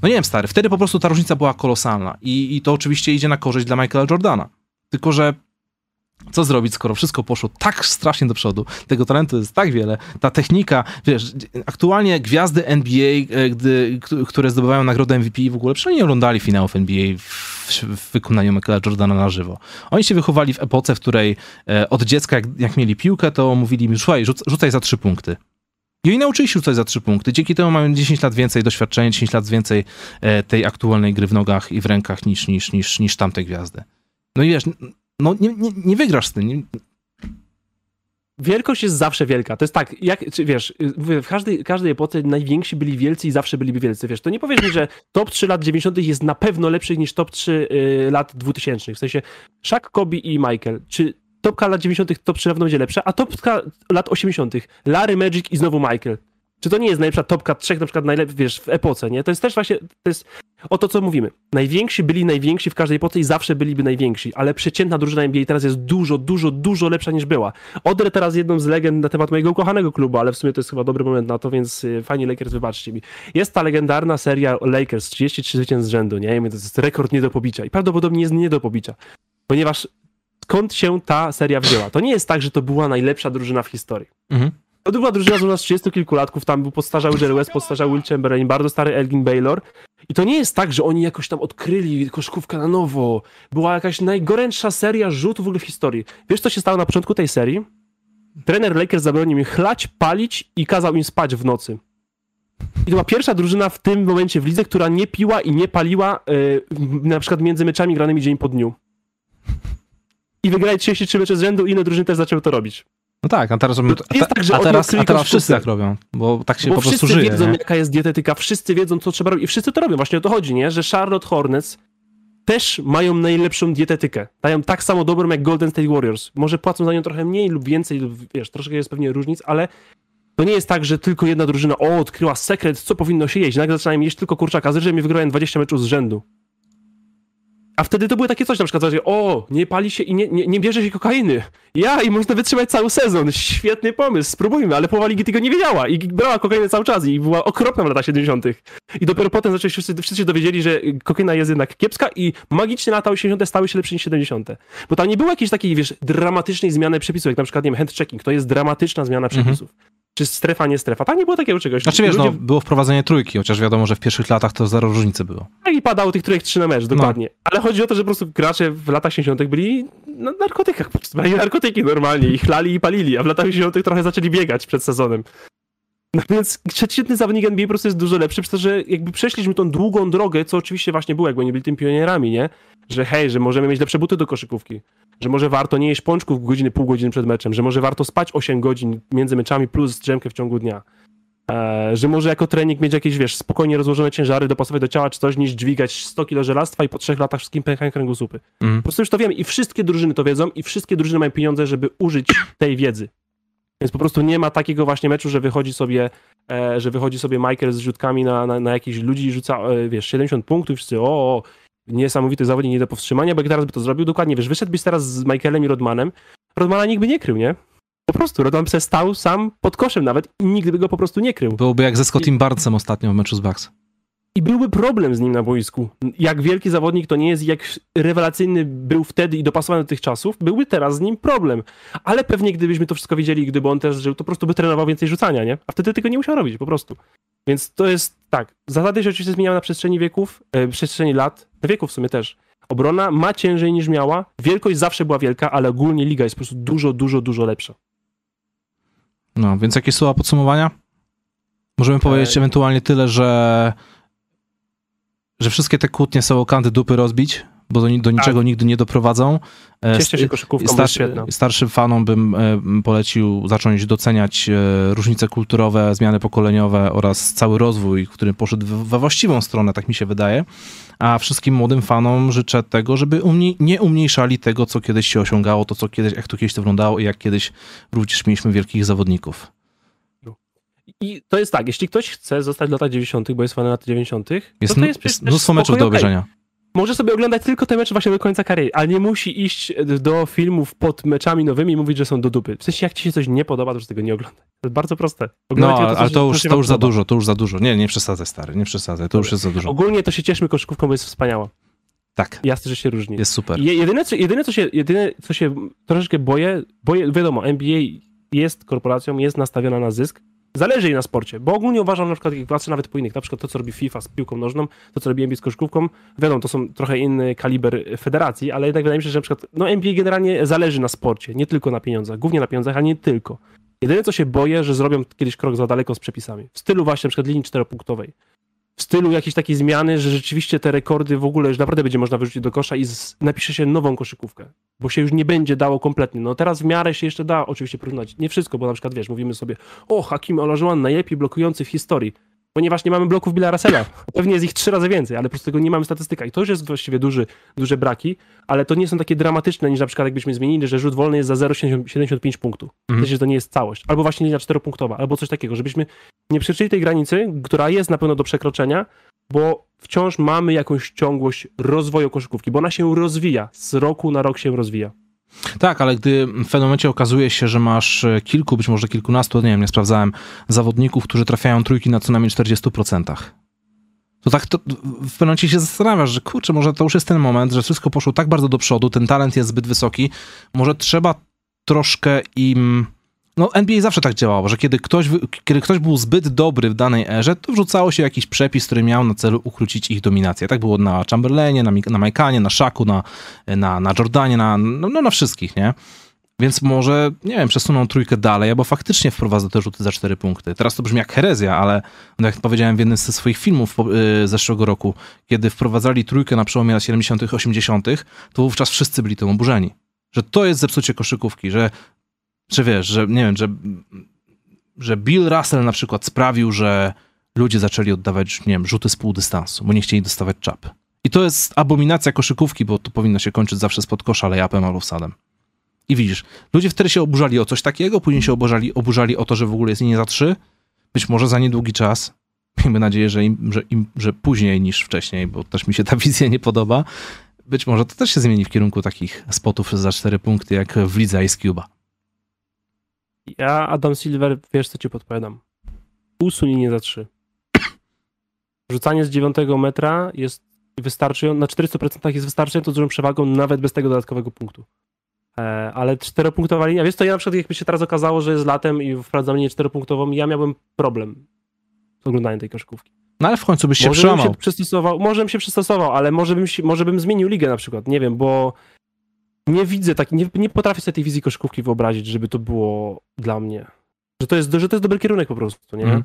No nie wiem, stary, wtedy po prostu ta różnica była kolosalna i to oczywiście idzie na korzyść dla Michaela Jordana. Tylko że co zrobić, skoro wszystko poszło tak strasznie do przodu, tego talentu jest tak wiele, ta technika, wiesz, aktualnie gwiazdy NBA, które zdobywają nagrodę MVP w ogóle, przynajmniej nie oglądali finałów NBA w wykonaniu Michaela Jordana na żywo. Oni się wychowali w epoce, w której od dziecka, jak mieli piłkę, to mówili mi, słuchaj, rzucaj za 3 punkty. I oni nauczyli się rzucać za 3 punkty. Dzięki temu mają 10 lat więcej doświadczenia, 10 lat więcej tej aktualnej gry w nogach i w rękach niż tamte gwiazdy. No i wiesz... No nie wygrasz z tym. Wielkość jest zawsze wielka. To jest tak, wiesz, w każdej epoce najwięksi byli wielcy i zawsze byliby wielcy. Wiesz, to nie powiesz mi, że top 3 lat 90. jest na pewno lepszych niż top 3 lat 2000. W sensie Shaq, Kobe i Michael. Czy topka lat 90. top 3 na pewno będzie lepsza, a topka lat 80. Larry, Magic i znowu Michael. Czy to nie jest najlepsza topka 3 na przykład najlepszych, wiesz, w epoce, nie? To jest też właśnie, to jest o to, co mówimy. Najwięksi byli najwięksi w każdej epoce i zawsze byliby najwięksi, ale przeciętna drużyna NBA teraz jest dużo lepsza niż była. Odrę teraz jedną z legend na temat mojego ukochanego klubu, ale w sumie to jest chyba dobry moment na to, więc fajnie Lakers, wybaczcie mi. Jest ta legendarna seria Lakers, 33 zwycięstw z rzędu, nie? To jest rekord nie do pobicia i prawdopodobnie jest nie do pobicia, ponieważ skąd się ta seria wzięła? To nie jest tak, że to była najlepsza drużyna w historii. To była drużyna z nas 30 kilkulatków, tam był podstarzały Jerry West, podstarzały Will Chamberlain, bardzo stary Elgin Baylor. I to nie jest tak, że oni jakoś tam odkryli koszykówkę na nowo. Była jakaś najgorętsza seria rzutów w ogóle w historii. Wiesz, co się stało na początku tej serii? Trener Lakers zabronił im chlać, palić i kazał im spać w nocy. I to była pierwsza drużyna w tym momencie w lidze, która nie piła i nie paliła na przykład między meczami granymi dzień po dniu. I wygrali 33 mecze z rzędu i inne drużyny też zaczęły to robić. No tak, a teraz wszyscy tak robią, bo tak się po prostu żyje. Wszyscy wiedzą, jaka jest dietetyka, wszyscy wiedzą, co trzeba robić i wszyscy to robią. Właśnie o to chodzi, nie? Że Charlotte Hornets też mają najlepszą dietetykę. Dają tak samo dobrą jak Golden State Warriors. Może płacą za nią trochę mniej lub więcej, lub, wiesz, troszkę jest pewnie różnic, ale to nie jest tak, że tylko jedna drużyna odkryła sekret, co powinno się jeść. Nagle zaczynają jeść tylko kurczaka, że mi wygrają 20 meczów z rzędu. A wtedy to były takie coś, na przykład, że nie pali się i nie bierze się kokainy. I można wytrzymać cały sezon. Świetny pomysł, spróbujmy, ale połowa ligi tego nie wiedziała i brała kokainę cały czas i była okropna w latach 70. I dopiero potem zaczęli wszyscy się dowiedzieli, że kokaina jest jednak kiepska i magicznie lata 80. stały się lepsze niż 70. Bo tam nie było jakiejś takiej, wiesz, dramatycznej zmiany przepisów, jak na przykład, nie wiem, hand-checking, to jest dramatyczna zmiana przepisów. Czy strefa, nie strefa. Tam nie było takiego czegoś. Znaczy wiesz, no, było wprowadzenie trójki, chociaż wiadomo, że w pierwszych latach to 0 różnicy było. Tak i padało tych trójek 3 na mecz, dokładnie. No. Ale chodzi o to, że po prostu gracze w latach 70 byli na narkotykach, po prostu brali narkotyki normalnie i chlali i palili, a w latach 80 trochę zaczęli biegać przed sezonem. No więc przeciętny zawodnik NBA po prostu jest dużo lepszy, przez to, że jakby przeszliśmy tą długą drogę, co oczywiście właśnie było, jakby nie byli tym pionierami, nie? Że hej, że możemy mieć lepsze buty do koszykówki, że może warto nie jeść pączków pół godziny przed meczem, że może warto spać 8 godzin między meczami plus drzemkę w ciągu dnia. że może jako trening mieć jakieś, wiesz, spokojnie rozłożone ciężary, dopasować do ciała czy coś, niż dźwigać 100 kg żelastwa i po 3 latach wszystkim pękają kręgu słupy. Po prostu już to wiem i wszystkie drużyny to wiedzą i wszystkie drużyny mają pieniądze, żeby użyć tej wiedzy. Więc po prostu nie ma takiego właśnie meczu, że wychodzi sobie Michael z rzutkami na jakichś ludzi i rzuca, wiesz, 70 punktów i wszyscy o, niesamowity zawodnik, nie do powstrzymania, bo jak teraz by to zrobił, dokładnie, wiesz, wyszedłbyś teraz z Michaelem i Rodmanem, Rodmana nikt by nie krył, nie? Po prostu Rodman by stał sam pod koszem nawet i nikt by go po prostu nie krył. Byłoby jak ze Scottim Barnesem ostatnio w meczu z Bucks. I byłby problem z nim na boisku. Jak wielki zawodnik to nie jest, jak rewelacyjny był wtedy i dopasowany do tych czasów, byłby teraz z nim problem. Ale pewnie gdybyśmy to wszystko wiedzieli, gdyby on też żył, to po prostu by trenował więcej rzucania, nie? A wtedy tego nie musiał robić po prostu. Więc to jest tak. Zasady się oczywiście zmieniały na przestrzeni wieków, przestrzeni lat, wieków w sumie też. Obrona ma ciężej niż miała. Wielkość zawsze była wielka, ale ogólnie liga jest po prostu dużo lepsza. No, więc jakie słowa podsumowania? Możemy powiedzieć ewentualnie tyle, że wszystkie te kłótnie są o kanty dupy rozbić, bo do niczego nigdy nie doprowadzą. Cieszcie się koszykówką, starszym fanom bym polecił zacząć doceniać różnice kulturowe, zmiany pokoleniowe oraz cały rozwój, który poszedł we właściwą stronę, tak mi się wydaje. A wszystkim młodym fanom życzę tego, żeby nie umniejszali tego, co kiedyś się osiągało, to co kiedyś, jak to kiedyś to wyglądało i jak kiedyś również mieliśmy wielkich zawodników. I to jest tak, jeśli ktoś chce zostać w latach 90., bo jest fanem lat 90., to jest mnóstwo meczów do obejrzenia. Okay. Może sobie oglądać tylko te mecze właśnie do końca kariery, ale nie musi iść do filmów pod meczami nowymi i mówić, że są do dupy. W sensie, jak ci się coś nie podoba, to już tego nie oglądaj. To jest bardzo proste. Oglądać no, ale to już za dużo. Nie przesadzę, stary, nie przesadzę. To już jest za dużo. Ogólnie to się cieszmy koszykówką, bo jest wspaniała. Tak. Jasne, że się różni. Jest super. Jedyne, co się troszeczkę boję, wiadomo, NBA jest korporacją, jest nastawiona na zysk. Zależy jej na sporcie, bo ogólnie uważam, na przykład, jak patrzę nawet po innych, na przykład to, co robi FIFA z piłką nożną, to, co robi NBA z koszykówką, wiadomo, to są trochę inny kaliber federacji, ale jednak wydaje mi się, że na przykład, no NBA generalnie zależy na sporcie, nie tylko na pieniądzach, głównie na pieniądzach, ale nie tylko. Jedyne, co się boję, że zrobią kiedyś krok za daleko z przepisami, w stylu właśnie na przykład linii 4-punktowej, w stylu jakiejś takiej zmiany, że rzeczywiście te rekordy w ogóle już naprawdę będzie można wyrzucić do kosza i napisze się nową koszykówkę, bo się już nie będzie dało kompletnie. No teraz w miarę się jeszcze da oczywiście porównać. Nie wszystko, bo na przykład, wiesz, mówimy sobie, o, Hakim Olajuwon najlepiej blokujący w historii, ponieważ nie mamy bloków Billa Russella. Pewnie jest ich 3 razy więcej, ale po prostu tego nie mamy w statystykach. I to już jest właściwie duże braki, ale to nie są takie dramatyczne, niż na przykład jakbyśmy zmienili, że rzut wolny jest za 0,75 punktu. To nie jest całość. Albo właśnie linia 4-punktowa, albo coś takiego, żebyśmy nie przekroczyli tej granicy, która jest na pewno do przekroczenia, bo wciąż mamy jakąś ciągłość rozwoju koszykówki, bo ona się rozwija, z roku na rok się rozwija. Tak, ale gdy w pewnym momencie okazuje się, że masz kilku, być może kilkunastu, nie wiem, nie sprawdzałem, zawodników, którzy trafiają trójki na co najmniej 40%. To tak to w pewnym momencie się zastanawiasz, że kurczę, może to już jest ten moment, że wszystko poszło tak bardzo do przodu, ten talent jest zbyt wysoki, może trzeba troszkę im... No NBA zawsze tak działało, że kiedy ktoś był zbyt dobry w danej erze, to wrzucało się jakiś przepis, który miał na celu ukrócić ich dominację. Tak było na Chamberlainie, na Majkanie, na Shaku, na Jordanie, na wszystkich, nie? Więc może, nie wiem, przesuną trójkę dalej, albo faktycznie wprowadzą te rzuty za 4 punkty. Teraz to brzmi jak herezja, ale jak powiedziałem w jednym ze swoich filmów zeszłego roku, kiedy wprowadzali trójkę na przełomie lat 70., 80., to wówczas wszyscy byli tym oburzeni. Że to jest zepsucie koszykówki, że wiesz, że nie wiem, że Bill Russell na przykład sprawił, że ludzie zaczęli oddawać, nie wiem, rzuty z półdystansu, bo nie chcieli dostawać czap. I to jest abominacja koszykówki, bo to powinno się kończyć zawsze spod kosza, lay-upem albo wsadem. I widzisz, ludzie wtedy się oburzali o coś takiego, później się oburzali o to, że w ogóle jest linia za 3. Być może za niedługi czas. Miejmy nadzieję, że później niż wcześniej, bo też mi się ta wizja nie podoba. Być może to też się zmieni w kierunku takich spotów za 4 punkty, jak w lidze Ice Cube'a. Ja, Adam Silver, wiesz co ci podpowiadam. Usuń linię za 3. Rzucanie z 9 metra jest wystarczające, na 400% jest wystarczające, to dużą przewagą nawet bez tego dodatkowego punktu. Ale 4-punktowa linia, wiesz co, ja na przykład jakby się teraz okazało, że jest latem i wprowadzam linię 4-punktową, ja miałbym problem z oglądaniem tej koszykówki. No ale w końcu byś się przełamał. Może bym się przystosował, ale może bym zmienił ligę na przykład, nie wiem, bo... Nie widzę tak, nie potrafię sobie tej wizji koszykówki wyobrazić, żeby to było dla mnie. Że to jest dobry kierunek po prostu, nie?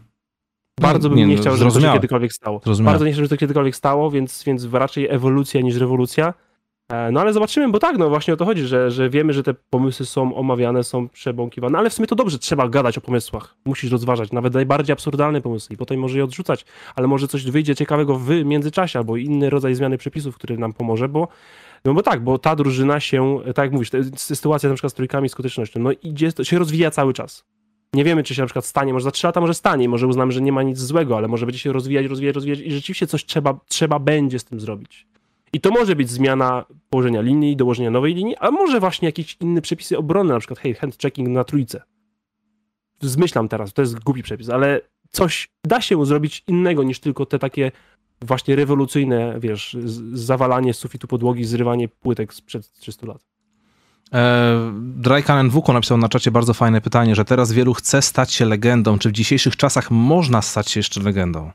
Bardzo bym nie chciał, żeby to się kiedykolwiek stało. Bardzo nie chciałbym, żeby to kiedykolwiek stało, więc raczej ewolucja niż rewolucja. No ale zobaczymy, bo tak, no właśnie o to chodzi, że wiemy, że te pomysły są omawiane, są przebąkiwane, ale w sumie to dobrze, trzeba gadać o pomysłach, musisz rozważać, nawet najbardziej absurdalne pomysły i potem może je odrzucać, ale może coś wyjdzie ciekawego w międzyczasie albo inny rodzaj zmiany przepisów, który nam pomoże, bo ta drużyna się, tak jak mówisz, sytuacja na przykład z trójkami, skutecznością, no idzie, to się rozwija cały czas. Nie wiemy, czy się na przykład stanie, może za 3 lata może stanie, może uznamy, że nie ma nic złego, ale może będzie się rozwijać i rzeczywiście coś trzeba będzie z tym zrobić. I to może być zmiana położenia linii, dołożenia nowej linii, a może właśnie jakieś inne przepisy obrony, na przykład hej, hand checking na trójce. Zmyślam teraz, to jest głupi przepis, ale coś da się zrobić innego niż tylko te takie właśnie rewolucyjne, wiesz, zawalanie sufitu podłogi, zrywanie płytek sprzed 300 lat. Drajkanen Wuko napisał na czacie bardzo fajne pytanie, że teraz wielu chce stać się legendą. Czy w dzisiejszych czasach można stać się jeszcze legendą?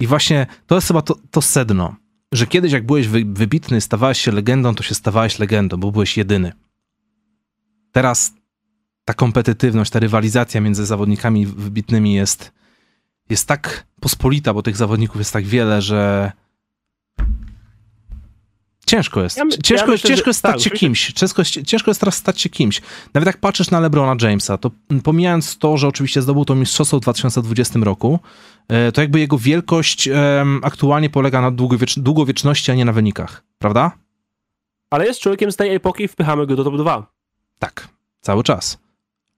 I właśnie to jest chyba to sedno, że kiedyś jak byłeś wybitny, stawałeś się legendą, to się stawałeś legendą, bo byłeś jedyny. Teraz ta kompetytywność, ta rywalizacja między zawodnikami wybitnymi jest tak pospolita, bo tych zawodników jest tak wiele, że ciężko jest. Ciężko jest teraz stać się kimś. Nawet jak patrzysz na LeBrona Jamesa, to pomijając to, że oczywiście zdobył to mistrzostwo w 2020 roku, to jakby jego wielkość aktualnie polega na długowieczności, a nie na wynikach. Prawda? Ale jest człowiekiem z tej epoki i wpychamy go do top 2. Tak. Cały czas.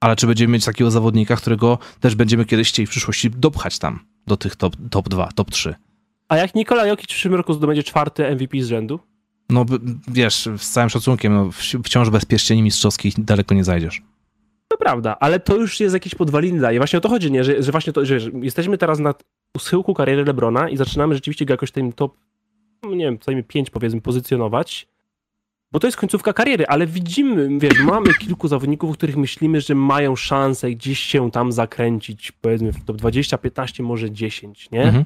Ale czy będziemy mieć takiego zawodnika, którego też będziemy kiedyś chcieli w przyszłości dopchać tam do tych top 2, top 3? A jak Nikola Jokic w przyszłym roku zdobędzie 4. MVP z rzędu? No wiesz, z całym szacunkiem, no, wciąż bez pierścieni mistrzowskich daleko nie zajdziesz. To prawda, ale to już jest jakieś podwalina i właśnie o to chodzi, nie? Że właśnie to, że jesteśmy teraz na schyłku kariery LeBrona i zaczynamy rzeczywiście go jakoś tym top, nie wiem, co najmniej 5 powiedzmy pozycjonować, bo to jest końcówka kariery, ale widzimy, wiesz, mamy kilku zawodników, o których myślimy, że mają szansę gdzieś się tam zakręcić, powiedzmy w top 20, 15, może 10, nie? Mhm.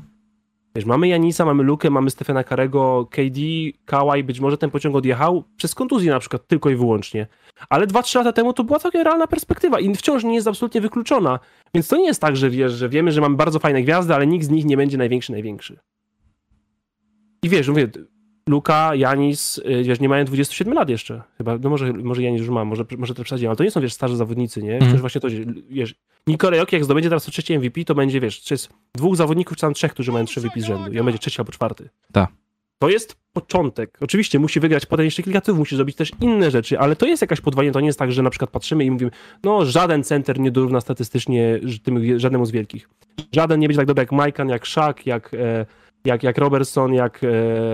Wiesz, mamy Janisa, mamy Lukę, mamy Stephena Curry'ego, KD, Kawhi, być może ten pociąg odjechał przez kontuzję na przykład tylko i wyłącznie. Ale 2-3 lata temu to była całkiem realna perspektywa i wciąż nie jest absolutnie wykluczona. Więc to nie jest tak, że wiesz, że wiemy, że mamy bardzo fajne gwiazdy, ale nikt z nich nie będzie największy. I wiesz, mówię, Luka, Janis, wiesz, nie mają 27 lat jeszcze. Chyba, no może Janis już ma, może to przesadziłem, ale to nie są, wiesz, starzy zawodnicy, nie? Przecież właśnie to, wiesz, Nikola Jokic jak zdobędzie teraz to 3. MVP, to będzie, wiesz, czy jest 2 zawodników, czy tam 3, którzy mają 3 MVP z rzędu i on będzie 3 albo 4. Tak. To jest początek. Oczywiście musi wygrać potem jeszcze kilka tytułów, musi zrobić też inne rzeczy, ale to jest jakaś podwalina, to nie jest tak, że na przykład patrzymy i mówimy, no żaden center nie dorówna statystycznie żadnemu z wielkich. Żaden nie będzie tak dobry jak Markkanen, jak Shaq, jak Robertson,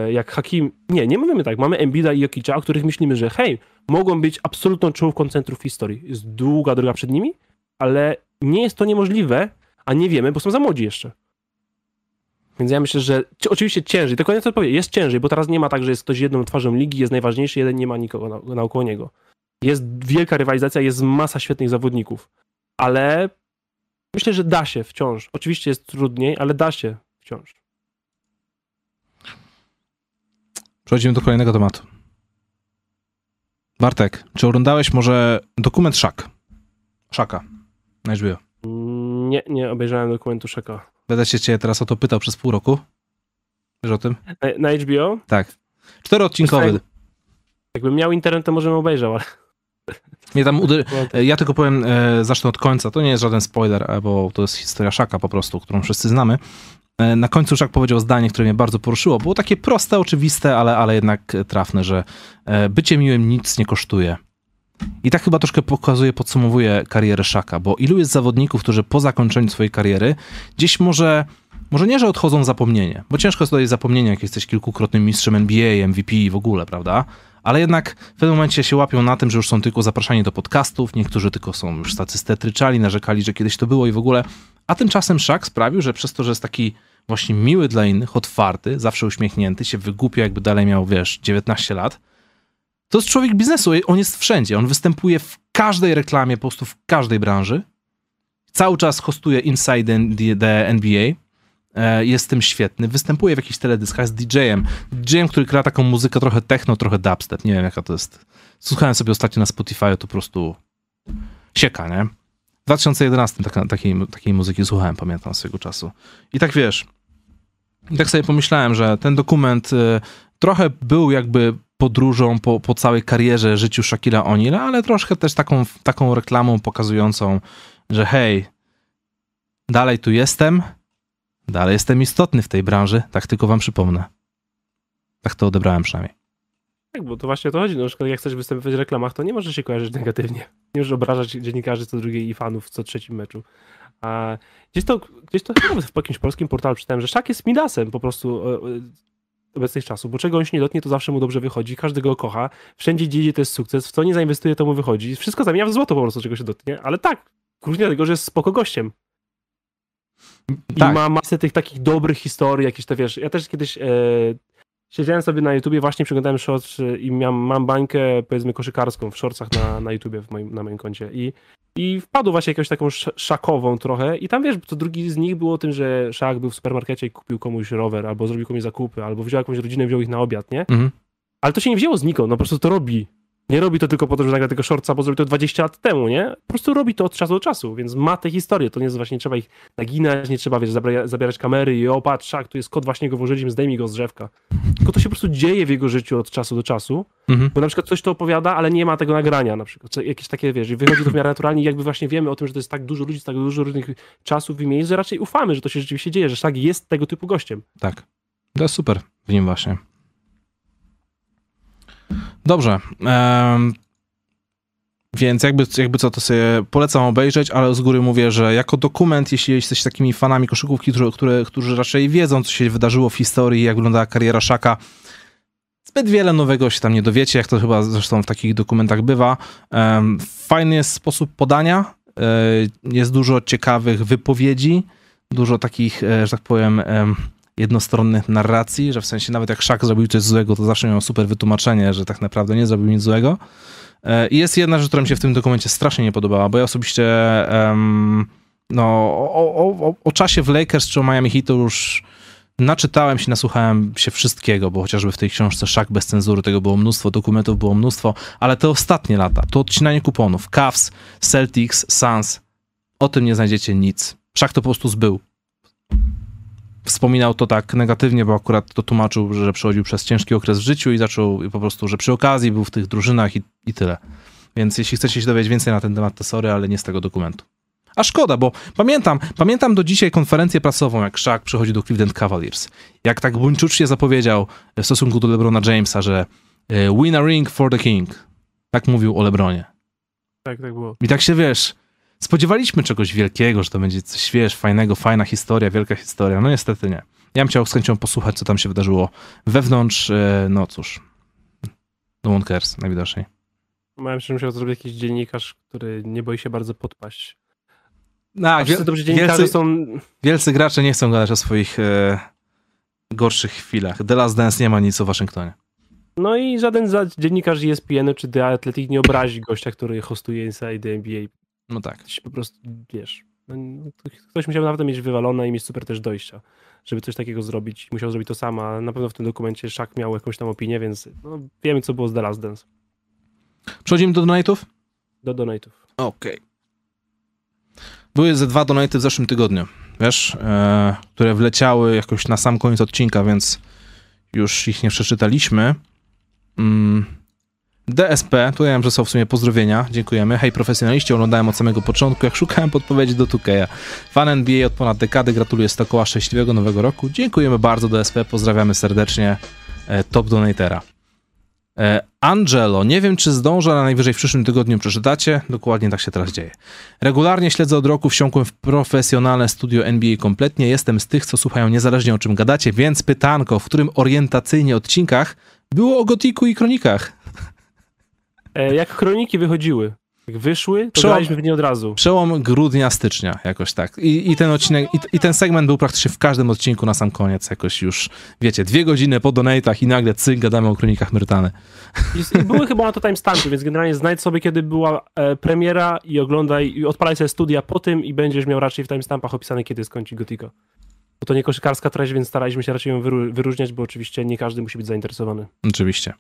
jak Hakim. Nie mówimy tak. Mamy Embida i Jokicza, o których myślimy, że hej, mogą być absolutną czołówką centrów w historii. Jest długa droga przed nimi, ale nie jest to niemożliwe, a nie wiemy, bo są za młodzi jeszcze. Więc ja myślę, że oczywiście ciężej, tylko nie chcę powiedzieć, jest ciężej, bo teraz nie ma tak, że jest ktoś jedną twarzą ligi, jest najważniejszy, jeden nie ma nikogo naokoło niego. Jest wielka rywalizacja, jest masa świetnych zawodników, ale myślę, że da się wciąż. Oczywiście jest trudniej, ale da się wciąż. Przechodzimy do kolejnego tematu. Bartek, czy oglądałeś może dokument Shaka na HBO? Nie obejrzałem dokumentu Shaka. Będę się cię teraz o to pytał przez pół roku. Wiesz o tym? Na HBO? Tak. 4-odcinkowy. Wiesz, jakbym miał internet, to może bym obejrzał, ale... Nie, tam ja tylko powiem, zacznę od końca. To nie jest żaden spoiler, bo to jest historia Shaka po prostu, którą wszyscy znamy. Na końcu Szak powiedział zdanie, które mnie bardzo poruszyło. Było takie proste, oczywiste, ale jednak trafne, że bycie miłym nic nie kosztuje. I tak chyba troszkę pokazuje, podsumowuje karierę Szaka, bo ilu jest zawodników, którzy po zakończeniu swojej kariery gdzieś może nie, że odchodzą w zapomnienie, bo ciężko jest tutaj zapomnienie, jak jesteś kilkukrotnym mistrzem NBA, MVP i w ogóle, prawda? Ale jednak w pewnym momencie się łapią na tym, że już są tylko zapraszani do podcastów, niektórzy tylko są już tacy stetryczali, narzekali, że kiedyś to było i w ogóle. A tymczasem Szak sprawił, że przez to, że jest taki właśnie miły dla innych, otwarty, zawsze uśmiechnięty, się wygłupia, jakby dalej miał, wiesz, 19 lat. To jest człowiek biznesu, on jest wszędzie, on występuje w każdej reklamie, po prostu w każdej branży. Cały czas hostuje Inside the NBA, jest w tym świetny, występuje w jakichś teledyskach, jest DJ-em, który gra taką muzykę trochę techno, trochę dubstep, nie wiem jaka to jest. Słuchałem sobie ostatnio na Spotify, to po prostu sieka, nie? W 2011 takiej muzyki słuchałem, pamiętam swojego czasu. I tak wiesz, i tak sobie pomyślałem, że ten dokument trochę był jakby podróżą po całej karierze, życiu Shaquilla O'Neala, ale troszkę też taką reklamą pokazującą, że hej, dalej tu jestem, dalej jestem istotny w tej branży, tak tylko wam przypomnę. Tak to odebrałem przynajmniej. Tak, bo to właśnie o to chodzi. No, na przykład jak chcesz występować w reklamach, to nie możesz się kojarzyć negatywnie. Nie możesz obrażać dziennikarzy co drugiej i fanów w co trzecim meczu. A gdzieś to chyba w jakimś polskim portalu czytałem, że Shaq jest midasem po prostu obecnych czasów, bo czego on się nie dotnie, to zawsze mu dobrze wychodzi, każdy go kocha, wszędzie gdzie idzie to jest sukces, w co nie zainwestuje to mu wychodzi, wszystko zamienia w złoto po prostu, czego się dotnie, ale tak, różnie dlatego, że jest spoko gościem. Tak. I ma masę tych takich dobrych historii, jakieś to wiesz, ja też kiedyś siedziałem sobie na YouTubie, właśnie przeglądałem shorts i mam bańkę powiedzmy koszykarską w shortsach na YouTubie na moim koncie i wpadł właśnie jakąś taką szakową trochę i tam wiesz, to drugi z nich było o tym, że Szak był w supermarkecie i kupił komuś rower, albo zrobił komuś zakupy, albo wziął jakąś rodzinę, wziął ich na obiad, nie? Mhm. Ale to się nie wzięło znikąd, no po prostu to robi. Nie robi to tylko po to, że nagra tego shortsa, bo zrobił to 20 lat temu, nie? Po prostu robi to od czasu do czasu, więc ma te historie. To nie jest właśnie, nie trzeba ich naginać, nie trzeba, wiesz, zabierać kamery i o, patrz, Szak, tu jest kot, właśnie go włożyliśmy, zdejmij go z drzewka. Tylko to się po prostu dzieje w jego życiu od czasu do czasu, bo na przykład coś to opowiada, ale nie ma tego nagrania na przykład. Jakieś takie, wiesz, i wychodzi to w miarę naturalnie i jakby właśnie wiemy o tym, że to jest tak dużo ludzi, tak dużo różnych czasów i miejsc, że raczej ufamy, że to się rzeczywiście dzieje, że Szak jest tego typu gościem. Tak. To jest super w nim właśnie. Dobrze, więc jakby co, to sobie polecam obejrzeć, ale z góry mówię, że jako dokument, jeśli jesteś takimi fanami koszykówki, którzy raczej wiedzą, co się wydarzyło w historii, jak wyglądała kariera Szaka, zbyt wiele nowego się tam nie dowiecie, jak to chyba zresztą w takich dokumentach bywa. Fajny jest sposób podania, jest dużo ciekawych wypowiedzi, dużo takich, że tak powiem, jednostronnych narracji, że w sensie nawet jak Szak zrobił coś złego, to zawsze miał super wytłumaczenie, że tak naprawdę nie zrobił nic złego. I jest jedna rzecz, która mi się w tym dokumencie strasznie nie podobała, bo ja osobiście o czasie w Lakers czy o Miami Heat to już naczytałem się, nasłuchałem się wszystkiego, bo chociażby w tej książce Szak bez cenzury tego było mnóstwo, dokumentów było mnóstwo, ale te ostatnie lata, to odcinanie kuponów, Cavs, Celtics, Suns, o tym nie znajdziecie nic. Szak to po prostu zbył. Wspominał to tak negatywnie, bo akurat to tłumaczył, że przechodził przez ciężki okres w życiu i zaczął po prostu, że przy okazji był w tych drużynach i tyle. Więc jeśli chcecie się dowiedzieć więcej na ten temat, to sorry, ale nie z tego dokumentu. A szkoda, bo pamiętam do dzisiaj konferencję prasową, jak Shaq przychodzi do Cleveland Cavaliers. Jak tak buńczucznie zapowiedział w stosunku do LeBrona Jamesa, że win a ring for the king. Tak mówił o LeBronie. Tak było. I tak się wiesz... Spodziewaliśmy czegoś wielkiego, że to będzie coś, wiesz, fajnego, fajna historia, wielka historia. No niestety nie. Ja bym chciał z chęcią posłuchać, co tam się wydarzyło wewnątrz, no cóż. No one cares, najwidoczniej. Miałem się musiał zrobić jakiś dziennikarz, który nie boi się bardzo podpaść. A wielcy gracze nie chcą gadać o swoich gorszych chwilach. The Last Dance nie ma nic o Waszyngtonie. No i żaden dziennikarz ESPN czy The Athletic nie obrazi gościa, który hostuje Inside NBA. No tak. Po prostu, wiesz, no, ktoś musiał naprawdę mieć wywalone i mieć super też dojścia, żeby coś takiego zrobić. Musiał zrobić to samo, a na pewno w tym dokumencie Szak miał jakąś tam opinię, więc no, wiemy, co było z The Last Dance. Przechodzimy do donatów? Do donatów. Okej. Okay. Były ze 2 donaty w zeszłym tygodniu, wiesz, które wleciały jakoś na sam koniec odcinka, więc już ich nie przeczytaliśmy. DSP, tu ja wiem, że są w sumie pozdrowienia, dziękujemy. Hej profesjonaliści, oglądałem od samego początku, jak szukałem podpowiedzi do 2K. Fan NBA od ponad dekady, gratuluję z dookoła szczęśliwego nowego roku. Dziękujemy bardzo DSP, pozdrawiamy serdecznie top donatera. Angelo, nie wiem czy zdążę, ale najwyżej w przyszłym tygodniu przeczytacie. Dokładnie tak się teraz dzieje. Regularnie śledzę od roku, wsiąkłem w profesjonalne studio NBA kompletnie. Jestem z tych, co słuchają niezależnie o czym gadacie, więc pytanko, w którym orientacyjnie odcinkach było o Gotiku i Kronikach? Jak Kroniki wychodziły, jak wyszły, to graliśmy w nie od razu. Przełom grudnia, stycznia jakoś tak. I ten odcinek, i ten segment był praktycznie w każdym odcinku na sam koniec. Jakoś już, wiecie, 2 godziny po donatach i nagle cyk, gadamy o Kronikach Myrtany. I były chyba na to timestampy, więc generalnie znajdź sobie, kiedy była premiera i oglądaj, i odpalaj sobie studia po tym i będziesz miał raczej w timestampach opisane, kiedy skończy Gotika. Bo to nie koszykarska treść, więc staraliśmy się raczej ją wyróżniać, bo oczywiście nie każdy musi być zainteresowany. Oczywiście.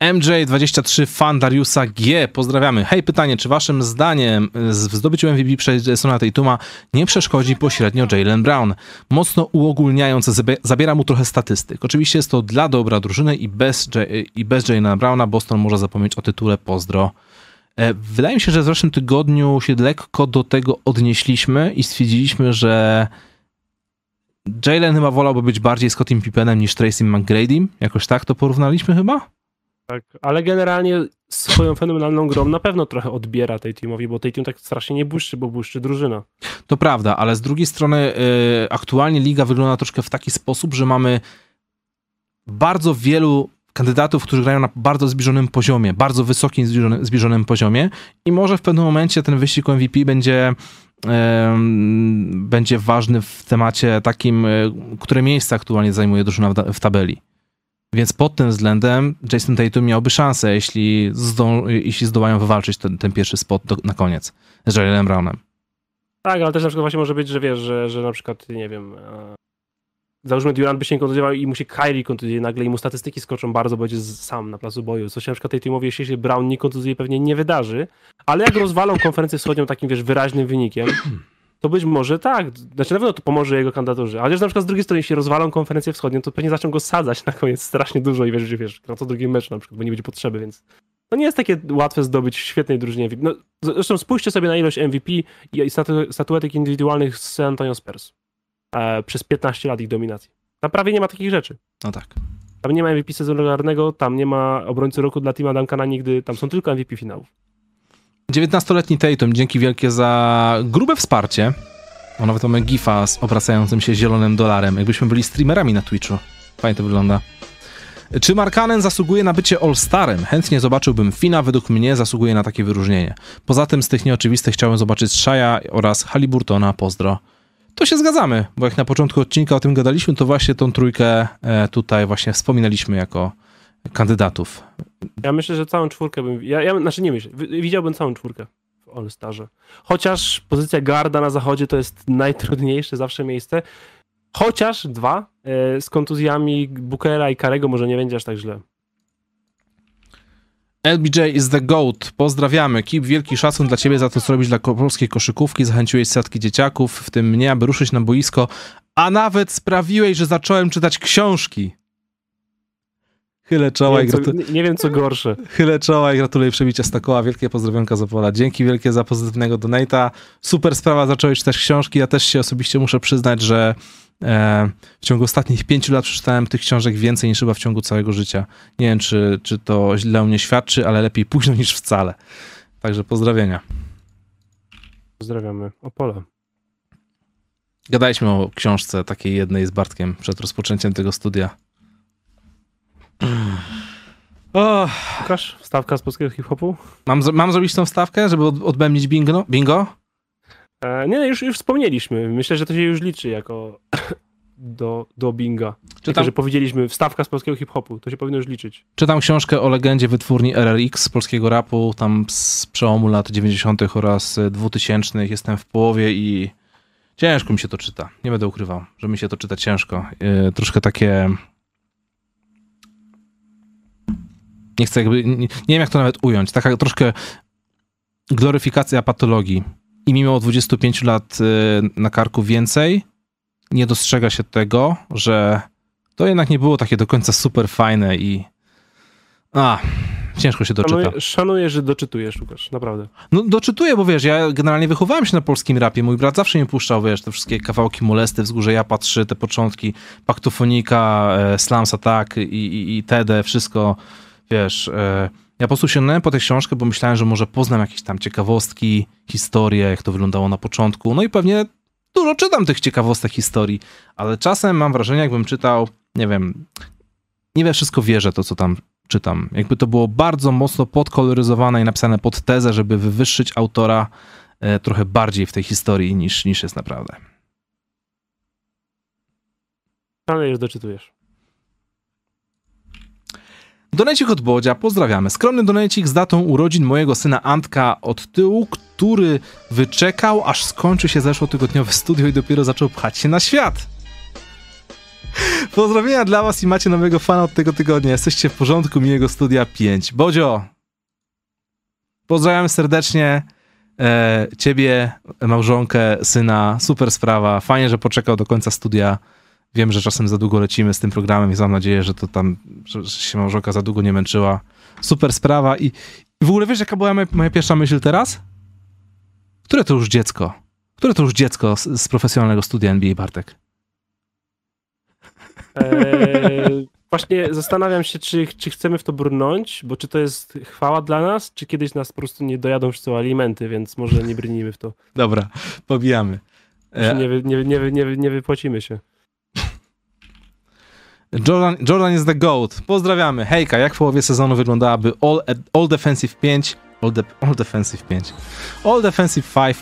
MJ23 fan Dariusa G. Pozdrawiamy. Hej, pytanie, czy waszym zdaniem w zdobyciu MVP przez Jasona Tatuma nie przeszkodzi pośrednio Jaylen Brown? Mocno uogólniając, zabiera mu trochę statystyk. Oczywiście jest to dla dobra drużyny i bez Jaylena Browna Boston może zapomnieć o tytule. Pozdro. Wydaje mi się, że w zeszłym tygodniu się lekko do tego odnieśliśmy i stwierdziliśmy, że Jaylen chyba wolałby być bardziej Scottim Pippenem niż Tracy McGrady'm. Jakoś tak to porównaliśmy chyba? Tak, ale generalnie swoją fenomenalną grą na pewno trochę odbiera Tatumowi, bo Tatum tak strasznie nie błyszczy, bo błyszczy drużyna. To prawda, ale z drugiej strony aktualnie liga wygląda troszkę w taki sposób, że mamy bardzo wielu kandydatów, którzy grają na bardzo zbliżonym poziomie, bardzo wysokim zbliżonym poziomie i może w pewnym momencie ten wyścig o MVP będzie ważny w temacie takim, które miejsce aktualnie zajmuje drużyna w tabeli. Więc pod tym względem Jason Tatum miałby szansę, jeśli zdołają wywalczyć ten pierwszy spot na koniec z Jaylenem Brownem. Tak, ale też na przykład właśnie może być, że wiesz, że na przykład, nie wiem, załóżmy Durant by się nie kontuzjował i mu się Kyrie kontuzjuje nagle i mu statystyki skoczą bardzo, bo będzie sam na placu boju. Co się na przykład Tatumowi, jeśli się Brown nie kontuzjuje, pewnie nie wydarzy, ale jak rozwalą konferencję wschodnią takim, wiesz, wyraźnym wynikiem, to być może tak, znaczy na pewno to pomoże jego kandydaturze, ale też na przykład z drugiej strony, jeśli rozwalą konferencję wschodnią, to pewnie zaczną go sadzać na koniec strasznie dużo i wiesz, na co drugi mecz na przykład, bo nie będzie potrzeby, więc to nie jest takie łatwe zdobyć w świetnej drużynie MVP. No, zresztą spójrzcie sobie na ilość MVP i statuetek indywidualnych z San Antonio Spurs. Przez 15 lat ich dominacji. Tam prawie nie ma takich rzeczy. No tak. Tam nie ma MVP sezonu regularnego, tam nie ma obrońcy roku dla Tima Duncana nigdy, tam są tylko MVP finałów. 19-letni Tatum, dzięki wielkie za grube wsparcie. O, nawet mamy gifa z obracającym się zielonym dolarem. Jakbyśmy byli streamerami na Twitchu. Fajnie to wygląda. Czy Markkanen zasługuje na bycie All-Starem? Chętnie zobaczyłbym Fina, według mnie zasługuje na takie wyróżnienie. Poza tym z tych nieoczywistych chciałem zobaczyć Shaya oraz Haliburtona. Pozdro. To się zgadzamy, bo jak na początku odcinka o tym gadaliśmy, to właśnie tą trójkę tutaj właśnie wspominaliśmy jako kandydatów. Ja myślę, że całą czwórkę bym... znaczy nie myślę, widziałbym całą czwórkę w All-Starze. Chociaż pozycja garda na zachodzie to jest najtrudniejsze zawsze miejsce. Chociaż dwa z kontuzjami Bookera i Karego może nie będzie aż tak źle. LBJ is the GOAT. Pozdrawiamy. Kip, wielki szacun dla ciebie za to, co robisz dla polskiej koszykówki. Zachęciłeś setki dzieciaków, w tym mnie, aby ruszyć na boisko, a nawet sprawiłeś, że zacząłem czytać książki. Chylę czoła nie wiem, co gorsze. Chylę czoła i gratuluję przebicia Stakoła. Wielkie pozdrowionka z Opola. Dzięki wielkie za pozytywnego donata. Super sprawa, zacząłeś czytać książki. Ja też się osobiście muszę przyznać, że w ciągu ostatnich 5 lat przeczytałem tych książek więcej niż chyba w ciągu całego życia. Nie wiem, czy to źle o mnie świadczy, ale lepiej późno niż wcale. Także pozdrawienia. Pozdrawiamy Opola. Gadaliśmy o książce takiej jednej z Bartkiem przed rozpoczęciem tego studia. Łukasz, wstawka z polskiego hip-hopu? Mam zrobić tą wstawkę, żeby odbędzić bingo? Nie, już wspomnieliśmy. Myślę, że to się już liczy jako do binga. Tylko, że powiedzieliśmy wstawka z polskiego hip-hopu. To się powinno już liczyć. Czytam książkę o legendzie wytwórni RRX z polskiego rapu, tam z przełomu lat 90. oraz 2000. Jestem w połowie i ciężko mi się to czyta. Nie będę ukrywał, że mi się to czyta ciężko. Troszkę takie... Nie chcę jakby... Nie wiem, jak to nawet ująć. Taka troszkę gloryfikacja patologii. I mimo 25 lat na karku więcej, nie dostrzega się tego, że to jednak nie było takie do końca super fajne i... ciężko się doczyta. Szanuję, że doczytujesz, Łukasz, naprawdę. No doczytuję, bo wiesz, ja generalnie wychowałem się na polskim rapie. Mój brat zawsze mi puszczał, wiesz, te wszystkie kawałki Molesty, Wzgórze Japa 3, te początki, Paktofonika, Slams Attack i TD, wszystko, wiesz... Ja po prostu sięgnąłem po tę książkę, bo myślałem, że może poznam jakieś tam ciekawostki, historie, jak to wyglądało na początku. No i pewnie dużo czytam tych ciekawostek, historii, ale czasem mam wrażenie, jakbym czytał, nie we wszystko wierzę to, co tam czytam. Jakby to było bardzo mocno podkoloryzowane i napisane pod tezę, żeby wywyższyć autora trochę bardziej w tej historii niż jest naprawdę. Ale już doczytujesz. Donecik od Bodzia, pozdrawiamy. Skromny donecik z datą urodzin mojego syna Antka od tyłu, który wyczekał, aż skończy się zeszłotygodniowe studio i dopiero zaczął pchać się na świat. Pozdrowienia dla was i macie nowego fana od tego tygodnia. Jesteście w porządku, miłego studia 5. Bodzio, pozdrawiam serdecznie ciebie, małżonkę, syna. Super sprawa. Fajnie, że poczekał do końca studia. Wiem, że czasem za długo lecimy z tym programem i mam nadzieję, że to tam że się małżonka za długo nie męczyła. Super sprawa. I w ogóle wiesz, jaka była moja pierwsza myśl teraz? Które to już dziecko? Które to już dziecko z profesjonalnego studia NBA, Bartek? Właśnie zastanawiam się, czy chcemy w to brnąć, bo czy to jest chwała dla nas, czy kiedyś nas po prostu nie dojadą wszyscy alimenty, więc może nie brnijmy w to. Dobra, pobijamy. Nie wypłacimy się. Jordan is the GOAT. Pozdrawiamy. Hejka, jak w połowie sezonu wyglądałaby All Defensive 5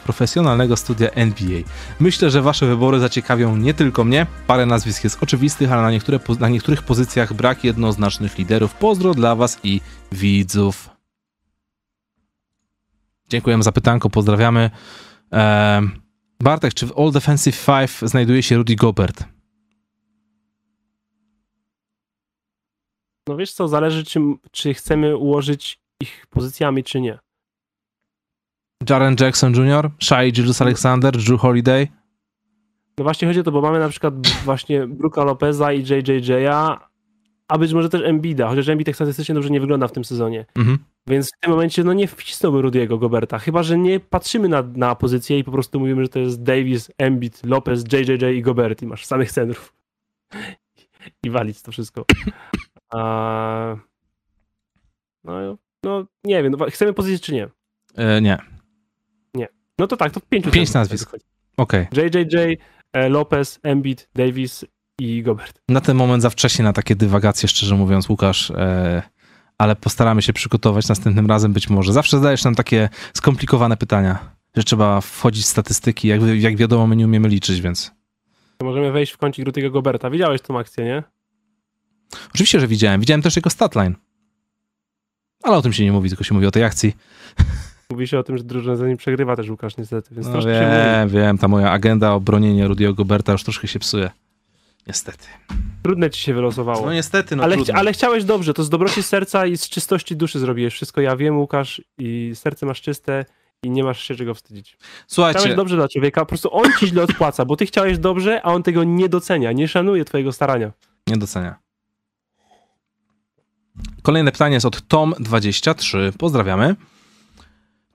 profesjonalnego studia NBA? Myślę, że wasze wybory zaciekawią nie tylko mnie. Parę nazwisk jest oczywistych, ale na niektórych pozycjach brak jednoznacznych liderów. Pozdro dla was i widzów. Dziękujemy za pytanko, pozdrawiamy. Bartek, czy w All Defensive 5 znajduje się Rudy Gobert? No wiesz co, zależy czy chcemy ułożyć ich pozycjami, czy nie. Jaren Jackson Jr., Shai Gilgeous-Alexander, Jrue Holiday. No właśnie chodzi o to, bo mamy na przykład właśnie Brooka Lopeza i JJJ'a, a być może też Embiida, chociaż Embiid tak statystycznie dobrze nie wygląda w tym sezonie. Mhm. Więc w tym momencie no nie wcisnąłby Rudiego Goberta, chyba że nie patrzymy na pozycję i po prostu mówimy, że to jest Davis, Embiid, Lopez, JJJ i Gobert i masz samych centrów. I walić to wszystko. No nie wiem, chcemy pozycji czy nie? Nie. Nie. No to tak, to pięć nazwisk. Okej. Okay. JJJ, Lopez, Embiid, Davis i Gobert. Na ten moment za wcześnie na takie dywagacje, szczerze mówiąc, Łukasz, ale postaramy się przygotować następnym razem być może. Zawsze zadajesz nam takie skomplikowane pytania, że trzeba wchodzić w statystyki. Jak wiadomo, my nie umiemy liczyć, więc... Możemy wejść w kącik Rudy'ego Goberta. Widziałeś tą akcję, nie? Oczywiście, że widziałem. Widziałem też jego statline. Ale o tym się nie mówi, tylko się mówi o tej akcji. Mówi się o tym, że drużyna za nim przegrywa też, Łukasz, niestety. Więc no wiem, ta moja agenda o bronienie Rudy'ego Goberta już troszkę się psuje. Niestety. Trudne ci się wylosowało. No niestety, no ale chciałeś dobrze, to z dobroci serca i z czystości duszy zrobiłeś wszystko. Ja wiem, Łukasz, i serce masz czyste i nie masz się czego wstydzić. Słuchajcie. Chciałeś dobrze dla człowieka, po prostu on ci źle odpłaca, bo ty chciałeś dobrze, a on tego nie docenia, nie szanuje twojego starania. Nie docenia. Kolejne pytanie jest od Tom23. Pozdrawiamy.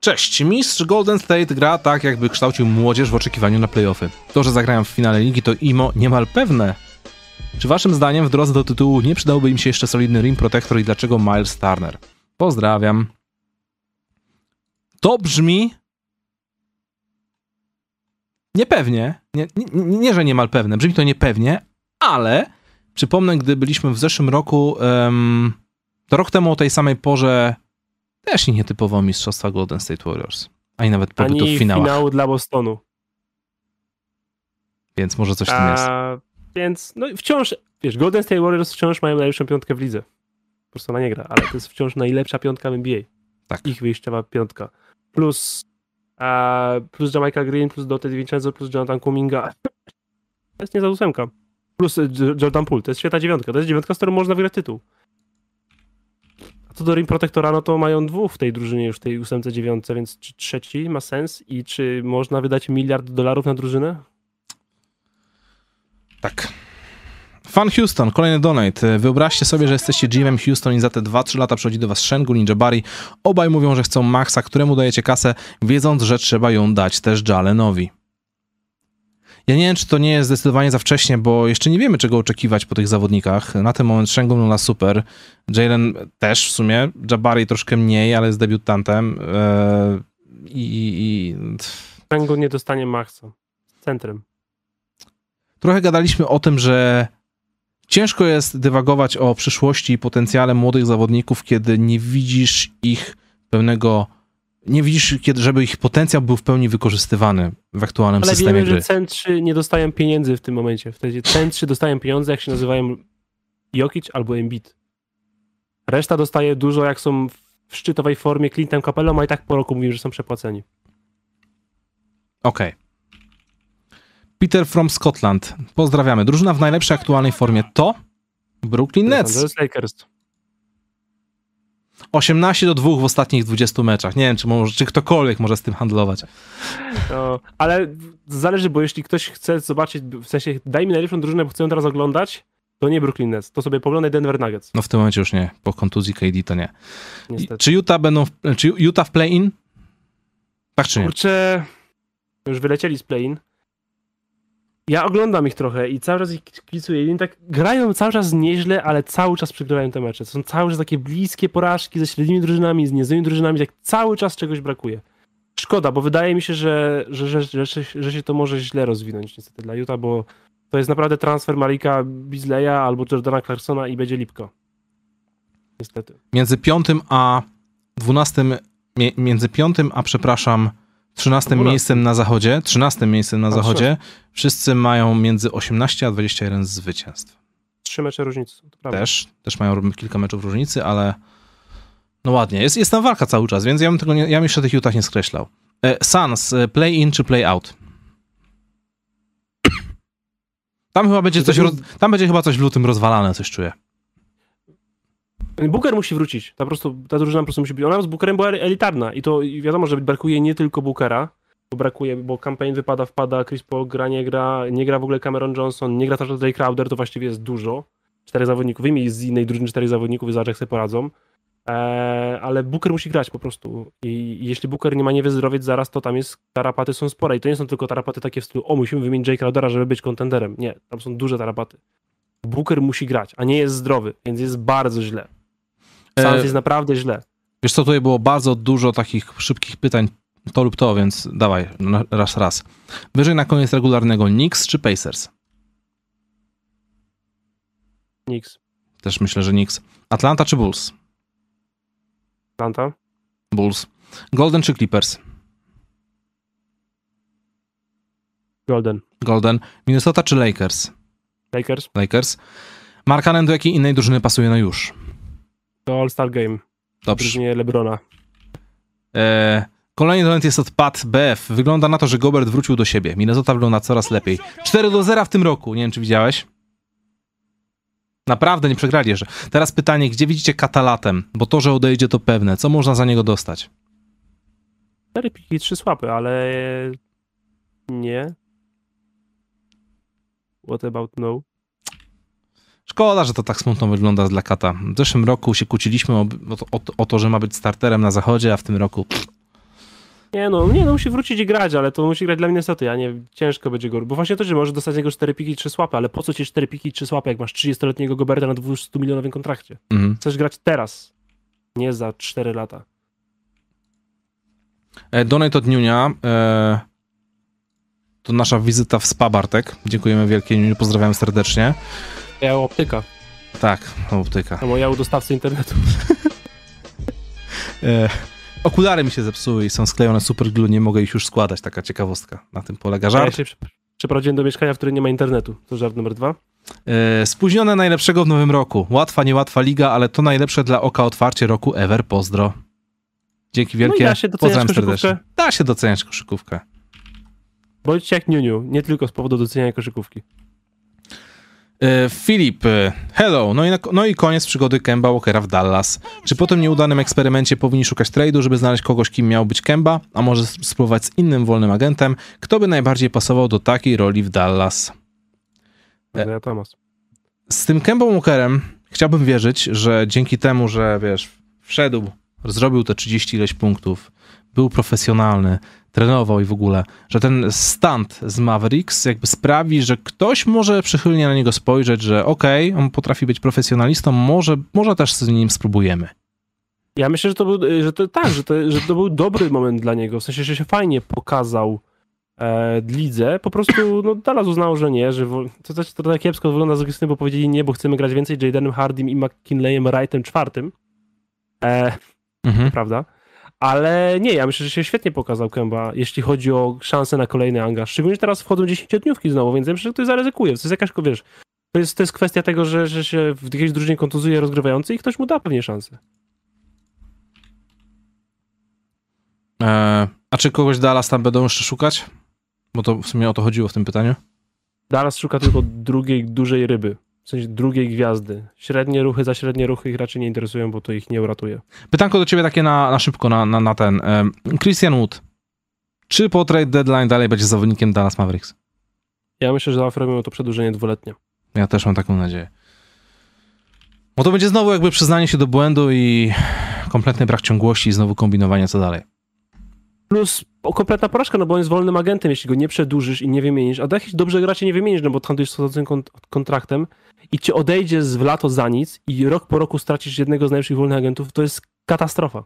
Cześć. Mistrz Golden State gra tak, jakby kształcił młodzież w oczekiwaniu na play-offy. To, że zagrają w finale ligi, to imo niemal pewne. Czy waszym zdaniem w drodze do tytułu nie przydałby im się jeszcze solidny rim protector i dlaczego Miles Turner? Pozdrawiam. To brzmi niepewnie. Nie, że niemal pewne. Brzmi to niepewnie, ale przypomnę, gdy byliśmy w zeszłym roku... To rok temu o tej samej porze też nie typował mistrzostwa Golden State Warriors. Ani nawet pobytu w finałach. Finału dla Bostonu. Więc może coś tam jest. Więc no wciąż, wiesz, Golden State Warriors wciąż mają najlepszą piątkę w lidze. Po prostu ona nie gra, ale to jest wciąż najlepsza piątka w NBA. Tak. Ich wyjściowa piątka. Plus Jamaica Green, plus Dante DiVincenzo, plus Jonathan Kuminga. To jest niezła ósemka. Plus Jordan Poole. To jest świetna dziewiątka. To jest dziewiątka, z którą można wygrać tytuł. Co do rim protectora, no to mają dwóch w tej drużynie już, w tej ósemce, dziewiątce, więc czy trzeci ma sens i czy można wydać $1 miliard na drużynę? Tak. Fan Houston, kolejny donate. Wyobraźcie sobie, że jesteście GM Houston i za te 2-3 lata przychodzi do was Şengün i Jabari. Obaj mówią, że chcą Maxa, któremu dajecie kasę, wiedząc, że trzeba ją dać też Jalenowi. Ja nie wiem, czy to nie jest zdecydowanie za wcześnie, bo jeszcze nie wiemy, czego oczekiwać po tych zawodnikach. Na ten moment Şengün na super, Jaylen też w sumie, Jabari troszkę mniej, ale jest debiutantem. Şengün nie dostanie maksa. Centrum. Trochę gadaliśmy o tym, że ciężko jest dywagować o przyszłości i potencjale młodych zawodników, kiedy nie widzisz ich pewnego... Nie widzisz, żeby ich potencjał był w pełni wykorzystywany w aktualnym systemie gry. Ale wiemy, że centrzy nie dostają pieniędzy w tym momencie. Wtedy centrzy dostają pieniądze, jak się nazywają Jokic albo Embiid. Reszta dostaje dużo, jak są w szczytowej formie Clintem Capellą, a i tak po roku mówimy, że są przepłaceni. Okej. Peter from Scotland. Pozdrawiamy. Drużyna w najlepszej aktualnej formie to Brooklyn Nets. 18-2 w ostatnich 20 meczach. Nie wiem, czy ktokolwiek może z tym handlować. No, ale zależy, bo jeśli ktoś chce zobaczyć, w sensie daj mi najlepszą drużynę, bo chcę ją teraz oglądać, to nie Brooklyn Nets, to sobie poglądaj Denver Nuggets. No w tym momencie już nie, po kontuzji KD to nie. Niestety. Czy Utah w play-in? Tak czy nie? Kurczę, już wylecieli z play-in. Ja oglądam ich trochę i cały czas ich kibicuję. Oni tak grają cały czas nieźle, ale cały czas przegrywają te mecze. To są cały czas takie bliskie porażki ze średnimi drużynami, z niezłymi drużynami, tak cały czas czegoś brakuje. Szkoda, bo wydaje mi się, że się to może źle rozwinąć niestety dla Utah, bo to jest naprawdę transfer Marika Bisleya albo Jordana Clarksona i będzie lipko. Niestety. Między 13 miejscem na zachodzie, 13 miejscem na zachodzie, wszyscy mają między 18 a 21 zwycięstw. 3 mecze różnicy. Też mają kilka meczów różnicy, ale no ładnie. Jest tam walka cały czas, więc ja bym jeszcze tych Utah nie skreślał. Suns, play-in czy play-out? Tam będzie chyba coś w lutym rozwalane, coś czuję. Booker musi wrócić. Ta drużyna po prostu musi być. Ona z Bookerem była elitarna i to wiadomo, że brakuje nie tylko Bookera, bo campaign wpada, Chris Paul nie gra w ogóle Cameron Johnson, nie gra też Jay Crowder, to właściwie jest dużo. 4 zawodników, wyjmij z innej drużyny 4 zawodników i zobacz, jak sobie poradzą. Ale Booker musi grać po prostu. I jeśli Booker nie ma wyzdrowieć zaraz, to tam tarapaty są spore. I to nie są tylko tarapaty takie w stylu, musimy wymienić Jay Crowdera, żeby być kontenderem. Nie, tam są duże tarapaty. Booker musi grać, a nie jest zdrowy, więc jest bardzo źle. Suns jest naprawdę źle. Wiesz co, tutaj było bardzo dużo takich szybkich pytań, to lub to, więc dawaj, raz. Wyżej na koniec regularnego Knicks czy Pacers? Knicks. Też myślę, że Knicks. Atlanta czy Bulls? Atlanta. Bulls. Golden czy Clippers? Golden. Minnesota czy Lakers? Lakers. Markkanen do jakiej innej drużyny pasuje na już? To All-Star Game. Dobrze. Drużynie LeBrona. Kolejny talent jest od Pat BF. Wygląda na to, że Gobert wrócił do siebie. Minnesota wygląda coraz lepiej. 4-0 w tym roku. Nie wiem, czy widziałeś? Naprawdę nie przegrali jeszcze. Teraz pytanie, gdzie widzicie Katalatem? Bo to, że odejdzie, to pewne. Co można za niego dostać? 4 piki, 3 słapy, ale... Nie. What about no? Szkoda, że to tak smutno wygląda dla Kata. W zeszłym roku się kłóciliśmy o to, że ma być starterem na zachodzie, a w tym roku... Nie no, musi wrócić i grać, ale to musi grać dla Minnesoty, a nie, ciężko będzie go... Bo właśnie to, że możesz dostać z niego 4 piki i 3 słapy, ale po co ci 4 piki i 3 słapy, jak masz 30-letniego Goberta na 200-milionowym kontrakcie? Mhm. Chcesz grać teraz, nie za 4 lata. Donate od Niunia... To nasza wizyta w Spa, Bartek. Dziękujemy wielkie, pozdrawiam serdecznie. Ja u optyka. Tak, u optyka. Albo ja u dostawcy internetu. Okulary mi się zepsuły i są sklejone superglue, nie mogę ich już składać. Taka ciekawostka. Na tym polega żart. Ja się przeprowadziłem do mieszkania, w którym nie ma internetu. To żart numer 2. Spóźnione najlepszego w nowym roku. Łatwa, niełatwa liga, ale to najlepsze dla oka otwarcie roku ever. Pozdro. Dzięki wielkie. No da się doceniać koszykówkę. Da się doceniać koszykówkę. Bądźcie jak Niuniu, nie tylko z powodu doceniania koszykówki. Filip, hello. No i koniec przygody Kemba Walkera w Dallas. Czy po tym nieudanym eksperymencie powinni szukać trade'u, żeby znaleźć kogoś, kim miał być Kemba, a może spróbować z innym wolnym agentem? Kto by najbardziej pasował do takiej roli w Dallas? Z tym Kembą Walkerem chciałbym wierzyć, że dzięki temu, że wiesz, wszedł, zrobił te 30 ileś punktów, był profesjonalny, trenował i w ogóle, że ten stunt z Mavericks jakby sprawi, że ktoś może przychylnie na niego spojrzeć, że okej, on potrafi być profesjonalistą, może też z nim spróbujemy. Ja myślę, że to był dobry moment dla niego, w sensie, że się fajnie pokazał lidze, po prostu Dallas uznał, że nie, że to też trochę kiepsko wygląda z drugiej strony, bo powiedzieli nie, bo chcemy grać więcej Jadenem Hardym i McKinleyem Wrightem czwartym. Prawda? Ale nie, ja myślę, że się świetnie pokazał Kemba, jeśli chodzi o szansę na kolejny angaż. Szczególnie teraz wchodzą 10-dniówki znowu, więc ja myślę, że ktoś zaryzykuje. To jest jakaś, wiesz, to jest kwestia tego, że się w jakiejś drużynie kontuzuje rozgrywający i ktoś mu da pewnie szansę. A czy kogoś Dallas tam będą jeszcze szukać? Bo to w sumie o to chodziło w tym pytaniu. Dallas szuka tylko drugiej dużej ryby. W sensie drugiej gwiazdy. Średnie ruchy za średnie ruchy ich raczej nie interesują, bo to ich nie uratuje. Pytanko do ciebie takie na szybko, na ten. Christian Wood. Czy po trade deadline dalej będzie zawodnikiem Dallas Mavericks? Ja myślę, że zaoferują to przedłużenie dwuletnie. Ja też mam taką nadzieję. Bo to będzie znowu jakby przyznanie się do błędu i kompletny brak ciągłości i znowu kombinowanie co dalej. Plus kompletna porażka, no bo on jest wolnym agentem, jeśli go nie przedłużysz i nie wymienisz, a do jakichś dobrze graczy nie wymienisz, no bo handlujesz z tym kontraktem i cię odejdzie w lato za nic i rok po roku stracisz jednego z najlepszych wolnych agentów, to jest katastrofa.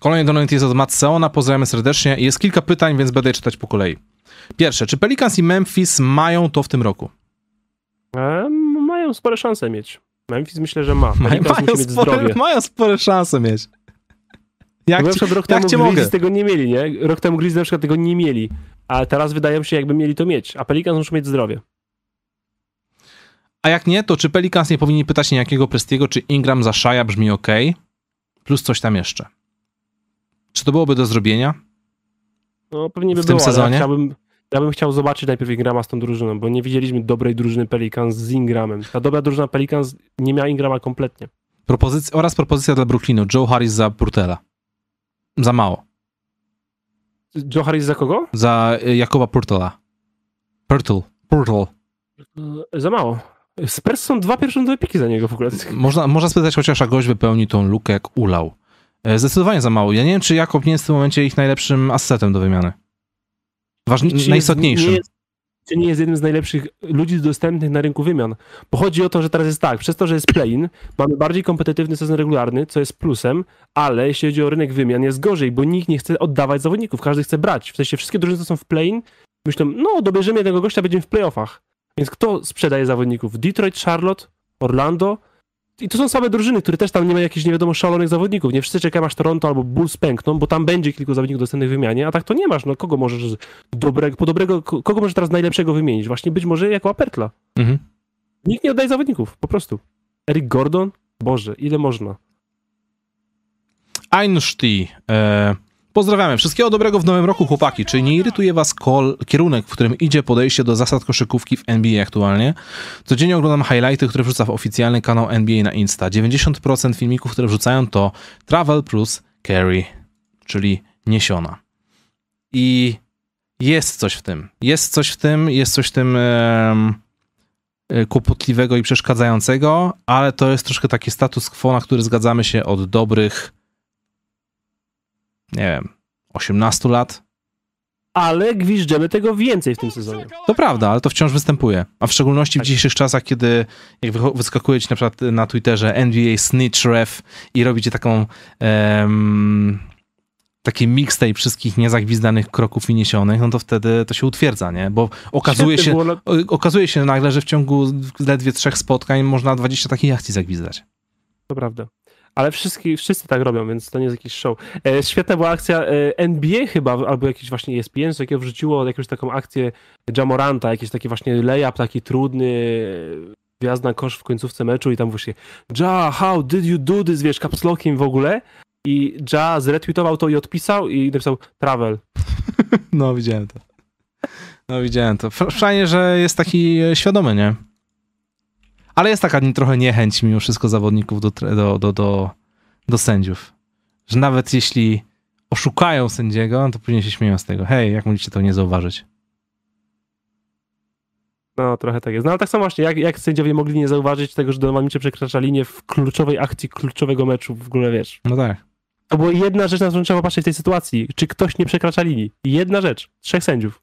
Kolejny donate jest od Matseona, pozdrawiamy serdecznie. Jest kilka pytań, więc będę je czytać po kolei. Pierwsze, czy Pelicans i Memphis mają to w tym roku? Mają spore szanse mieć. Memphis myślę, że ma. Mają spore szanse mieć. Jak ci, rok jak temu Grizzlies tego nie mieli, nie? Rok temu Grizzlies na przykład tego nie mieli, a teraz wydają się jakby mieli to mieć, a Pelicans muszą mieć zdrowie. A jak nie, to czy Pelicans nie powinni pytać niejakiego Prestiego, czy Ingram za Shaya brzmi ok? Plus coś tam jeszcze. Czy to byłoby do zrobienia? No pewnie by w było, tym sezonie? Ja bym chciał zobaczyć najpierw Ingrama z tą drużyną, bo nie widzieliśmy dobrej drużyny Pelicans z Ingramem. Ta dobra drużyna Pelicans nie miała Ingrama kompletnie. Propozycja dla Brooklynu, Joe Harris za Portela. Za mało. Joe Harris za kogo? Za Jakoba Purtela. Purtle. Za mało. Spurs są dwa pierwsze piki za niego w ogóle. Można spytać, chociaż a gość wypełni tą lukę jak ulał. Zdecydowanie za mało. Ja nie wiem, czy Jakob nie jest w tym momencie ich najlepszym assetem do wymiany. Najistotniejszym. Czy nie jest jednym z najlepszych ludzi dostępnych na rynku wymian. Bo chodzi o to, że teraz jest tak, przez to, że jest play-in, mamy bardziej kompetytywny sezon regularny, co jest plusem, ale jeśli chodzi o rynek wymian, jest gorzej, bo nikt nie chce oddawać zawodników, każdy chce brać. W sensie wszystkie drużyny, co są w play-in, myślą, no dobierzemy jednego gościa, będziemy w play-offach. Więc kto sprzedaje zawodników? Detroit, Charlotte, Orlando. I to są same drużyny, które też tam nie mają jakichś nie wiadomo szalonych zawodników. Nie wszyscy czekają aż Toronto albo Bulls pękną, bo tam będzie kilku zawodników dostępnych w wymianie, a tak to nie masz. No kogo możesz kogo możesz teraz najlepszego wymienić? Właśnie być może jako Apertla. Mhm. Nikt nie oddaje zawodników, po prostu. Eric Gordon? Boże, ile można. Einstein. Pozdrawiamy. Wszystkiego dobrego w nowym roku, chłopaki. Czy nie irytuje was kierunek, w którym idzie podejście do zasad koszykówki w NBA aktualnie? Codziennie oglądam highlighty, które wrzuca w oficjalny kanał NBA na Insta. 90% filmików, które wrzucają, to travel plus carry, czyli niesiona. I jest coś w tym. Kłopotliwego i przeszkadzającego, ale to jest troszkę taki status quo, na który zgadzamy się od dobrych, nie wiem, 18 lat. Ale gwiżdżemy tego więcej w tym sezonie. To prawda, ale to wciąż występuje. A w szczególności w dzisiejszych czasach, kiedy jak wyskakuje ci na przykład na Twitterze NBA Snitch Ref i robicie taki mixtape wszystkich niezagwizdanych kroków i niesionych, no to wtedy to się utwierdza, nie? Bo okazuje się nagle, że w ciągu ledwie 3 spotkań można 20 takich akcji zagwizdać. To prawda. Ale wszyscy tak robią, więc to nie jest jakiś show. Świetna była akcja NBA chyba, albo jakiś właśnie ESPN, co jakiego wrzuciło jakąś taką akcję Jamoranta, jakiś taki właśnie layup, taki trudny, wjazd na kosz w końcówce meczu i tam właśnie Ja, how did you do this, wiesz, caps lockiem w ogóle. I Ja zretweetował to i odpisał i napisał travel. No, widziałem to. Fajnie, że jest taki świadomy, nie? Ale jest taka trochę niechęć mimo wszystko zawodników do sędziów. Że nawet jeśli oszukają sędziego, to później się śmieją z tego. Hej, jak mogliście to nie zauważyć? No, trochę tak jest. No, ale tak samo właśnie, jak sędziowie mogli nie zauważyć tego, że Donovan Mitchell przekracza linię w kluczowej akcji, kluczowego meczu w ogóle, wiesz. No tak. To była jedna rzecz, na którą trzeba patrzeć w tej sytuacji. Czy ktoś nie przekracza linii? Jedna rzecz. 3 sędziów.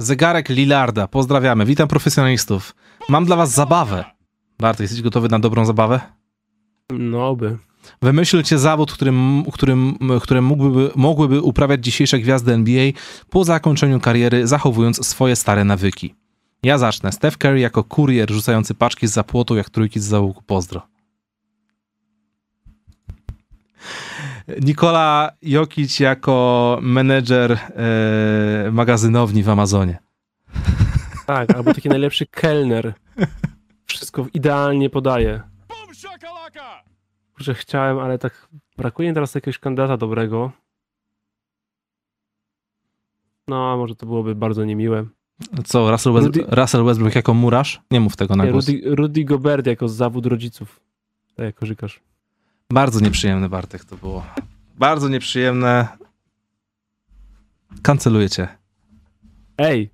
Zegarek Lillarda. Pozdrawiamy. Witam profesjonalistów. Mam dla was zabawę. Bartek, jesteś gotowy na dobrą zabawę? No by. Wymyślcie zawód, którym mogłyby uprawiać dzisiejsze gwiazdy NBA po zakończeniu kariery, zachowując swoje stare nawyki. Ja zacznę. Steph Curry jako kurier rzucający paczki z zapłotu jak trójki z załuku. Pozdro. Nikola Jokic jako menedżer magazynowni w Amazonie. Tak, albo taki najlepszy kelner. Wszystko idealnie podaje. Kurczę, chciałem, ale tak brakuje teraz jakiegoś kandydata dobrego. No, może to byłoby bardzo niemiłe. Co, Russell Westbrook jako murarz? Nie mów tego na głos. Rudy Gobert jako zawód rodziców. Tak jak korzykasz. Bardzo nieprzyjemne, Bartek, to było. Bardzo nieprzyjemne. Kanceluję cię. Ej!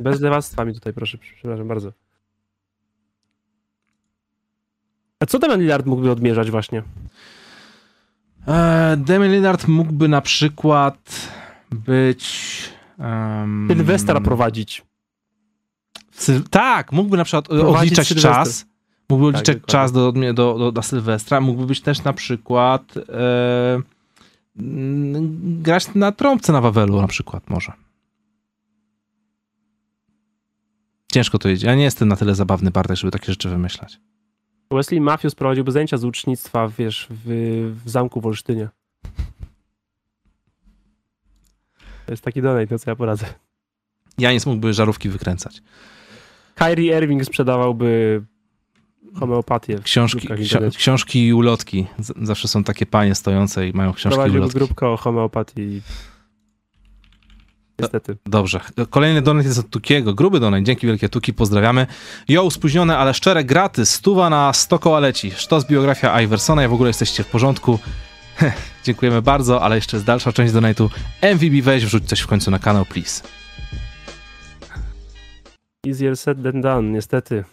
Bez lewactwa mi tutaj, proszę. Przepraszam bardzo. A co Damian Lillard mógłby odmierzać właśnie? Damian Lillard mógłby na przykład być... Sylwestra prowadzić. Tak, mógłby na przykład odliczać czas. Mógłby odliczać czas do Sylwestra. Mógłby być też na przykład grać na trąbce na Wawelu na przykład może. Ciężko to idzie. Ja nie jestem na tyle zabawny, Bartek, żeby takie rzeczy wymyślać. Wesley Matthews prowadziłby zajęcia z łucznictwa, wiesz, w zamku w Olsztynie. To jest taki donate, no co ja poradzę. Giannis mógłby żarówki wykręcać. Kyrie Irving sprzedawałby homeopatię. Książki i ulotki. Zawsze są takie panie stojące i mają książki i ulotki. Grupka o homeopatii. Niestety. Dobrze. Kolejny donate jest od Tukiego. Gruby donate. Dzięki wielkie, Tuki. Pozdrawiamy. Jo, spóźnione, ale szczere graty. 100 na 100 koła leci. Sztos biografia Iversona. Ja w ogóle jesteście w porządku. Dziękujemy bardzo, ale jeszcze jest dalsza część donate'u. MVB, weź, wrzuć coś w końcu na kanał, please. Easier said than done, niestety.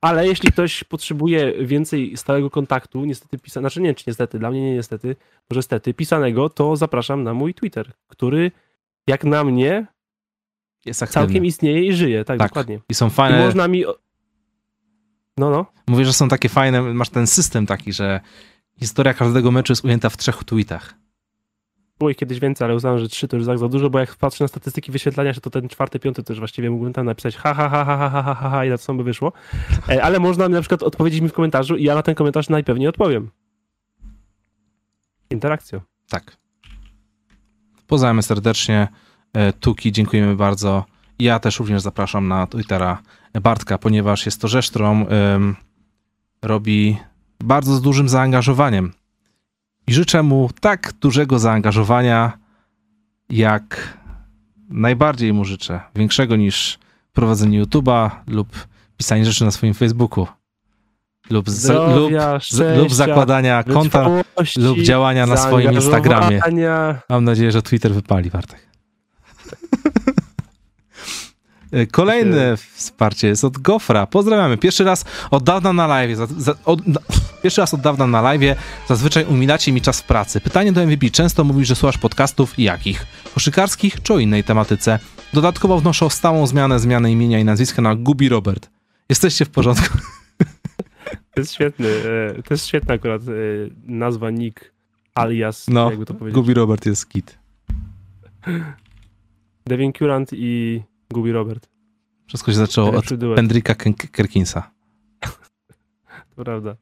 Ale jeśli ktoś potrzebuje więcej stałego kontaktu, niestety pisanego, znaczy nie, czy niestety, dla mnie nie niestety, może stety, pisanego, to zapraszam na mój Twitter, który jak na mnie jest aktywny. Całkiem istnieje i żyje, tak, dokładnie. I są fajne... I można mi... No. Mówię, że są takie fajne, masz ten system taki, że historia każdego meczu jest ujęta w 3 tweetach. Było ich kiedyś więcej, ale uznałem, że 3 to już za dużo, bo jak patrzę na statystyki wyświetlania się, to ten 4., 5. to już właściwie mógłbym tam napisać ha i na co by wyszło. Ale można na przykład odpowiedzieć mi w komentarzu i ja na ten komentarz najpewniej odpowiem. Interakcją. Tak. Pozdrawiamy serdecznie. Tuki, dziękujemy bardzo. Ja też również zapraszam na Twittera Bartka, ponieważ jest to rzecz, którą robi... bardzo z dużym zaangażowaniem. I życzę mu tak dużego zaangażowania, jak najbardziej mu życzę. Większego niż prowadzenie YouTube'a lub pisanie rzeczy na swoim Facebooku. Lub zakładania konta, lub działania na swoim Instagramie. Mam nadzieję, że Twitter wypali, Bartek. Kolejne wsparcie jest od Gofra. Pozdrawiamy. Pierwszy raz od dawna na live'ie. Zazwyczaj umilacie mi czas w pracy. Pytanie do MVP. Często mówisz, że słuchasz podcastów. Jakich? Koszykarskich czy o innej tematyce? Dodatkowo wnoszę o stałą zmianę imienia i nazwiska na Gubi Robert. Jesteście w porządku? To jest świetny. To jest świetna akurat nazwa, nick, alias. No, jakby to powiedzieć. Gubi Robert jest kit. Devin Curant i Gubi Robert. Wszystko się zaczęło od Pendricka Kerkinsa. To prawda.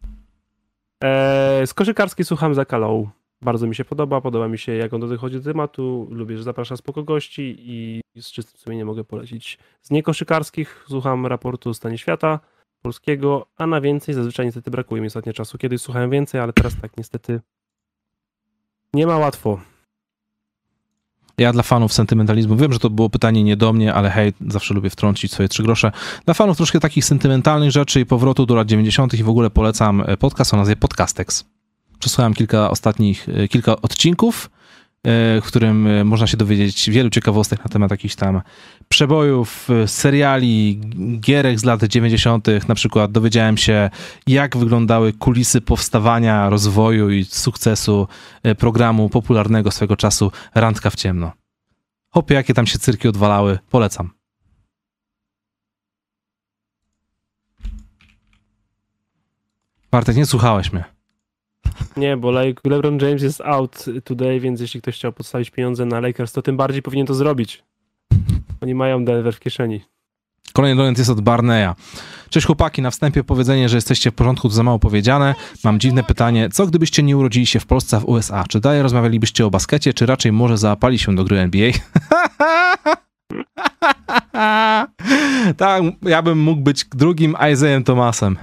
Z koszykarskiej słucham Zacha Lowe. Bardzo mi się podoba. Podoba mi się, jak on dochodzi do tematu. Lubię, że zaprasza spoko gości i z czystym sumieniem mogę polecić. Z niekoszykarskich słucham raportu Stanie Świata Polskiego, a na więcej zazwyczaj niestety brakuje mi ostatnio czasu. Kiedyś słuchałem więcej, ale teraz tak niestety nie ma łatwo. Ja dla fanów sentymentalizmu, wiem, że to było pytanie nie do mnie, ale hej, zawsze lubię wtrącić swoje 3 grosze. Dla fanów troszkę takich sentymentalnych rzeczy i powrotu do lat 90. i w ogóle polecam podcast o nazwie Podcastex. Przesłuchałem kilka odcinków, w którym można się dowiedzieć wielu ciekawostek na temat jakichś tam przebojów, seriali, gierek z lat 90. Na przykład dowiedziałem się, jak wyglądały kulisy powstawania, rozwoju i sukcesu programu popularnego swego czasu Randka w ciemno. Hopie, jakie tam się cyrki odwalały. Polecam. Bartek, nie słuchałeś mnie. Nie, bo LeBron James jest out today, więc jeśli ktoś chciał podstawić pieniądze na Lakers, to tym bardziej powinien to zrobić. Oni mają Denver w kieszeni. Kolejny donat jest od Barneya. Cześć chłopaki, na wstępie powiedzenie, że jesteście w porządku, to za mało powiedziane. Mam dziwne pytanie, co gdybyście nie urodzili się w Polsce, a w USA? Czy dalej rozmawialibyście o baskecie, czy raczej może załapali się do gry NBA? Tak, ja bym mógł być drugim Isaiah Thomasem.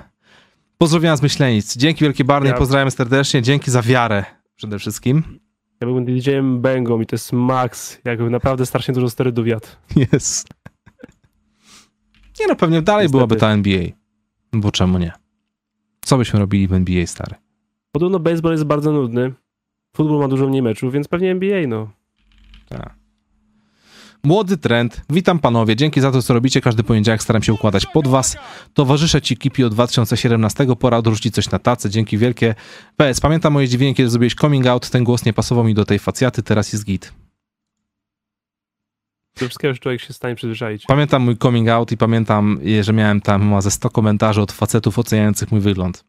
Pozdrawiam z Myślenic. Dzięki wielkie, Barney, pozdrawiam serdecznie. Dzięki za wiarę przede wszystkim. Ja byłem DJ-em Bengą i to jest max. Jakby naprawdę strasznie dużo sterydów jadł. Jest. Nie no, pewnie dalej niestety byłaby ta NBA. Bo czemu nie? Co byśmy robili w NBA, stary? Podobno baseball jest bardzo nudny. Futbol ma dużo mniej meczów, więc pewnie NBA, no. Tak. Młody trend. Witam panowie. Dzięki za to, co robicie. Każdy poniedziałek staram się układać pod was. Towarzyszę ci Kipi od 2017. Pora odróżnić coś na tacę. Dzięki wielkie. PS. Pamiętam moje zdziwienie, kiedy zrobiłeś coming out. Ten głos nie pasował mi do tej facjaty. Teraz jest git. Do wszystkiego człowiek się stanie przyzwyczaić. Pamiętam mój coming out i pamiętam, że miałem tam ze 100 komentarzy od facetów oceniających mój wygląd.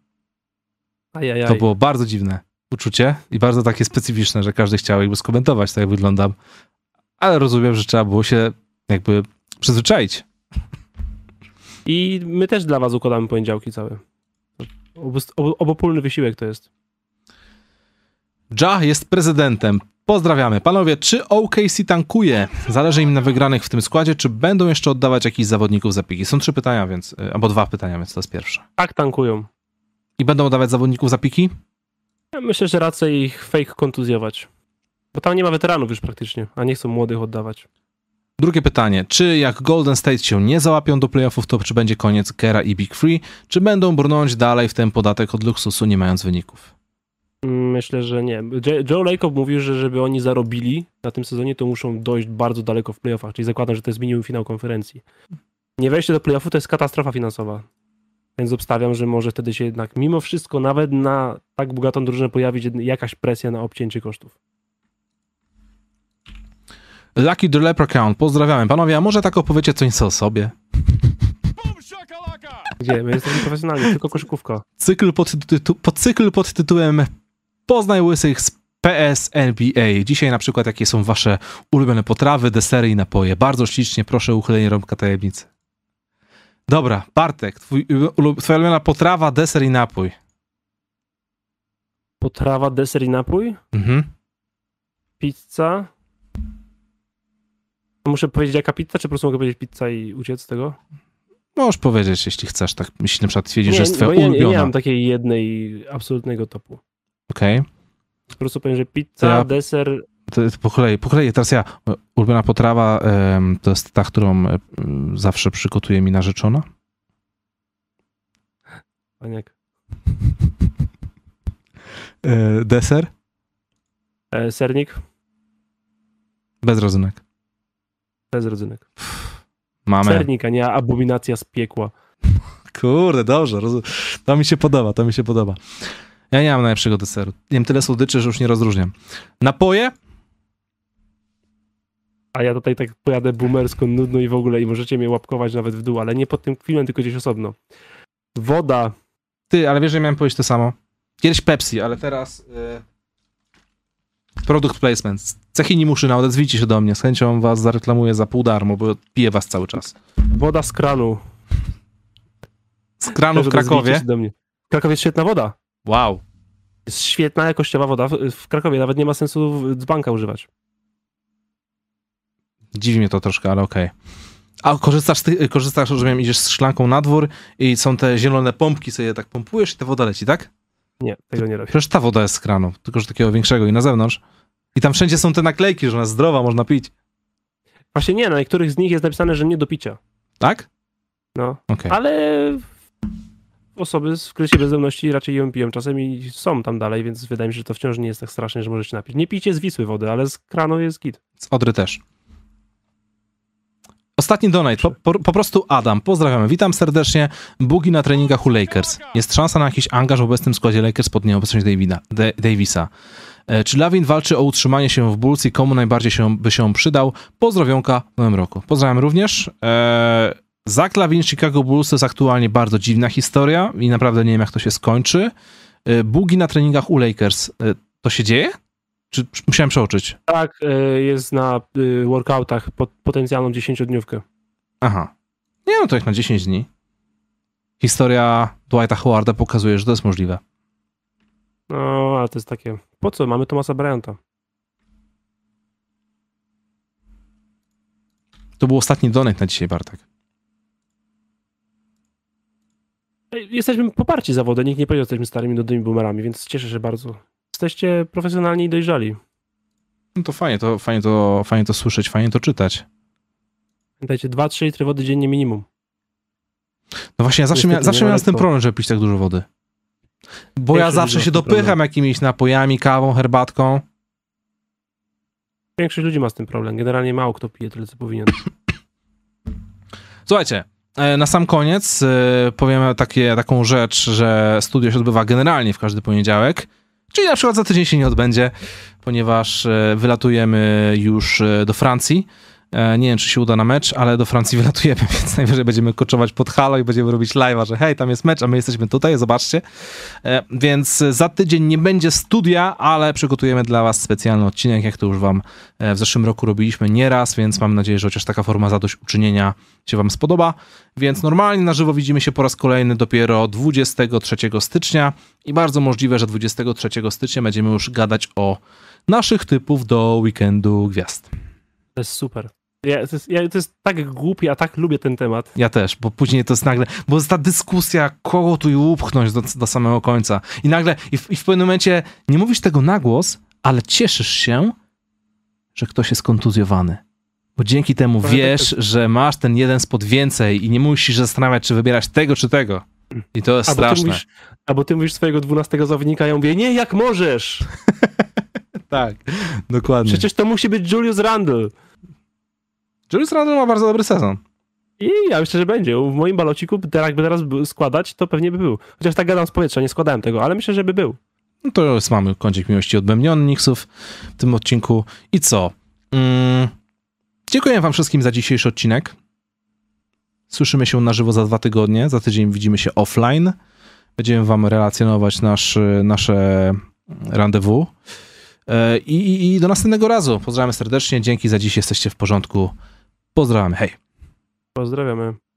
Ajajaj. To było bardzo dziwne uczucie i bardzo takie specyficzne, że każdy chciał jakby skomentować to, jak wyglądam. Ale rozumiem, że trzeba było się jakby przyzwyczaić. I my też dla was układamy poniedziałki całe. Obopólny wysiłek to jest. Ja jest prezydentem. Pozdrawiamy. Panowie, czy OKC tankuje? Zależy im na wygranych w tym składzie, czy będą jeszcze oddawać jakichś zawodników za piki? Są trzy pytania, więc, albo dwa pytania, więc to jest pierwsze. Tak, tankują. I będą oddawać zawodników za piki? Ja myślę, że raczej ich fake kontuzjować. Bo tam nie ma weteranów już praktycznie, a nie chcą młodych oddawać. Drugie pytanie. Czy jak Golden State się nie załapią do playoffów, to czy będzie koniec Kera i Big Three? Czy będą brnąć dalej w ten podatek od luksusu, nie mając wyników? Myślę, że nie. Joe Lacob mówił, że żeby oni zarobili na tym sezonie, to muszą dojść bardzo daleko w playoffach. Czyli zakładam, że to jest minimum finał konferencji. Nie wejście do playoffu to jest katastrofa finansowa. Więc obstawiam, że może wtedy się jednak mimo wszystko nawet na tak bogatą drużynę pojawić jakaś presja na obcięcie kosztów. Lucky the Leprechaun, pozdrawiamy. Panowie, a może tak opowiecie coś o sobie? Gdzie? My jesteśmy profesjonalni, tylko koszykówka. Cykl pod tytułem Poznaj Łysych z PS NBA. Dzisiaj na przykład jakie są wasze ulubione potrawy, desery i napoje. Bardzo ślicznie proszę o uchylenie rąbka tajemnicy. Dobra, Bartek, twoja ulubiona potrawa, deser i napój. Potrawa, deser i napój? Mhm. Pizza. Muszę powiedzieć jaka pizza, czy po prostu mogę powiedzieć pizza i uciec z tego? Możesz powiedzieć, jeśli chcesz, tak, jeśli na przykład twierdzisz, że jest twoja ulubiona. Ja nie mam takiej jednej absolutnego topu. Okej. Okay. Po prostu powiem, że pizza, ja, deser... To po kolei, teraz ja. Ulubiona potrawa to jest ta, którą zawsze przygotuje mi narzeczona. Paniak. Deser? Sernik? Bez rodzynek. Bez rodzynek. Mamy. Sernik, a nie abominacja z piekła. Kurde, dobrze. To mi się podoba, to mi się podoba. Ja nie mam najlepszego deseru. Nie wiem, tyle słodyczy, że już nie rozróżniam. Napoje? A ja tutaj tak pojadę boomersko, nudno i w ogóle i możecie mnie łapkować nawet w dół, ale nie pod tym filmem, tylko gdzieś osobno. Woda. Ty, ale wiesz, że miałem powiedzieć to samo. Kiedyś Pepsi, ale teraz... Product placement. Cechini Muszyna, odezwijcie się do mnie. Z chęcią was zareklamuję za pół darmo, bo piję was cały czas. Woda z kranu. Z kranu w Krakowie? W Krakowie jest świetna woda. Wow. Jest świetna jakościowa woda w Krakowie. Nawet nie ma sensu dzbanka używać. Dziwi mnie to troszkę, ale okej. Okay. A korzystasz, rozumiem, idziesz z szklanką na dwór i są te zielone pompki, sobie je tak pompujesz i ta woda leci, tak? Nie, tego nie robię. Przecież ta woda jest z kranu, tylko że takiego większego i na zewnątrz. I tam wszędzie są te naklejki, że ona jest zdrowa, można pić. Właśnie nie, na niektórych z nich jest napisane, że nie do picia. Tak? No, okay. Ale osoby z kryzysie bezdomności raczej ją piją czasem i są tam dalej, więc wydaje mi się, że to wciąż nie jest tak straszne, że możecie napić. Nie pijcie z Wisły wody, ale z kranu jest git. Z Odry też. Ostatni donate, po prostu Adam, pozdrawiamy, witam serdecznie, bugi na treningach u Lakers. Jest szansa na jakiś angaż w obecnym składzie Lakers pod nieobecność Davisa. Czy LaVine walczy o utrzymanie się w Bulls i komu najbardziej by się przydał? Pozdrowionka w nowym roku. Pozdrawiam również. Zach LaVine Chicago Bulls to jest aktualnie bardzo dziwna historia i naprawdę nie wiem, jak to się skończy. Bugi na treningach u Lakers, to się dzieje? Czy musiałem przeoczyć? Tak, jest na workoutach pod potencjalną 10-dniówkę. Aha. Nie, no to jak na 10 dni. Historia Dwighta Howarda pokazuje, że to jest możliwe. No, ale to jest takie... Po co? Mamy Thomasa Bryanta. To był ostatni donate na dzisiaj, Bartek. Jesteśmy poparci za wodę. Nikt nie powiedział, że jesteśmy starymi nudnymi boomerami, więc cieszę się bardzo. Jesteście profesjonalni i dojrzali. no to fajnie, to słyszeć, fajnie to czytać. Pamiętajcie, 2-3 litry wody dziennie minimum. No właśnie, ja zawsze miałem z tym problem, żeby pić tak dużo wody. Bo ja zawsze się dopycham jakimiś napojami, kawą, herbatką. Większość ludzi ma z tym problem. Generalnie mało kto pije tyle, co powinien. Słuchajcie, na sam koniec powiemy taką rzecz, że studio się odbywa generalnie w każdy poniedziałek, czyli na przykład za tydzień się nie odbędzie, ponieważ wylatujemy już do Francji. Nie wiem, czy się uda na mecz, ale do Francji wylatujemy, więc najwyżej będziemy koczować pod halo i będziemy robić live'a, że hej, tam jest mecz, a my jesteśmy tutaj, zobaczcie. Więc za tydzień nie będzie studia, ale przygotujemy dla was specjalny odcinek, jak to już wam w zeszłym roku robiliśmy nieraz, więc mam nadzieję, że chociaż taka forma zadośćuczynienia się wam spodoba. Więc normalnie na żywo widzimy się po raz kolejny dopiero 23 stycznia i bardzo możliwe, że 23 stycznia będziemy już gadać o naszych typów do Weekendu Gwiazd. To jest super. To jest tak głupie, a tak lubię ten temat. Ja też, bo później to jest nagle, bo jest ta dyskusja, kogo tu i upchnąć do samego końca. I nagle, w pewnym momencie nie mówisz tego na głos, ale cieszysz się, że ktoś jest kontuzjowany. Bo dzięki temu wiesz, że masz ten jeden spot więcej i nie musisz zastanawiać, czy wybierać tego, czy tego. I to jest straszne. Ty mówisz swojego 12 zawodnika, ja mówię, nie, jak możesz! Tak, dokładnie. Przecież to musi być Julius Randle. Julius Randle ma bardzo dobry sezon. I ja myślę, że będzie. W moim balociku, jakby teraz składać, to pewnie by był. Chociaż tak gadam z powietrza, nie składałem tego, ale myślę, że by był. No to już mamy kącik miłości odbębniony Nixów w tym odcinku. I co? Dziękuję wam wszystkim za dzisiejszy odcinek. Słyszymy się na żywo za 2 tygodnie. Za tydzień widzimy się offline. Będziemy wam relacjonować nasze rendezvous. I do następnego razu. Pozdrawiamy serdecznie. Dzięki za dziś. Jesteście w porządku. Pozdrawiamy. Hej. Pozdrawiamy.